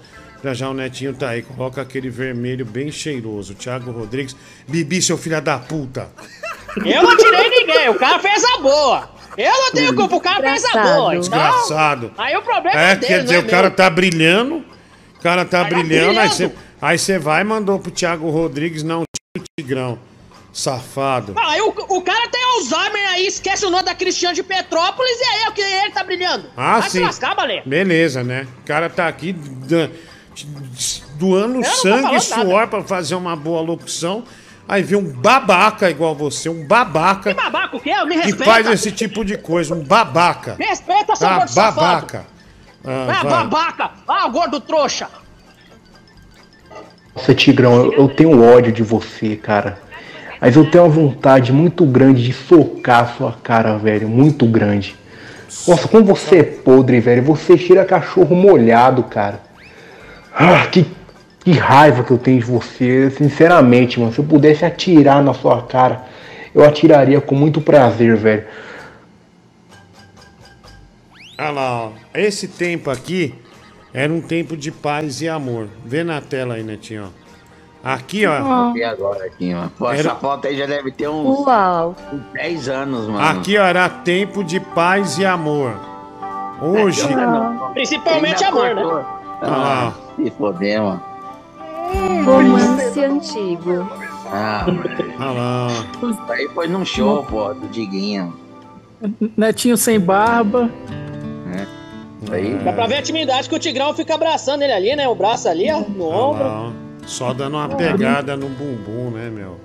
Já o Netinho tá aí. Coloca aquele vermelho bem cheiroso. Thiago Rodrigues. Bibi, seu filho da puta. Eu não tirei ninguém. O cara fez a boa. Eu não tenho culpa. O cara fez a boa. Desgraçado. Então, aí o problema é dele, quer dizer, o cara tá brilhando. O cara tá brilhando. Aí você vai e mandou pro Thiago Rodrigues. Não, Tigrão. Safado. Aí o cara tem Alzheimer aí, esquece o nome da Cristiane de Petrópolis e aí ele tá brilhando. Ah, vai sim. Se lascar, Balé. Beleza, né? O cara tá aqui doando sangue e suor pra fazer uma boa locução. Aí vem um babaca igual você, um babaca. Que babaca o quê? Me respeita. E faz esse tipo de coisa, um babaca. Me respeita, seu gordo babaca. Babaca. Ah, gordo trouxa. Nossa, Tigrão, eu tenho ódio de você, cara. Mas eu tenho uma vontade muito grande de socar a sua cara, velho. Muito grande. Nossa, como você é podre, velho. Você cheira cachorro molhado, cara. Ah, que raiva que eu tenho de você. Sinceramente, mano. Se eu pudesse atirar na sua cara, eu atiraria com muito prazer, velho. Olha lá, ó. Esse tempo aqui era um tempo de paz e amor. Vê na tela aí, Netinho, ó. Aqui, ó. E agora, aqui, ó. Pô, essa foto aí já deve ter uns 10 anos, mano. Aqui, ó, era tempo de paz e amor. Hoje. Principalmente amor, cortou, né? Ah. Se foder, mano. Romance antigo. Ah, mano. Ah. Aí foi num show, pô, do Diguinho. Netinho sem barba. É. Aí. Dá pra ver a intimidade que o Tigrão fica abraçando ele ali, né? O braço ali, ó, no ombro. Lá. Só dando uma pegada no bumbum, né, meu?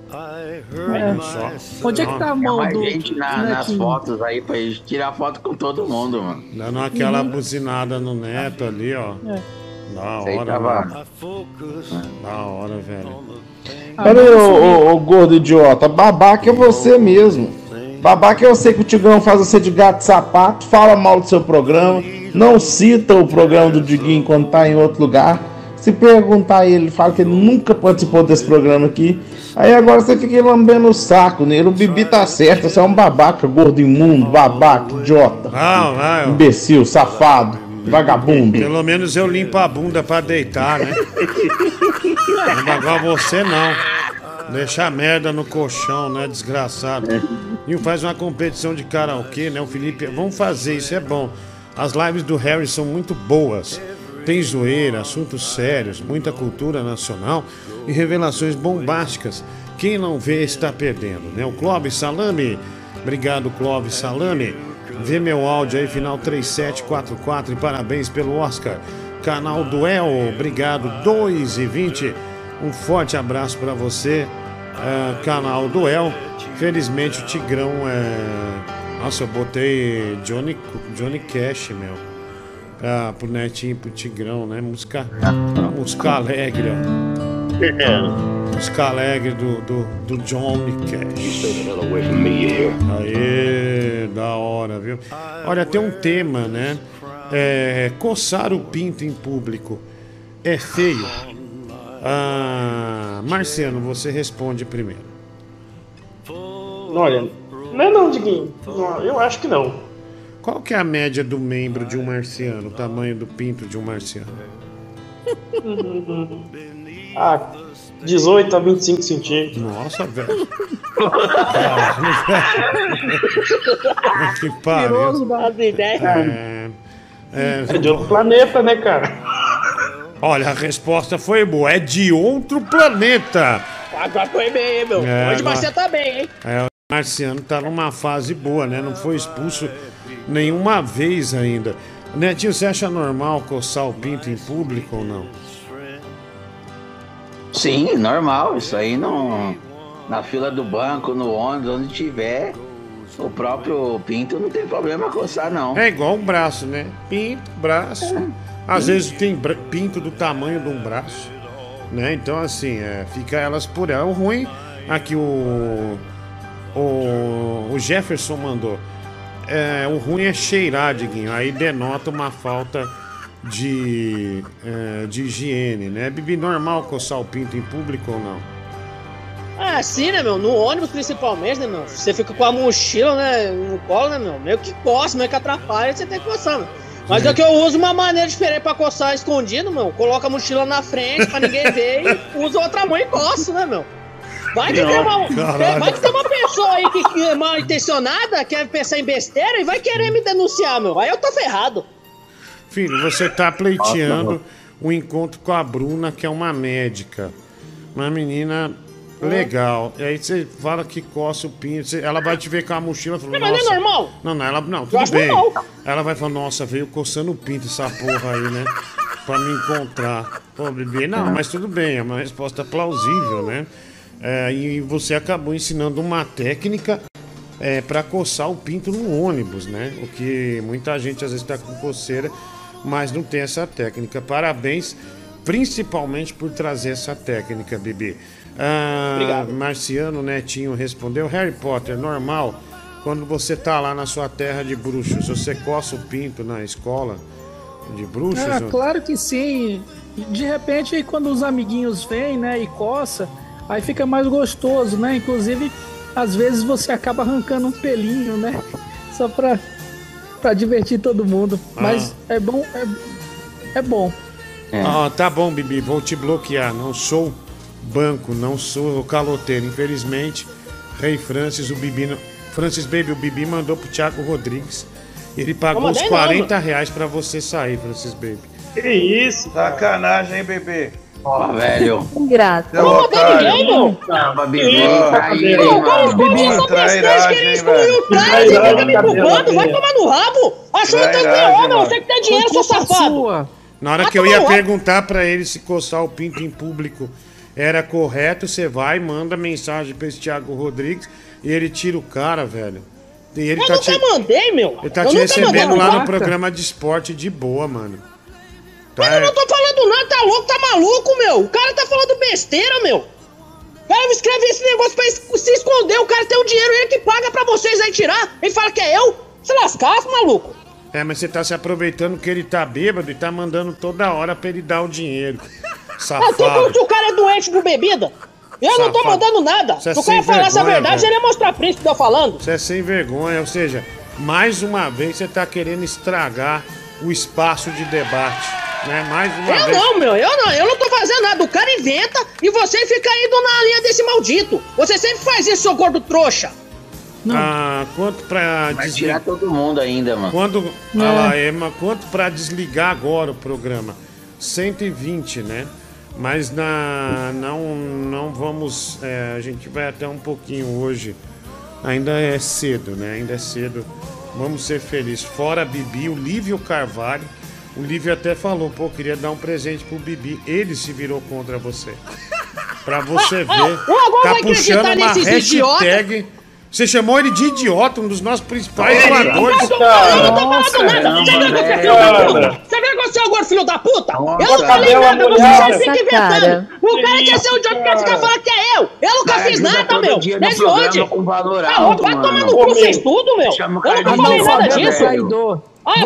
Só. Onde é que tá a mão do... gente nas fotos aí, pra gente tirar foto com todo mundo, mano. Dando aquela buzinada no Neto ali, ó. Da hora, tava... Da hora, velho. Peraí, ô gordo idiota, babaca é você mesmo. Babaca eu sei que o Tigrão faz você de gato sapato, fala mal do seu programa, não cita o programa do Diguinho quando tá em outro lugar. Se perguntar ele, fala que ele nunca participou desse programa aqui. Aí agora você fica lambendo o saco nele. O Bibi tá certo, você é um babaca, gordo imundo, babaca, idiota. Não. Imbecil, safado, vagabundo. Pelo menos eu limpo a bunda pra deitar, né? Não é igual você, não. Deixa a merda no colchão, né, desgraçado. E faz uma competição de karaokê, né, o Felipe? Vamos fazer, isso é bom. As lives do Harry são muito boas. Tem zoeira, assuntos sérios, muita cultura nacional e revelações bombásticas. Quem não vê está perdendo, né? O Clóvis Salame, obrigado Clóvis Salame. Vê meu áudio aí, final 3744 e parabéns pelo Oscar. Canal Duel, obrigado 2,20. Um forte abraço para você, Canal Duel. Felizmente o Tigrão é... Nossa, eu botei Johnny Cash, meu. Pro Netinho, pro Tigrão, né? Música alegre, ó. Música alegre do Johnny Cash. Aê, da hora, viu? Olha, tem um tema, né? Coçar o pinto em público é feio? Marciano, você responde primeiro. Olha, Não, Diguinho. Não, eu acho que não. Qual que é a média do membro de um marciano? O tamanho do pinto de um marciano? 18 a 25 centímetros. Nossa, velho. Que pariu. É de outro planeta, né, cara? Olha, a resposta foi boa. É de outro planeta. Agora foi bem, meu. Hoje o Marciano tá bem, hein? É, o Marciano tá numa fase boa, né? Não foi expulso nenhuma vez ainda. Netinho, você acha normal coçar o pinto em público ou não? Sim, normal. Isso aí não... Na fila do banco, no ônibus, onde tiver... O próprio pinto não tem problema coçar, não. É igual um braço, né? Pinto, braço. Às vezes tem pinto do tamanho de um braço, né? Então, assim, fica elas por elas. O ruim, aqui o Jefferson mandou. O ruim é cheirar, Diguinho. Aí denota uma falta de higiene, né? Bibi, normal coçar o pinto em público ou não? Ah, sim, né, meu? No ônibus principalmente, né, meu? Você fica com a mochila, né, no colo, né, meu? Meio que coça, meio que atrapalha, você tem que coçar, meu. Mas é que eu uso uma maneira diferente pra coçar escondido, meu. Coloca a mochila na frente pra ninguém ver e usa outra mão e coça, né, meu? Vai que tem uma pessoa aí que é mal intencionada, quer pensar em besteira e vai querer me denunciar, meu. Aí eu tô ferrado. Filho, você tá pleiteando um encontro com a Bruna, que é uma médica. Uma menina... Legal. E aí você fala que coça o pinto, ela vai te ver com a mochila falando, mas não é normal? Não, tudo bem. Ela vai falar, nossa, veio coçando o pinto essa porra aí, né? Pra me encontrar. Pô, bebê, não, mas tudo bem, é uma resposta plausível, né? E você acabou ensinando uma técnica pra coçar o pinto no ônibus, né? O que muita gente às vezes tá com coceira, mas não tem essa técnica. Parabéns, principalmente por trazer essa técnica, bebê. Obrigado. Marciano Netinho respondeu. Harry Potter, normal. Quando você tá lá na sua terra de bruxos, você coça o pinto na escola de bruxos? Ah, ou... claro que sim. De repente, quando os amiguinhos vêm, né, e coça, aí fica mais gostoso, né? Inclusive, às vezes você acaba arrancando um pelinho, né? Só pra divertir todo mundo. Mas é bom, é bom. Tá bom, Bibi, vou te bloquear. Não sou banco, não sou caloteiro. Infelizmente, Rei Francis, o Bibi mandou pro Thiago Rodrigues. Ele pagou os R$40 pra você sair, Francis Baby. Que isso? Sacanagem, hein, bebê? Ó, velho. Ingrato. Eu não matei ninguém, meu. Calma, Bibi. O cara esconde essa bestagem que ele excluiu o cara e fica me culpando. Vai tomar no rabo. Achou que eu tenho homem, você que tem dinheiro, seu safado. Na hora que eu ia perguntar pra ele se coçar o pinto em público era correto, você vai, manda mensagem pra esse Thiago Rodrigues e ele tira o cara, velho. E ele mandei, meu. Ele tá te recebendo lá no programa de esporte de boa, mano. Mas eu não tô falando nada, tá louco, tá maluco, meu. O cara tá falando besteira, meu. O cara me escreve esse negócio pra se esconder, o cara tem um dinheiro, ele que paga pra vocês aí tirar. Ele fala que é eu? Se lascar, maluco. Mas você tá se aproveitando que ele tá bêbado e tá mandando toda hora pra ele dar o dinheiro. Safado. O cara é doente de bebida. Eu não tô mandando nada. Se o cara falasse a verdade, ele ia mostrar príncipe que eu falando. Você é sem vergonha, ou seja, mais uma vez você tá querendo estragar o espaço de debate, né? Mais uma vez. Eu não tô fazendo nada. O cara inventa e você fica indo na linha desse maldito. Você sempre faz isso, seu gordo trouxa. Não. Quanto pra vai tirar todo mundo ainda, mano. Quanto pra desligar agora o programa? 120, né? Mas não vamos... a gente vai até um pouquinho hoje. Ainda é cedo, né? Ainda é cedo. Vamos ser felizes. Fora Bibi, o Lívio Carvalho. O Lívio até falou, pô, queria dar um presente pro Bibi. Ele se virou contra você. Pra você ver. Tá puxando uma hashtag... Você chamou ele de idiota, um dos nossos principais jogadores. Você vê você é o gordo, filho da puta? Eu não falei nada, você fica inventando. O cara quer ser o idiota, quer ficar falando que é eu. Eu nunca fiz nada, meu. Desde onde? Vai tomar no cu, fez tudo, meu. Eu nunca falei nada disso.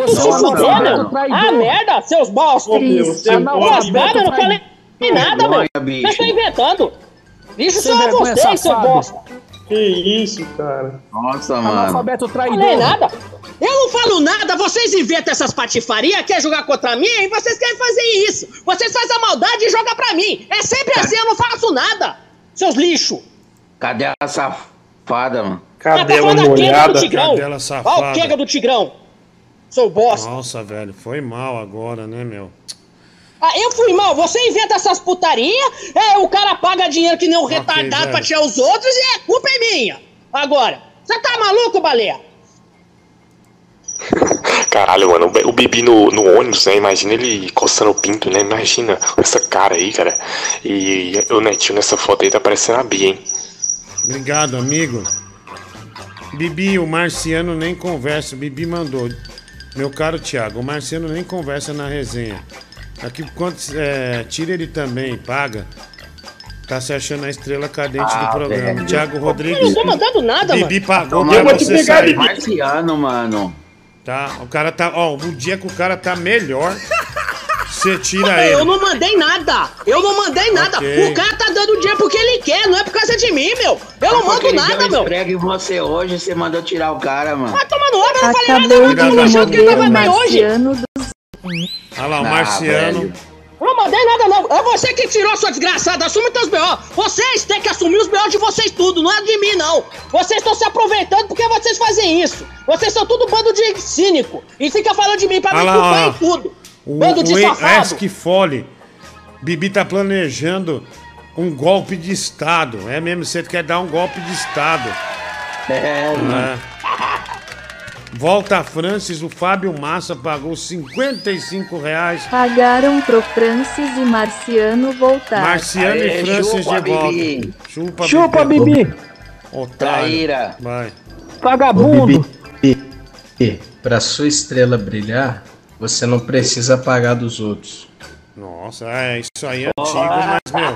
Tu se fudeu, meu. Merda, seus bosta. Eu não falei nada, meu. Vocês estão inventando. Isso só é vocês, seu bosta. Que isso, cara. Nossa, mano. Analfabeto traidor. Não é nada. Eu não falo nada, vocês inventam essas patifarias, quer jogar contra mim e vocês querem fazer isso. Vocês fazem a maldade e jogam pra mim. É sempre assim, eu não faço nada. Seus lixos. Cadê a safada, mano? Cadê ela molhada? Cadê ela safada? Olha o quega do Tigrão. Sou bosta. Nossa, velho, foi mal agora, né, meu? Ah, eu fui mal, você inventa essas putarias, o cara paga dinheiro que nem um retardado pra tirar os outros e a culpa é minha. Agora, você tá maluco, Baleia? Caralho, mano, o Bibi no ônibus, né, imagina ele coçando o pinto, né, imagina essa cara aí, cara. E o Netinho nessa foto aí tá parecendo a Bia, hein. Obrigado, amigo. Bibi, o Marciano nem conversa, o Bibi mandou. Meu caro Thiago, o Marciano nem conversa na resenha. Aqui, quando tira ele também, paga. Tá se achando a estrela cadente do programa. Velho. Thiago Rodrigues. Eu não tô mandando nada, Bibi pagou. Eu vou te pegar, Bibi. Marciano, mano. Tá, o cara tá. Ó, o dia que o cara tá melhor, você tira ele. Eu não mandei nada. Eu não mandei nada. Okay. O cara tá dando dinheiro porque ele quer, não é por causa de mim, meu. Eu não mando nada, meu. Entregue você hoje, você mandou tirar o cara, mano. Ah, toma no olho, eu não falei nada, eu tô achando que ele tava bem hoje. Olha lá, o Marciano. Velho. Não mandei nada, não. É você que tirou, sua desgraçada. Assume teus B.O. Vocês têm que assumir os B.O. de vocês tudo. Não é de mim, não. Vocês estão se aproveitando porque vocês fazem isso. Vocês são tudo bando de cínico. E fica falando de mim pra me culpar em tudo. Bando de safado. Que fole. Bibi tá planejando um golpe de Estado. É mesmo, você quer dar um golpe de Estado. É, mano. Volta Francis, o Fábio Massa pagou 55 reais. Pagaram pro Francis e Marciano voltar. Marciano aê, e Francis de volta. Bibi. Chupa, Bibi. Otário. Vai. Vagabundo. Bibi, pra sua estrela brilhar, você não precisa pagar dos outros. Nossa, isso aí é antigo, mas, meu,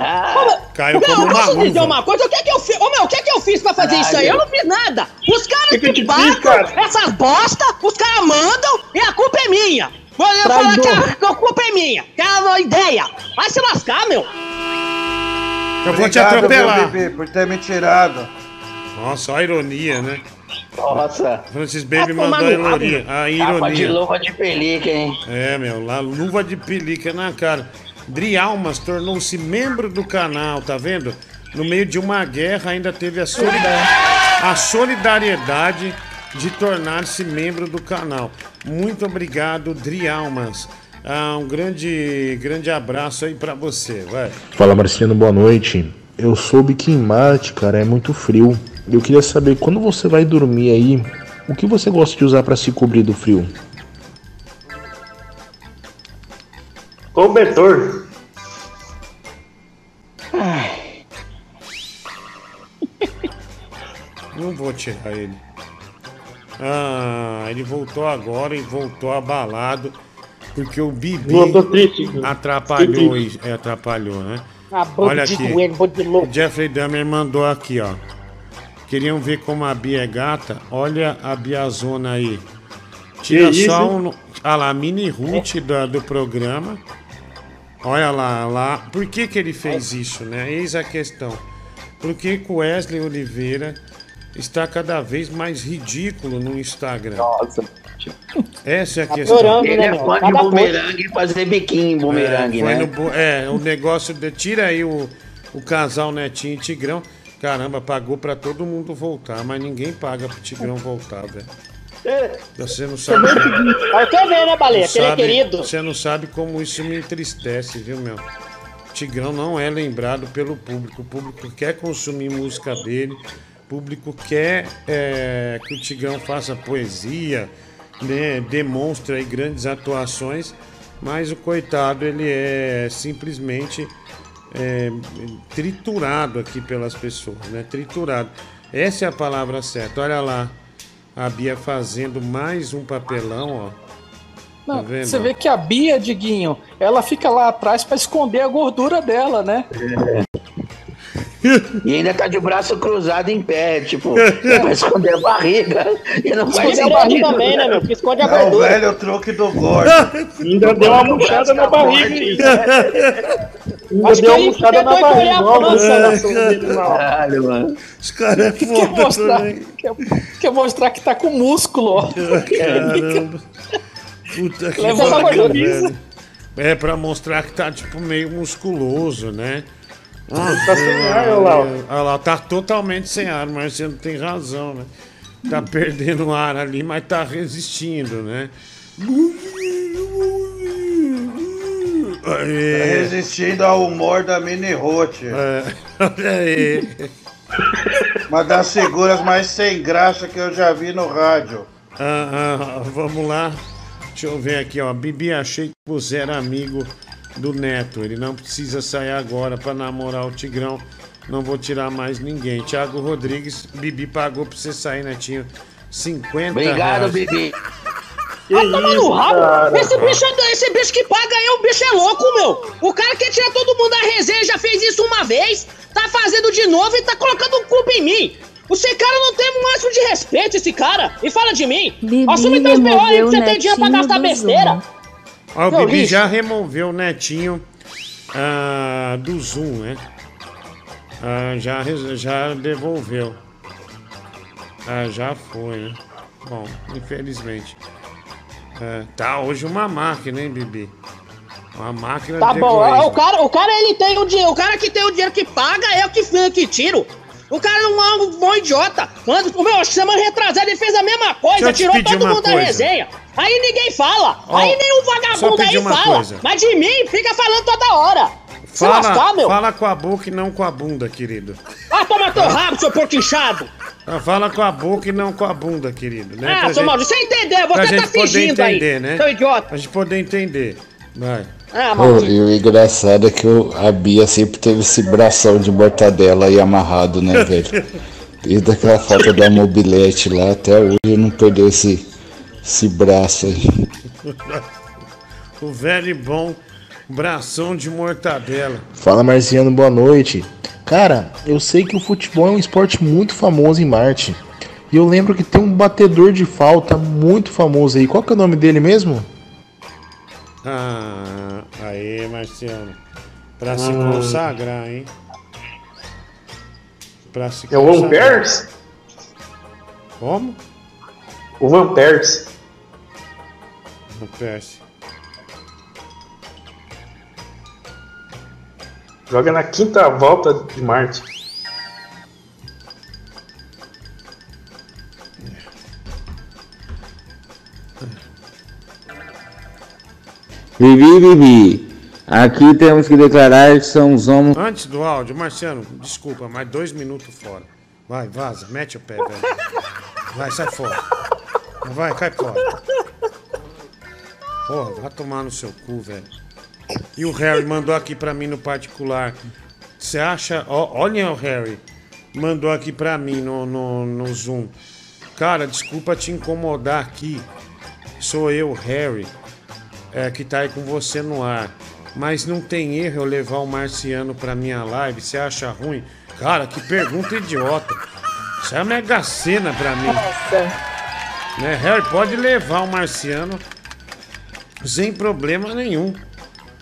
caiu como uma ruva. Não, posso dizer uma coisa? O que é que eu fiz? Ô, meu, o que é que eu fiz pra fazer isso aí? Eu não fiz nada. Os caras que pagam essas bosta, os caras mandam e a culpa é minha. Vou falar que a culpa é minha, que é uma ideia. Vai se lascar, meu. Eu vou te atropelar. Obrigado, meu bebê, por ter me tirado. Nossa, a ironia, né? Nossa. Francis Baby mandou ironia. A ironia. De luva de pelica, hein? É, meu, lá luva de pelica na cara. Drialmas tornou-se membro do canal, tá vendo? No meio de uma guerra ainda teve a solidariedade de tornar-se membro do canal. Muito obrigado, Drialmas. Um grande abraço aí pra você, vai. Fala, Marciano, boa noite. Eu soube que em Marte, cara, é muito frio. Eu queria saber, quando você vai dormir aí, o que você gosta de usar pra se cobrir do frio? Cobertor. Ai. Não vou tirar ele. Ah, ele voltou agora e voltou abalado, porque o Bibi atrapalhou, né? Olha aqui, o Jeffrey Dahmer mandou aqui, ó. Queriam ver como a Bia é gata. Olha a Biazona aí. Tira que só isso? Olha lá, a mini Ruth do programa. Olha lá. Por que que ele fez isso, né? Eis a questão. Por que que o Wesley Oliveira está cada vez mais ridículo no Instagram? Nossa. Essa é a questão. Ele é fã de bumerangue, fazer biquinho em bumerangue, né? O negócio de... Tira aí o casal Netinho e Tigrão. Caramba, pagou pra todo mundo voltar, mas ninguém paga pro Tigrão voltar, velho. Você não sabe. Eu quero ver, né, Baleia? Aquele querido. Você não sabe como isso me entristece, viu, meu? O Tigrão não é lembrado pelo público. O público quer consumir música dele, o público quer que o Tigrão faça poesia, né, demonstre aí grandes atuações, mas o coitado, ele é simplesmente. Triturado aqui pelas pessoas, né? Triturado. Essa é a palavra certa. Olha lá, a Bia fazendo mais um papelão, ó. Não, tá vendo? Você vê que a Bia, Diguinho, ela fica lá atrás pra esconder a gordura dela, né? E ainda tá de braço cruzado em pé, tipo, vai esconder a barriga. E não vai esconder a barriga também, né, meu? Porque esconde a gordura. Velho, o troco do gordo. Ainda deu uma puxada na barriga. Acho que ele tentou encolher a França na torre dele, mano. Os caras é foda. Quer mostrar que tá com músculo, ó. Caramba. Puta que pariu. É pra mostrar que tá, tipo, meio musculoso, né? Tá sem ar, olha lá. Olha lá, tá totalmente sem ar, mas você não tem razão, né? Tá perdendo ar ali, mas tá resistindo, né? Aê. Tá resistindo ao humor da mini Roth. Uma das figuras mais sem graça que eu já vi no rádio. Vamos lá. Deixa eu ver aqui, ó. Bibi, achei que você era amigo do Neto. Ele não precisa sair agora pra namorar o Tigrão. Não vou tirar mais ninguém. Thiago Rodrigues, Bibi pagou pra você sair, Netinho. 50 Obrigado, reais. Bibi. Ah, toma no rabo! Esse bicho que paga aí, o bicho é louco, meu! O cara quer tirar todo mundo da resenha, já fez isso uma vez, tá fazendo de novo e tá colocando culpa em mim! Esse cara não tem um máximo de respeito, esse cara! E fala de mim! Assume teus B.O. aí que você tem dinheiro pra gastar besteira! Ó, o Bibi já removeu o Netinho do Zoom, né? Já devolveu. Já foi, né? Bom, infelizmente. Tá hoje uma máquina, hein, Bibi? Uma máquina tá de bom, egoísmo. O cara ele tem o dinheiro, o cara que tem o dinheiro que paga é o que tiro. O cara é um bom idiota. Quando, meu, semana retrasada ele fez a mesma coisa, tirou todo mundo da resenha. Aí ninguém fala, aí nenhum vagabundo aí fala. Coisa. Mas de mim fica falando toda hora. Fala com a boca e não com a bunda, querido. Ah, toma teu rabo, seu porco inchado. Fala com a boca e não com a bunda, querido. Né? Ah, seu maldito, você entendeu? Você tá fingindo aí, né? Seu idiota. Pra gente poder entender. Vai. Ah, maldito. E o engraçado é que a Bia sempre teve esse bração de mortadela aí amarrado, né, velho? E daquela falta da mobilete lá, até hoje não perdeu esse braço aí. O velho e bom bração de mortadela. Fala, Marciano, boa noite. Cara, eu sei que o futebol é um esporte muito famoso em Marte. E eu lembro que tem um batedor de falta muito famoso aí. Qual que é o nome dele mesmo? Ah, aí, Marciano. Pra se consagrar, hein? Pra se consagrar. É o Van Persie? Como? O Van Persie. Van Persie. Joga na quinta volta de Marte. Bibi. Aqui temos que declarar que somos homens. Antes do áudio, Marciano, desculpa, mas 2 minutos fora. Vai, vaza, mete o pé, velho. Vai, sai fora. Vai, cai fora. Porra, vai tomar no seu cu, velho. E o Harry mandou aqui pra mim no particular. Você acha... Olha o Harry. Mandou aqui pra mim no Zoom. Cara, desculpa te incomodar aqui. Sou eu, Harry, que tá aí com você no ar. Mas não tem erro eu levar o Marciano pra minha live. Você acha ruim? Cara, que pergunta idiota. Isso é uma mega cena pra mim. Nossa. Né, Harry? Pode levar o Marciano sem problema nenhum.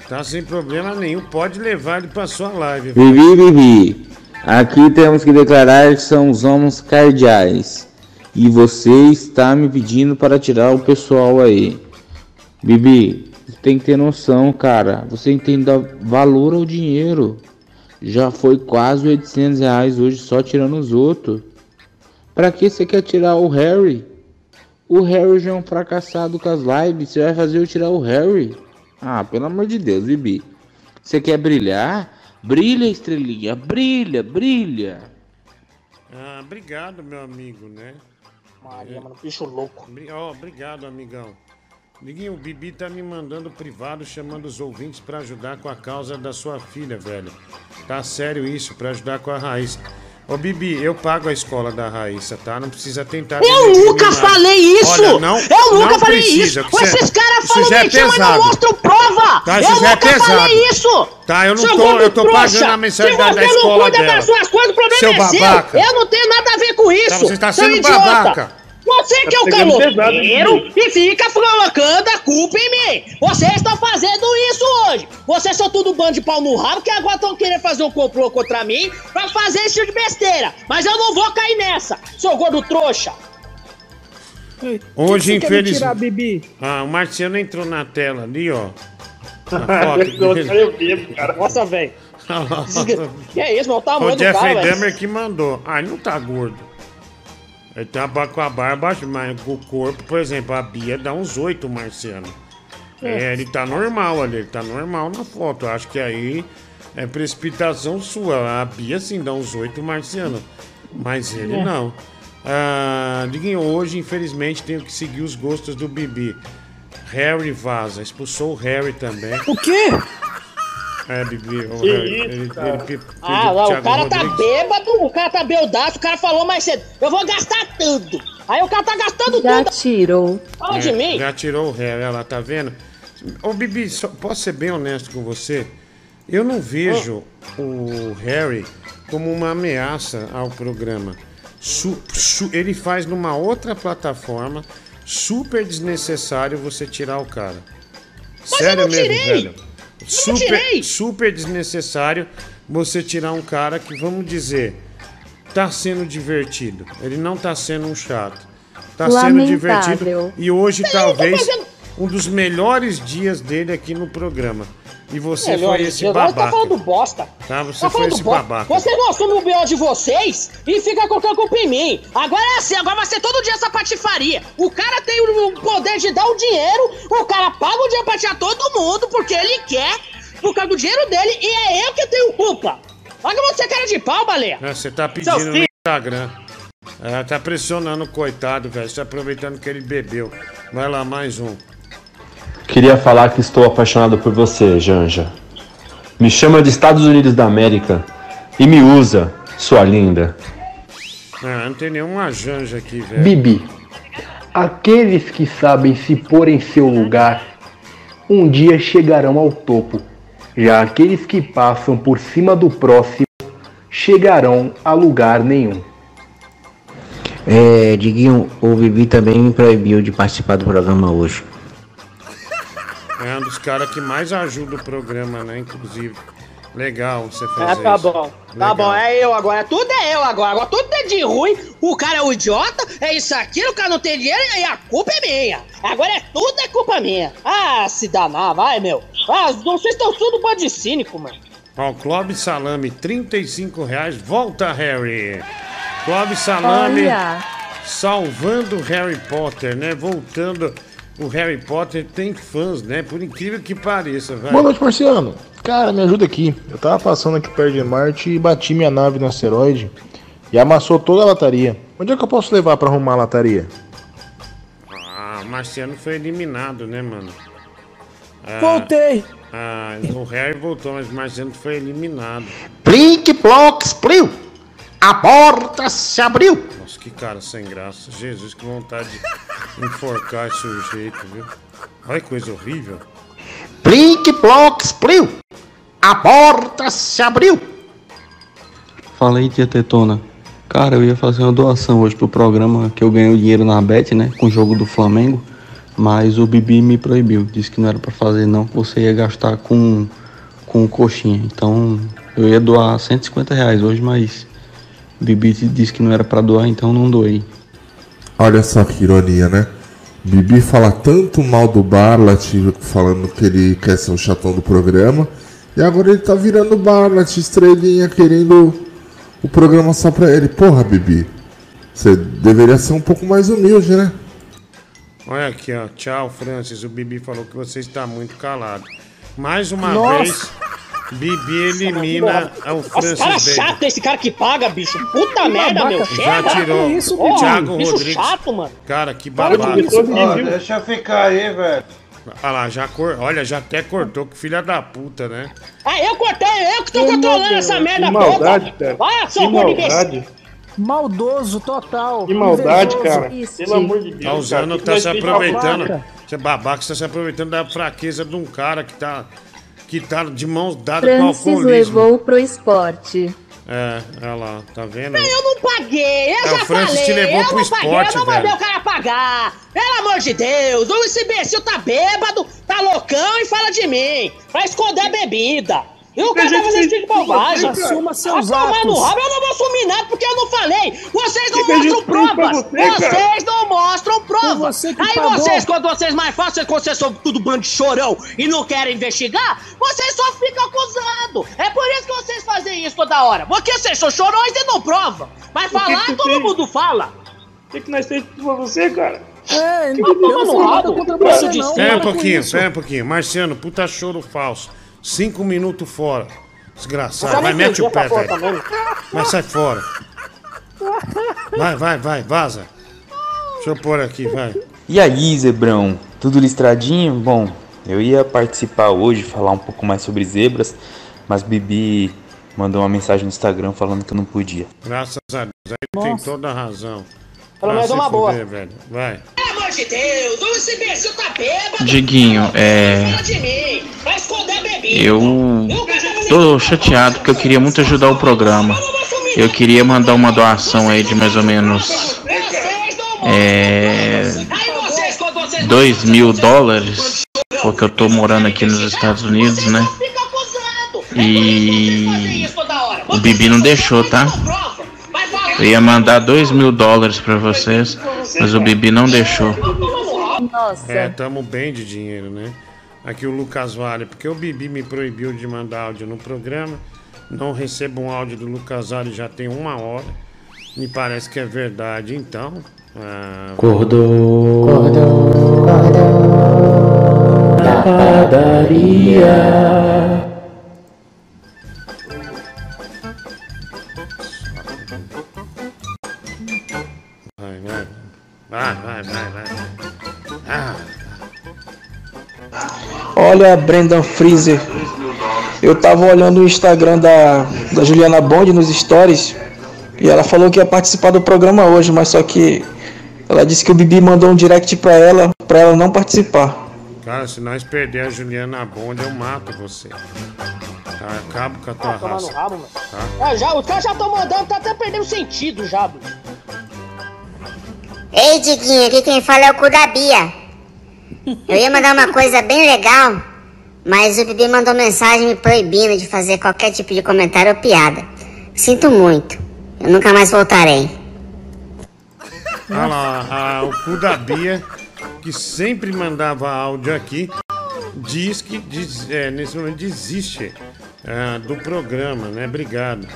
Tá sem problema nenhum, pode levar ele pra sua live. Bibi, aqui temos que declarar que são os homens cardeais. E você está me pedindo para tirar o pessoal aí. Bibi, você tem que ter noção, cara. Você tem que dar valor ao dinheiro. Já foi quase 800 reais hoje só tirando os outros. Pra que você quer tirar o Harry? O Harry já é um fracassado com as lives. Você vai fazer eu tirar o Harry? Ah, pelo amor de Deus, Bibi. Você quer brilhar? Brilha, estrelinha. Brilha. Ah, obrigado, meu amigo, né? Maria, mano, bicho louco. Obrigado, amigão. Diguinho, o Bibi tá me mandando privado, chamando os ouvintes pra ajudar com a causa da sua filha, velho. Tá sério isso, pra ajudar com a Raíssa. Ô, Bibi, eu pago a escola da Raíssa, tá? Não precisa tentar... Eu nunca falei isso! Olha, eu nunca falei isso! Esses caras falam mentira, mas não mostram prova! Tá, eu nunca falei isso! Tá, eu tô pagando a mensagem da escola dela. Se você não cuida das suas coisas, o problema é seu! Eu não tenho nada a ver com isso! Tá, você tá sendo babaca! Você que é o caloteiro e fica colocando a culpa em mim. Vocês estão fazendo isso hoje. Vocês são tudo um bando de pau no rabo, que agora estão querendo fazer um complô contra mim pra fazer esse tipo de besteira. Mas eu não vou cair nessa, seu gordo trouxa. Hoje, infelizmente... Ah, o Marciano entrou na tela ali, ó. Nossa, velho. Que é isso, mano? O tamanho do cara, velho. O Jeffrey Dahmer que mandou. Ah, ele não tá gordo. Ele tá com a barba, mas com o corpo, por exemplo, a Bia dá uns 8, Marciano. É, ele tá normal ali, ele tá normal na foto. Eu acho que aí é precipitação sua. A Bia sim dá uns 8, Marciano. Mas ele não. Ah, Diguinho, hoje, infelizmente, tenho que seguir os gostos do Bibi. Harry vaza, expulsou o Harry também. O quê? É, Bibi, o Harry. Ele ah, lá, o cara Rodrigues. Tá bêbado, o cara tá beldado, o cara falou mais cedo, eu vou gastar tudo. Aí o cara tá gastando já tudo. Já tirou. Fala de mim. Já tirou o Harry, olha lá, tá vendo? Ô, Bibi, só, posso ser bem honesto com você? Eu não vejo o Harry como uma ameaça ao programa. Ele faz numa outra plataforma. Super desnecessário você tirar o cara. Mas sério, eu não tirei. Mesmo, velho. Super desnecessário você tirar um cara que, vamos dizer, tá sendo divertido. Ele não tá sendo um chato. Tá sendo divertido. E hoje, talvez, um dos melhores dias dele aqui no programa. E você foi esse babaca. Você tá falando bosta. Tá, você foi esse babaca. Você não assume o B.O. de vocês e fica colocando culpa em mim. Agora é assim, agora vai ser todo dia essa patifaria. O cara tem o poder de dar o dinheiro, o cara paga o dinheiro pra tirar todo mundo porque ele quer, por causa do dinheiro dele, e é eu que tenho culpa. Olha como você cara de pau, baleia. Você tá pedindo no Instagram. Ah, tá pressionando o coitado, velho. Você tá aproveitando que ele bebeu. Vai lá, mais um. Queria falar que estou apaixonado por você, Janja. Me chama de Estados Unidos da América e me usa, sua linda. Ah, não tem nenhuma Janja aqui, velho. Bibi, aqueles que sabem se pôr em seu lugar, um dia chegarão ao topo. Já aqueles que passam por cima do próximo, chegarão a lugar nenhum. É, Diguinho, o Bibi também me proibiu de participar do programa hoje. É um dos caras que mais ajuda o programa, né? Inclusive. Legal você fazer isso. Tá bom. Legal. Tá bom, é eu agora. Tudo é eu agora. Agora tudo é de ruim. O cara é um idiota, é isso aqui, o cara não tem dinheiro e a culpa é minha. Agora é tudo é culpa minha. Ah, se danar, vai, meu. Ah, vocês estão tudo bando de cínico, mano. Ó, Clóvis Salame, R$35. Volta, Harry. Clóvis Salame salvando Harry Potter, né? Voltando... O Harry Potter tem fãs, né? Por incrível que pareça, velho. Boa noite, Marciano. Cara, me ajuda aqui. Eu tava passando aqui perto de Marte e bati minha nave no asteroide e amassou toda a lataria. Onde é que eu posso levar pra arrumar a lataria? Ah, o Marciano foi eliminado, né, mano? Ah, voltei! Ah, o Harry voltou, mas o Marciano foi eliminado. Plink, plox, pliu! A porta se abriu! Nossa, que cara sem graça. Jesus, que vontade de enforcar esse sujeito, viu? Olha que coisa horrível. Plink, plox, pliu! A porta se abriu! Falei, tia Tetona. Cara, eu ia fazer uma doação hoje pro programa, que eu ganhei o dinheiro na Bet, né? Com o jogo do Flamengo. Mas o Bibi me proibiu. Disse que não era pra fazer, não. Que você ia gastar com coxinha. Então, eu ia doar R$150 hoje, mas... Bibi disse que não era pra doar, então não doei. Olha só que ironia, né? Bibi fala tanto mal do Barlat, falando que ele quer ser o chatão do programa. E agora ele tá virando Barlat, estrelinha, querendo o programa só pra ele. Porra, Bibi, você deveria ser um pouco mais humilde, né? Olha aqui, ó. Tchau, Francis. O Bibi falou que você está muito calado. Mais uma vez... Bibi elimina o Francis Bacon. Esse cara chato, esse cara que paga, bicho. Puta que merda, babaca, meu. Já tirou. Isso, oh, Thiago bicho Rodrigues. Chato, mano. Cara, que babaca. Deixa ficar aí, velho. Olha lá, olha, já até cortou, que filha da puta, né? Ah, eu cortei, eu que tô controlando essa merda maldade, toda. Olha, seu gordo imbecil. Maldoso total. Que maldade, cara. Isso. Pelo amor de Deus. Tá usando, tá se aproveitando. Você é babaca, você tá se aproveitando da fraqueza de um cara que tá de mãos dadas com o alcoolismo. Francis levou pro esporte. É, olha lá, tá vendo? Eu não paguei, eu já falei, te levou eu pro não esporte, paguei, eu não mandei o cara pagar. Pelo amor de Deus, esse imbecil tá bêbado, tá tá loucão e fala de mim, pra esconder a bebida. E o cara tá fazendo esse tipo de bobagem. Assuma seus atos. Eu não vou assumir nada porque eu não falei. Vocês não mostram provas. Vocês não mostram provas. Aí vocês, quando vocês mais fazem, quando vocês são tudo bando de chorão e não querem investigar, vocês só ficam acusados. É por isso que vocês fazem isso toda hora. Porque vocês são chorões e não provam. Mas falar, todo mundo fala. O que que nós temos pra você, cara? É, não tem nada contra você, não. Espera um pouquinho. Marciano, puta choro falso. 5 minutos fora. Desgraçado. Vai, mete o pé, velho. Mas sai fora. Vai, vaza. Deixa eu pôr aqui, vai. E aí, Zebrão? Tudo listradinho? Bom, eu ia participar hoje, falar um pouco mais sobre zebras, mas Bibi mandou uma mensagem no Instagram falando que eu não podia. Graças a Deus, aí tem toda a razão. Pelo menos uma boa. Velho. Vai. Pelo amor de Deus, esse imbecil tá bêbado. Diguinho, eu tô chateado porque eu queria muito ajudar o programa. Eu queria mandar uma doação aí de mais ou menos $2.000, porque eu tô morando aqui nos Estados Unidos, né? E o Bibi não deixou, tá? Eu ia mandar $2.000 pra vocês, mas o Bibi não deixou. Nossa. Tamo bem de dinheiro, né? Aqui o Lucas Vale, porque o Bibi me proibiu de mandar áudio no programa. Não recebo um áudio do Lucas Vale já tem 1 hora. Me parece que é verdade, então. Acordou na padaria. Vai. Olha, Brendan Fraser, eu tava olhando o Instagram da Juliana Bond nos stories e ela falou que ia participar do programa hoje, mas só que ela disse que o Bibi mandou um direct pra ela não participar. Cara, se nós perder a Juliana Bond, eu mato você. Acabo com a tua raça. Rabo, tá? Os caras já estão mandando, tá até perdendo sentido já, bicho. Ei, Diguinho, aqui quem fala é o cu da Bia. Eu ia mandar uma coisa bem legal, mas o Bibi mandou mensagem me proibindo de fazer qualquer tipo de comentário ou piada. Sinto muito. Eu nunca mais voltarei. Olha lá, o cu da Bia, que sempre mandava áudio aqui, diz que, nesse momento, desiste do programa, né? Obrigado.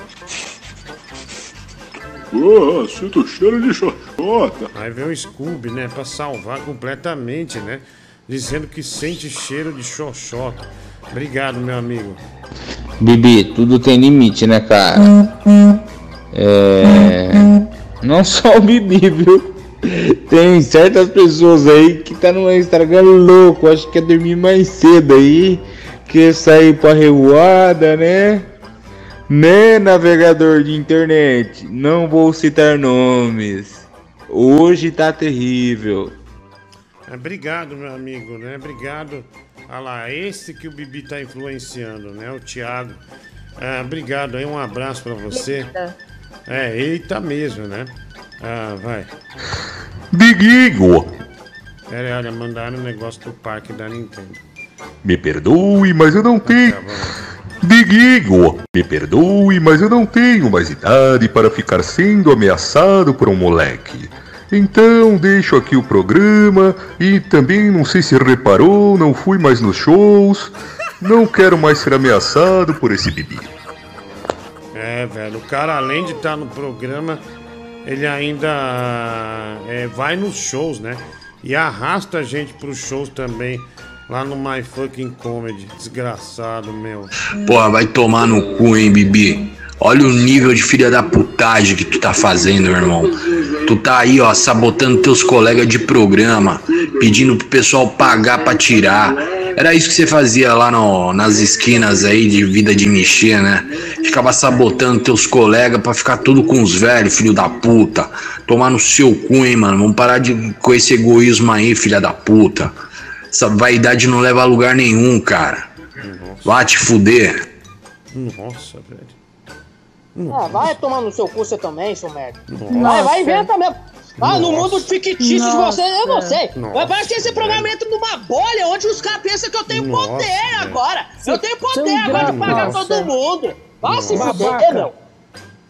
Sinto o cheiro de xoxota. Aí vem o Scooby, né, pra salvar completamente, né, dizendo que sente cheiro de xoxota. Obrigado, meu amigo. Bibi, tudo tem limite, né, cara? Não só o Bibi, viu? Tem certas pessoas aí que tá no Instagram louco, acho que quer dormir mais cedo aí, quer sair pra revoada, né? Né, navegador de internet, não vou citar nomes. Hoje tá terrível. Obrigado, meu amigo, né? Obrigado. Olha lá, esse que o Bibi tá influenciando, né? O Thiago. Obrigado aí, um abraço pra você. Eita mesmo, né? Vai. Diguinho! Pera aí, olha, mandaram um negócio do parque da Nintendo. Me perdoe, mas eu não tenho mais idade para ficar sendo ameaçado por um moleque. Então deixo aqui o programa e também não sei se reparou, não fui mais nos shows. Não quero mais ser ameaçado por esse Bibi. Velho, o cara além de estar no programa, ele ainda vai nos shows, né? E arrasta a gente para os shows também. Lá no My Fucking Comedy, desgraçado, meu. Porra, vai tomar no cu, hein, Bibi? Olha o nível de filha da putagem que tu tá fazendo, meu irmão. Tu tá aí, ó, sabotando teus colegas de programa, pedindo pro pessoal pagar pra tirar. Era isso que você fazia lá nas esquinas aí de vida de mexer, né? Ficava sabotando teus colegas pra ficar tudo com os velhos, filho da puta. Tomar no seu cu, hein, mano? Vamos parar com esse egoísmo aí, filha da puta. Essa vaidade não leva a lugar nenhum, cara. Nossa. Vá te fuder. Nossa, velho. Ah, vai tomar no seu cu você também, seu merda. Vai inventa mesmo. Ah, no mundo fictício de vocês, eu não sei. Mas parece que esse programa entra numa bolha onde os caras pensam que eu tenho poder agora. Eu tenho poder agora de pagar todo mundo. Vai se fuder, meu.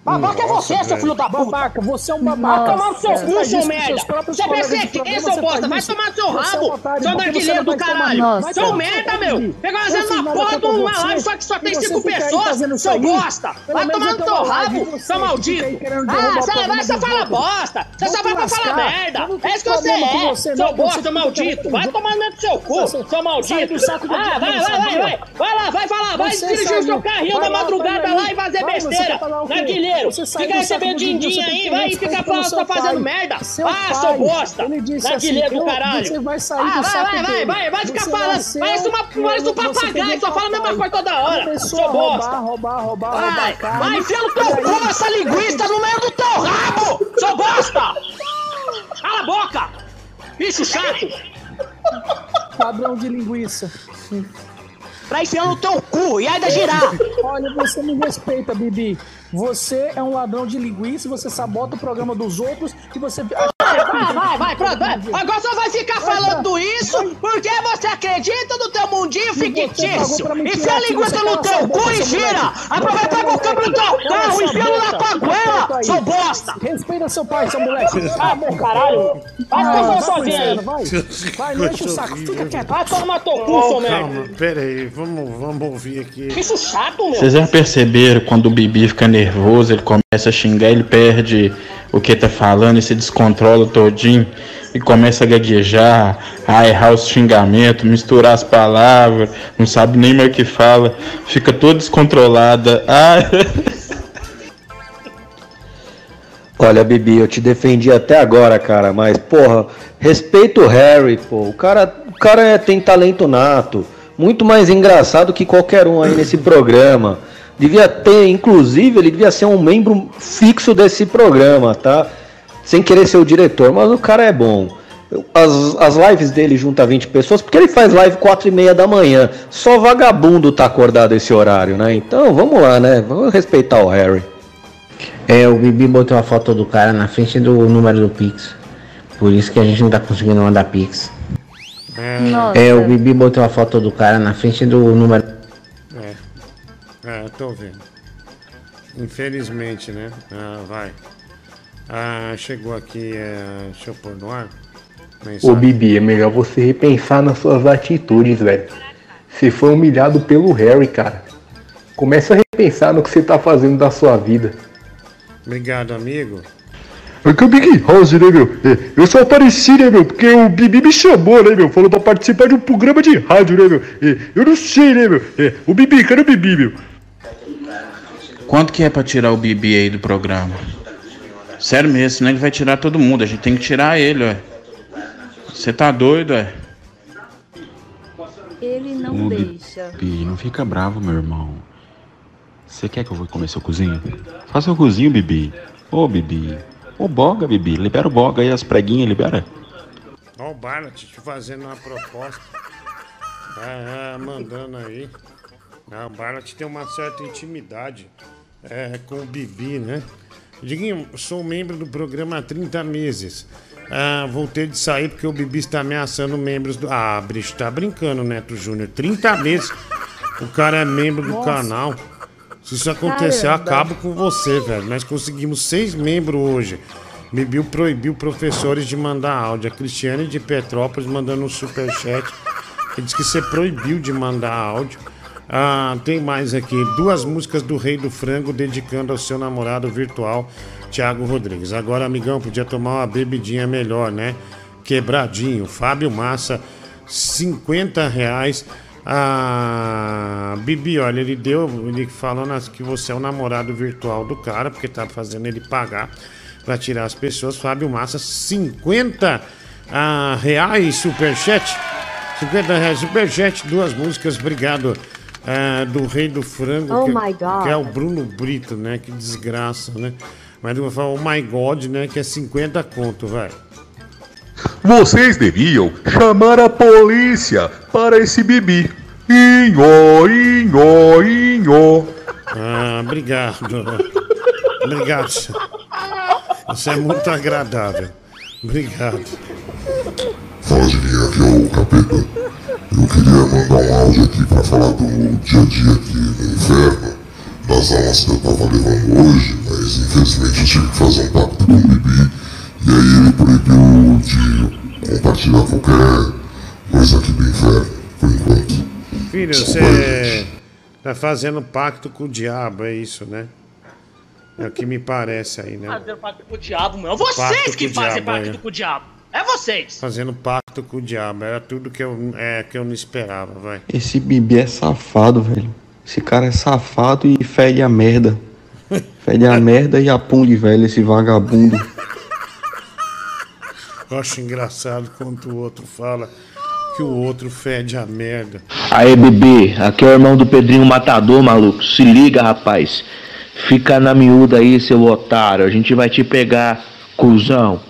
Babaca é você, seu filho da puta. Babaca, você é um babaca. Vai tomar no seu cu, seu merda. Você pensa que esse é o bosta? Vai tomar no seu rabo, seu narguilheiro do caralho. Seu merda, meu. Pegar uma porra de uma live só que só tem 5 pessoas, seu bosta. Vai tomar no seu rabo, seu maldito. Ah, você fala bosta. Você só vai pra falar merda. É isso que você é, seu bosta, maldito. Vai tomar dentro do seu cu, seu maldito. Ah, vai. Vai lá, vai falar. Vai dirigir o seu carrinho da madrugada lá e fazer besteira. Narguilheiro. Fica recebendo din-din aí, vai ficar fazendo merda. Ah, seu bosta, narguilheiro do caralho. Você vai sair vai ficar falando. Parece um papagaio, só fala a mesma coisa toda hora. Seu bosta. Vai enfiar no teu cu essa linguiça no meio do teu rabo, seu bosta. Cala a boca, bicho chato. Padrão de linguiça. Pra enfiar no teu cu e ainda girar. Olha, você me respeita, Bibi. Você é um ladrão de linguiça, você sabota o programa dos outros e você... Vai. Agora só vai ficar falando isso porque você acredita no teu mundinho fictício. Enfia a linguiça no teu cu e gira. Aproveita e pega o câmbio do teu carro, enfia na panguela, seu bosta. Respeita seu pai, seu moleque. Ah, meu caralho. Vai ficar sozinho aí. Vai, não enche o saco. Fica quieto. Vai tomar teu cu, seu merda. Calma, pera aí. Vamos ouvir aqui. Isso chato, meu. Vocês já perceberam quando o Bibi fica nervoso, ele começa a xingar, ele perde o que tá falando e se descontrola todinho e começa a gaguejar, a errar os xingamentos, misturar as palavras, não sabe nem mais o que fala, fica todo descontrolada. Olha, Bibi, eu te defendi até agora, cara, mas, porra, respeita o Harry, pô, o cara tem talento nato, muito mais engraçado que qualquer um aí nesse programa. Devia ter, inclusive, ele devia ser um membro fixo desse programa, tá? Sem querer ser o diretor, mas o cara é bom. As lives dele junta 20 pessoas, porque ele faz live 4h30 da manhã. Só vagabundo tá acordado esse horário, né? Então, vamos lá, né? Vamos respeitar o Harry. É, o Bibi botou a foto do cara na frente do número do Pix. Por isso que a gente não tá conseguindo mandar Pix. Nossa. É, o Bibi botou a foto do cara na frente do número... É, tô vendo. Infelizmente, né? Chegou aqui, deixa eu pôr no ar. Ô Bibi, é melhor você repensar nas suas atitudes, velho. Você foi humilhado pelo Harry, cara. Começa a repensar no que você tá fazendo da sua vida. Obrigado, amigo. É que o Big House, né, meu? Eu só apareci, né, meu? Porque o Bibi me chamou, né, meu? Falou pra participar de um programa de rádio, né, meu? Eu não sei, né, meu? O Bibi, cadê o Bibi, meu? Quanto que é pra tirar o Bibi aí do programa? Sério mesmo, senão ele vai tirar todo mundo. A gente tem que tirar ele, ué. Você tá doido, ué? Ele não deixa. Bibi, não fica bravo, meu irmão. Você quer que eu vou comer seu cozinho? Faça seu cozinho, Bibi. Ô, Bibi. Ô, Boga, Bibi, libera o Boga aí, as preguinhas, libera. Ó o Barnett te fazendo uma proposta. Mandando aí. O Barnett tem uma certa intimidade com o Bibi, né? Diguinho, sou membro do programa há 30 meses. Vou ter de sair porque o Bibi está ameaçando membros do... Ah, bicho, tá brincando, Neto Júnior. 30 meses o cara é membro do canal. Se isso acontecer, eu acabo com você, velho. Nós conseguimos 6 membros hoje. Bibi proibiu professores de mandar áudio. A Cristiane de Petrópolis mandando um superchat. Ele disse que você proibiu de mandar áudio. Tem mais aqui. 2 músicas do Rei do Frango dedicando ao seu namorado virtual, Thiago Rodrigues. Agora, amigão, podia tomar uma bebidinha melhor, né? Quebradinho. Fábio Massa, R$50. Bibi, olha, ele falando que você é o namorado virtual do cara, porque tá fazendo ele pagar pra tirar as pessoas. Fábio Massa, R$50, superchat. R$50, superchat, 2 músicas, obrigado. Do Rei do Frango, que é o Bruno Brito, né? Que desgraça, né? Mas eu vou falar, oh my God, né? Que é 50 conto, velho. Vocês deviam chamar a polícia para esse Bibi. Inho, inho, inho. Obrigado. Obrigado. Você é muito agradável. Obrigado. Fala, Diguinho, aqui é o Capeta. Eu queria mandar um áudio aqui pra falar do dia a dia aqui no inferno, das aulas que eu tava levando hoje, mas infelizmente eu tive que fazer um pacto com o Bibi, e aí ele proibiu de compartilhar qualquer coisa aqui do inferno, por enquanto. Filho, desculpa, você tá fazendo pacto com o diabo, é isso, né? É o que me parece aí, né? Fazendo pacto com o diabo, mano. Vocês que fazem pacto com o diabo. É vocês. Fazendo pacto com o diabo. Era tudo que eu não esperava, vai. Esse Bibi é safado, velho. Esse cara é safado e fede a merda. Fede a merda e a punde, velho, esse vagabundo. Eu acho engraçado quando o outro fala que o outro fede a merda. Aê, Bibi. Aqui é o irmão do Pedrinho Matador, maluco. Se liga, rapaz. Fica na miúda aí, seu otário. A gente vai te pegar, cuzão.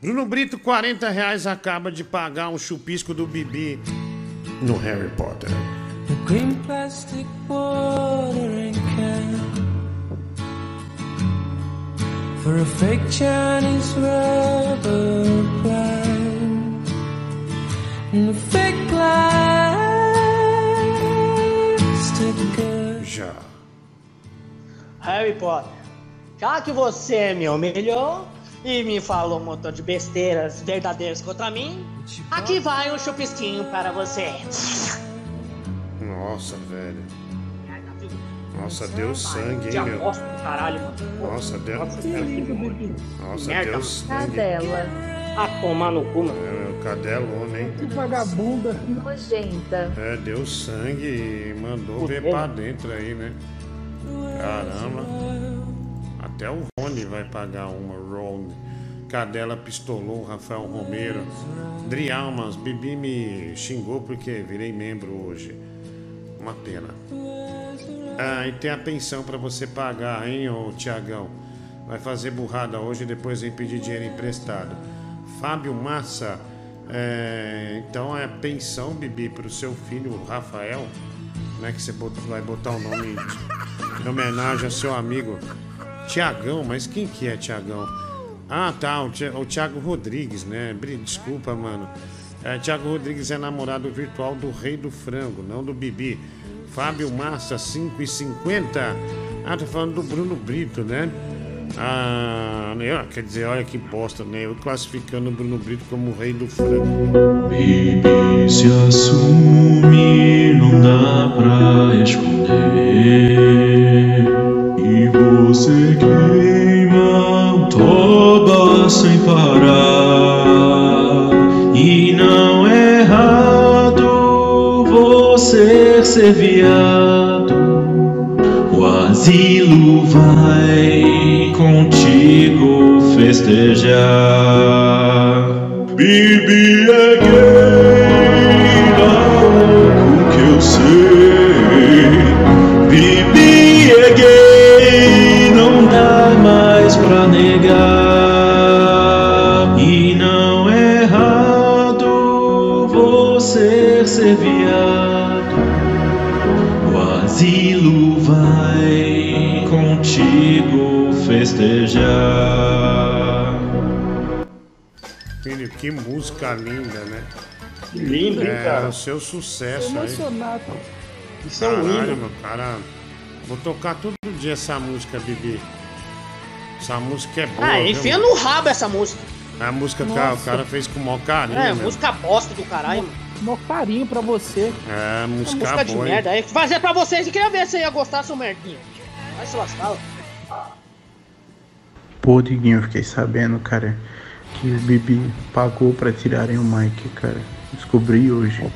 Bruno Brito, R$40 acaba de pagar um chupisco do Bibi no Harry Potter. Já. Harry Potter, já que você me humilhou e me falou um montão de besteiras verdadeiras contra mim, aqui vai um chupisquinho para você. Nossa, velho. Nossa, deu sangue, hein, meu. Nossa, deu sangue. Nossa, deu sangue. Cadela. Ah, tomar no cu, mano. É, cadelona, hein. Que vagabunda. Nojenta. É, deu sangue e mandou ver pra dentro aí, né. Caramba, até o Rony vai pagar uma. Rony, Cadela pistolou, Rafael Romero, Drialmas, Bibi me xingou porque virei membro hoje. Uma pena. Ah, e tem a pensão pra você pagar, hein, ô Tiagão. Vai fazer burrada hoje e depois vem pedir dinheiro emprestado. Fábio Massa, então é pensão, Bibi, pro seu filho, Rafael, né, que você vai botar o nome em homenagem ao seu amigo Tiagão. Mas quem que é Tiagão? Ah, tá, o Thiago Rodrigues, né? Desculpa, mano. Thiago Rodrigues é namorado virtual do Rei do Frango, não do Bibi. Fábio Massa, 5,50. Ah, tô falando do Bruno Brito, né? Ah, quer dizer, olha que bosta, né? Eu classificando o Bruno Brito como o Rei do Frango. Bibi se assume, não dá pra esconder. E você queima o toba sem parar. E não é errado você ser viado. O asilo vai contigo festejar. Bibi é gay, maluco que eu sei. Bibi é gay, não dá mais pra negar. E não é errado você ser viado. O asilo vai contigo festejar. Filho, que música linda, né? Que linda, hein, cara? É o seu sucesso aí. Isso é um hino, meu cara. Vou tocar todo dia essa música, Bibi. Essa música é boa. Ah, enfia no rabo essa música. A música que o cara fez com o maior carinho. É, mesmo. Música bosta do caralho. Mó carinho pra você. É, música de merda. É, fazer pra vocês e queria ver se ia gostar, seu merdinho. Vai se lascar. Pô, Diguinho, eu fiquei sabendo, cara, que o Bibi pagou pra tirarem o Mike, cara. Descobri hoje.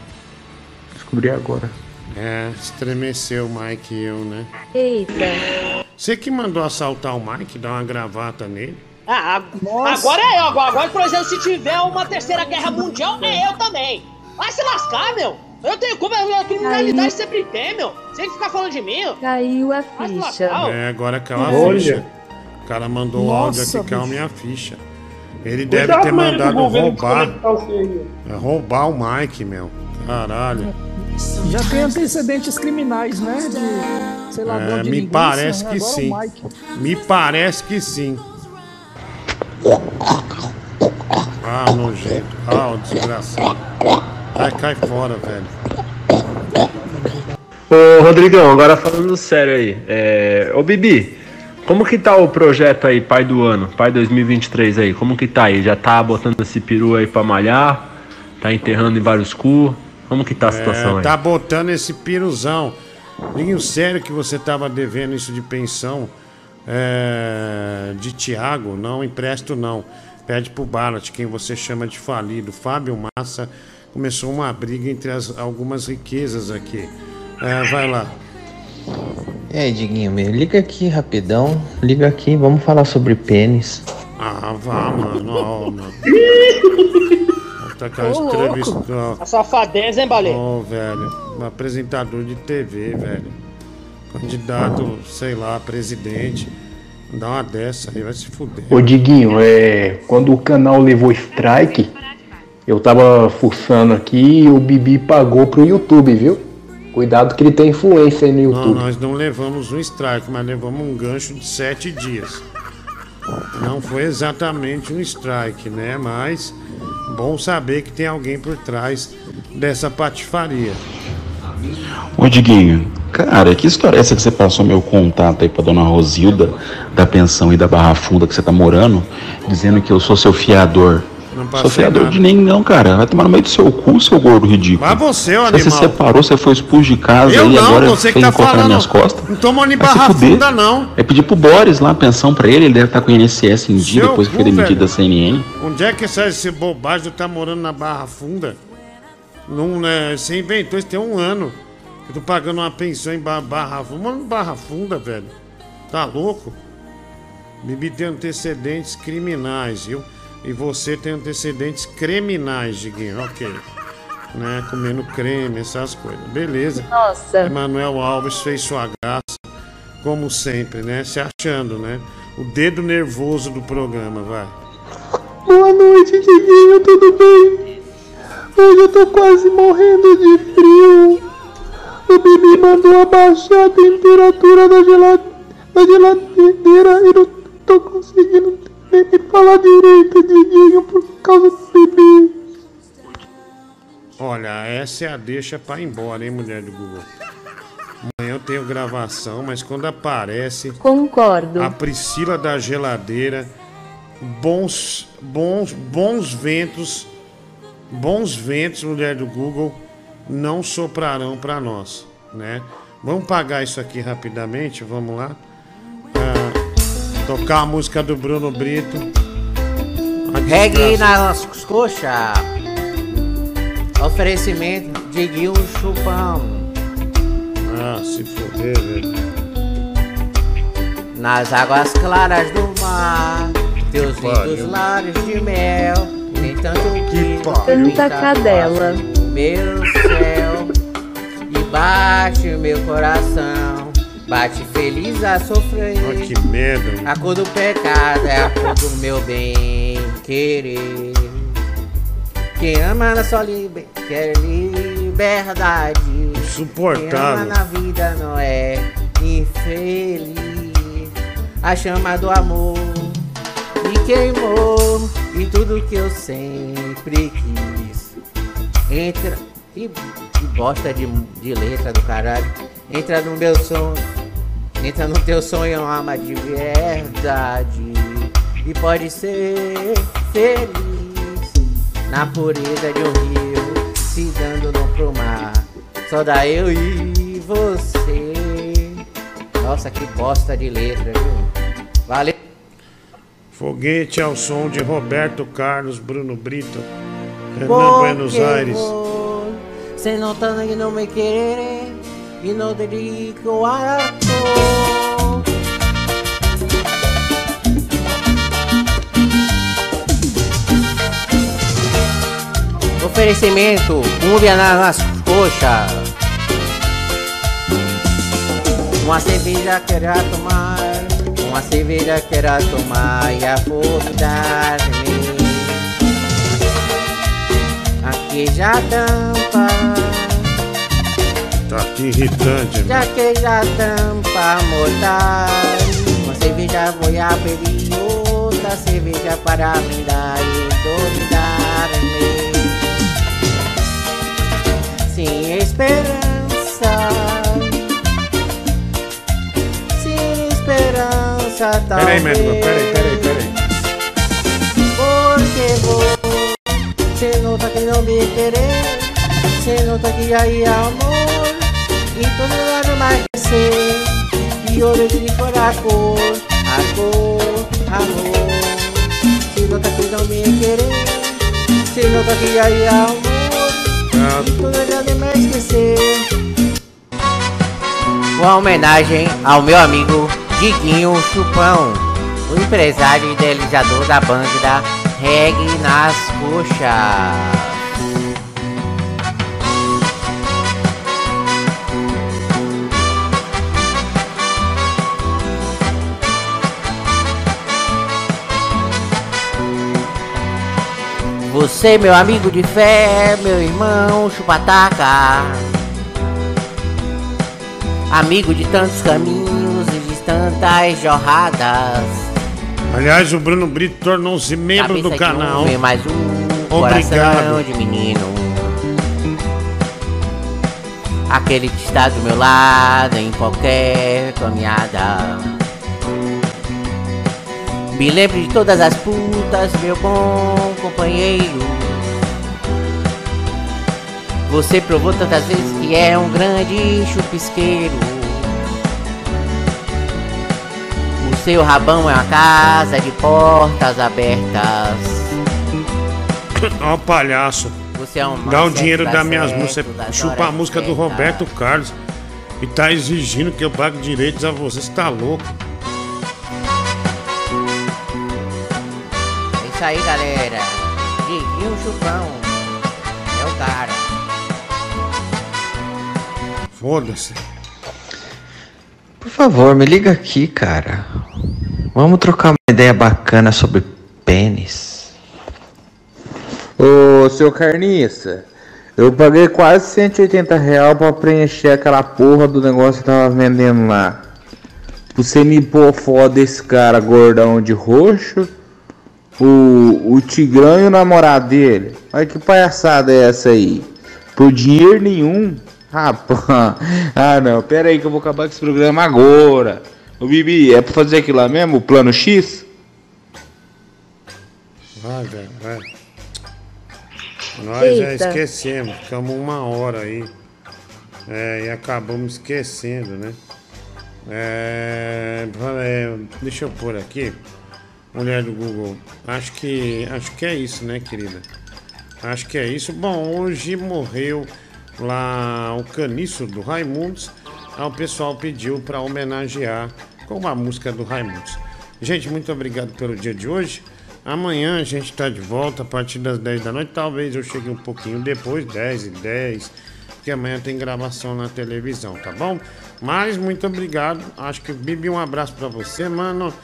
Descobri agora. É, estremeceu o Mike e eu, né? Eita. Você que mandou assaltar o Mike, dar uma gravata nele? Ah, agora é eu. Agora, por exemplo, se tiver uma terceira guerra mundial, é eu também. Vai se lascar, meu. Eu tenho culpa, a criminalidade sempre tem, meu. Sem ficar falando de mim. Caiu a ficha. É, agora caiu a ficha. O cara mandou o áudio aqui, caiu a minha ficha. Ele deve ter mandado roubar o Mike, meu. Caralho. Já tem antecedentes criminais, né? De, sei lá, é, de me parece que sim. Me parece que sim. Ah, nojento. Ah, o desgraçado. Ai, cai fora, velho. Ô, Rodrigão, agora falando sério aí. É... Ô, Bibi, como que tá o projeto aí, Pai do Ano? Pai 2023 aí, como que tá aí? Já tá botando esse peru aí pra malhar? Tá enterrando em vários cu? Como que tá a situação aí? Tá botando esse piruzão. Diguinho, sério que você tava devendo isso de pensão de Thiago? Não, empresto não. Pede pro Barat, quem você chama de falido. Fábio Massa, começou uma briga entre algumas riquezas aqui. Vai lá. E aí, Diguinho, meu, liga aqui rapidão. Liga aqui, vamos falar sobre pênis. Ah, vá, mano. Ó, mano. Tá com a safadeza, hein, Baleia? Ó, velho. Um apresentador de TV, velho. Candidato, sei lá, presidente. Dá uma dessa aí, vai se fuder. Ô, Diguinho, quando o canal levou strike, eu tava fuçando aqui e o Bibi pagou pro YouTube, viu? Cuidado que ele tem influência aí no YouTube. Não, nós não levamos um strike, mas levamos um gancho de 7 dias. Não foi exatamente um strike, né? Mas bom saber que tem alguém por trás dessa patifaria. Ô, Diguinho, cara, que história é essa que você passou meu contato aí pra dona Rosilda da pensão e da Barra Funda que você tá morando, dizendo que eu sou seu fiador? Não passei. Sou fiador nada de ninguém, não, cara. Vai tomar no meio do seu cu, seu gordo ridículo. Vai você, ó, animal. Você se separou, você foi expulso de casa. Eu e não, agora você que tá falando. Minhas costas. Não tomou nem Barra Funda, não. É pedir pro Boris lá a pensão pra ele. Ele deve estar com o INSS em dia, seu depois que foi demitido da CNN. Onde é que sai esse bobagem de tá morando na Barra Funda? Não, né? Você inventou isso tem um ano. Eu tô pagando uma pensão em Barra Funda. Mano, Barra Funda, velho. Tá louco? Bibi tem antecedentes criminais, viu? E você tem antecedentes criminais, Diguinho. Ok. Né? Comendo creme, essas coisas. Beleza. Nossa. Emanuel Alves fez sua graça, como sempre, né? Se achando, né? O dedo nervoso do programa, vai. Boa noite, Diguinho. Tudo bem? Hoje eu tô quase morrendo de frio. O Bibi mandou abaixar a temperatura da geladeira e não tô conseguindo nem falar direito, Diguinho, por causa do Bibi. Olha, essa é a deixa pra ir embora, hein, mulher do Google. Amanhã eu tenho gravação, mas quando aparece... Concordo. A Priscila da geladeira, bons ventos... Bons ventos, mulher do Google, não soprarão para nós, né? Vamos pagar isso aqui rapidamente, vamos lá. Tocar a música do Bruno Brito. Reggae nas coxas. Oferecimento de Guil Chupão. Ah, se foder, velho. Nas águas claras do mar, teus lindos lábios de mel. Tem tanto que tanta cadela, meu céu, e bate o meu coração, bate feliz a sofrer. Oh, que medo! A cor do pecado é a cor do meu bem querer. Quem ama na sua liberdade, insuportável. Quem ama na vida não é infeliz. A chama do amor me queimou e tudo que eu sempre quis. Entra. Que bosta de letra do caralho. Entra no meu sonho. Entra no teu sonho, ama de verdade. E pode ser feliz na pureza de um rio se dando no pro mar. Só dá eu e você. Nossa, que bosta de letra, viu? Valeu. Foguete ao som de Roberto Carlos, Bruno Brito, Renan Buenos Aires. Se não tá nem não me querer e não dedico a tu. Oferecimento, cumbia nas coxas. Uma cerveja queria tomar. Uma cerveja queira tomar e afundar-me. Aqui já tampa Tá que irritante, né? Já que a tampa mudar, uma cerveja vou abrir, outra cerveja para me dar e dominar-me. Sem esperança. Peraí. Porque vou, cê não tá aqui não me querer, cê não tá aqui aí amor, e todo lado mais crescer, e olho de fora a cor, amor, cê não tá aqui não me querer, cê não tá aqui aí amor, e todo lado mais crescer. Uma homenagem ao meu amigo Diguinho Chupão, o empresário e idealizador da banda Reggae nas Coxas. Você, meu amigo de fé, meu irmão chupataca, amigo de tantos caminhos e de tantas jorradas. Aliás, o Bruno Brito tornou-se membro do canal. Mais um coração de menino. Aquele que está do meu lado em qualquer caminhada. Me lembro de todas as putas, meu bom companheiro. Você provou tantas vezes que é um grande chupisqueiro. O seu rabão é uma casa de portas abertas. Ó, palhaço. Você é um dá o dinheiro das minhas músicas. Chupa a música do Roberto Carlos. E tá exigindo que eu pague direitos a você. Você tá louco? É isso aí, galera. E o Chupão é o cara. Foda-se. Por favor, me liga aqui, cara. Vamos trocar uma ideia bacana sobre pênis. Ô, seu Carniça, eu paguei quase R$180 pra preencher aquela porra do negócio que tava vendendo lá. Você me pôr foda esse cara gordão de roxo, o Tigrão e o namorado dele. Olha que palhaçada é essa aí. Por dinheiro nenhum. Rapaz, não, pera aí que eu vou acabar com esse programa agora. Ô Bibi, é pra fazer aquilo lá mesmo? O plano X? Vai, velho, vai. Nós já esquecemos, ficamos uma hora aí. É, e acabamos esquecendo, né? Deixa eu pôr aqui. Mulher do Google. Acho que é isso, né, querida? Acho que é isso. Bom, hoje morreu lá o Caniço do Raimundos. O pessoal pediu para homenagear com uma música do Raimundos. Gente, muito obrigado pelo dia de hoje. Amanhã a gente tá de volta a partir das 10 da noite. Talvez eu chegue um pouquinho depois, 10h10, porque amanhã tem gravação na televisão, tá bom? Mas muito obrigado. Acho que, Bibi, um abraço para você, mano.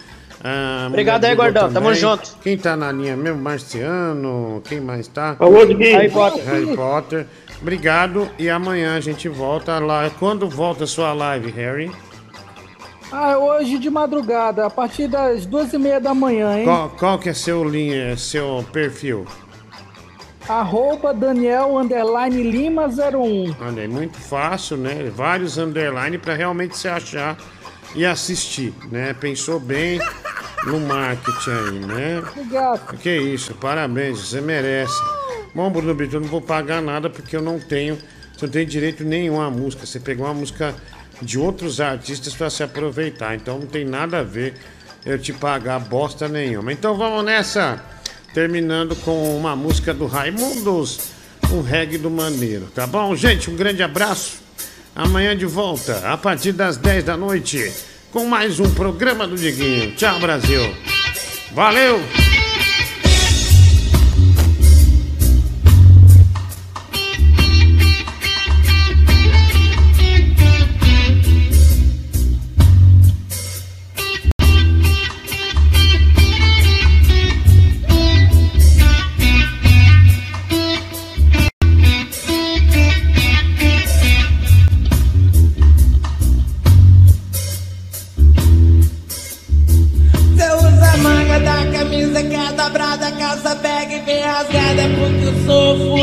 Obrigado aí, gordão. Também. Tamo junto. Quem tá na linha mesmo? Marciano. Quem mais tá? Harry Potter. Obrigado, e amanhã a gente volta lá. Quando volta a sua live, Harry? Hoje de madrugada, a partir das 2h30 da manhã, hein? Qual que é seu perfil? @Daniel_Lima01. Olha, é muito fácil, né? Vários underline pra realmente se achar e assistir, né? Pensou bem no marketing aí, né? Obrigado. Que isso, parabéns, você merece. Bom, Bruno Brito, eu não vou pagar nada porque você não tem direito nenhum à música. Você pegou uma música de outros artistas para se aproveitar. Então não tem nada a ver eu te pagar bosta nenhuma. Então vamos nessa, terminando com uma música do Raimundos, um reggae do maneiro, tá bom? Gente, um grande abraço. Amanhã de volta, a partir das 10 da noite, com mais um programa do Diguinho. Tchau, Brasil. Valeu! sofro.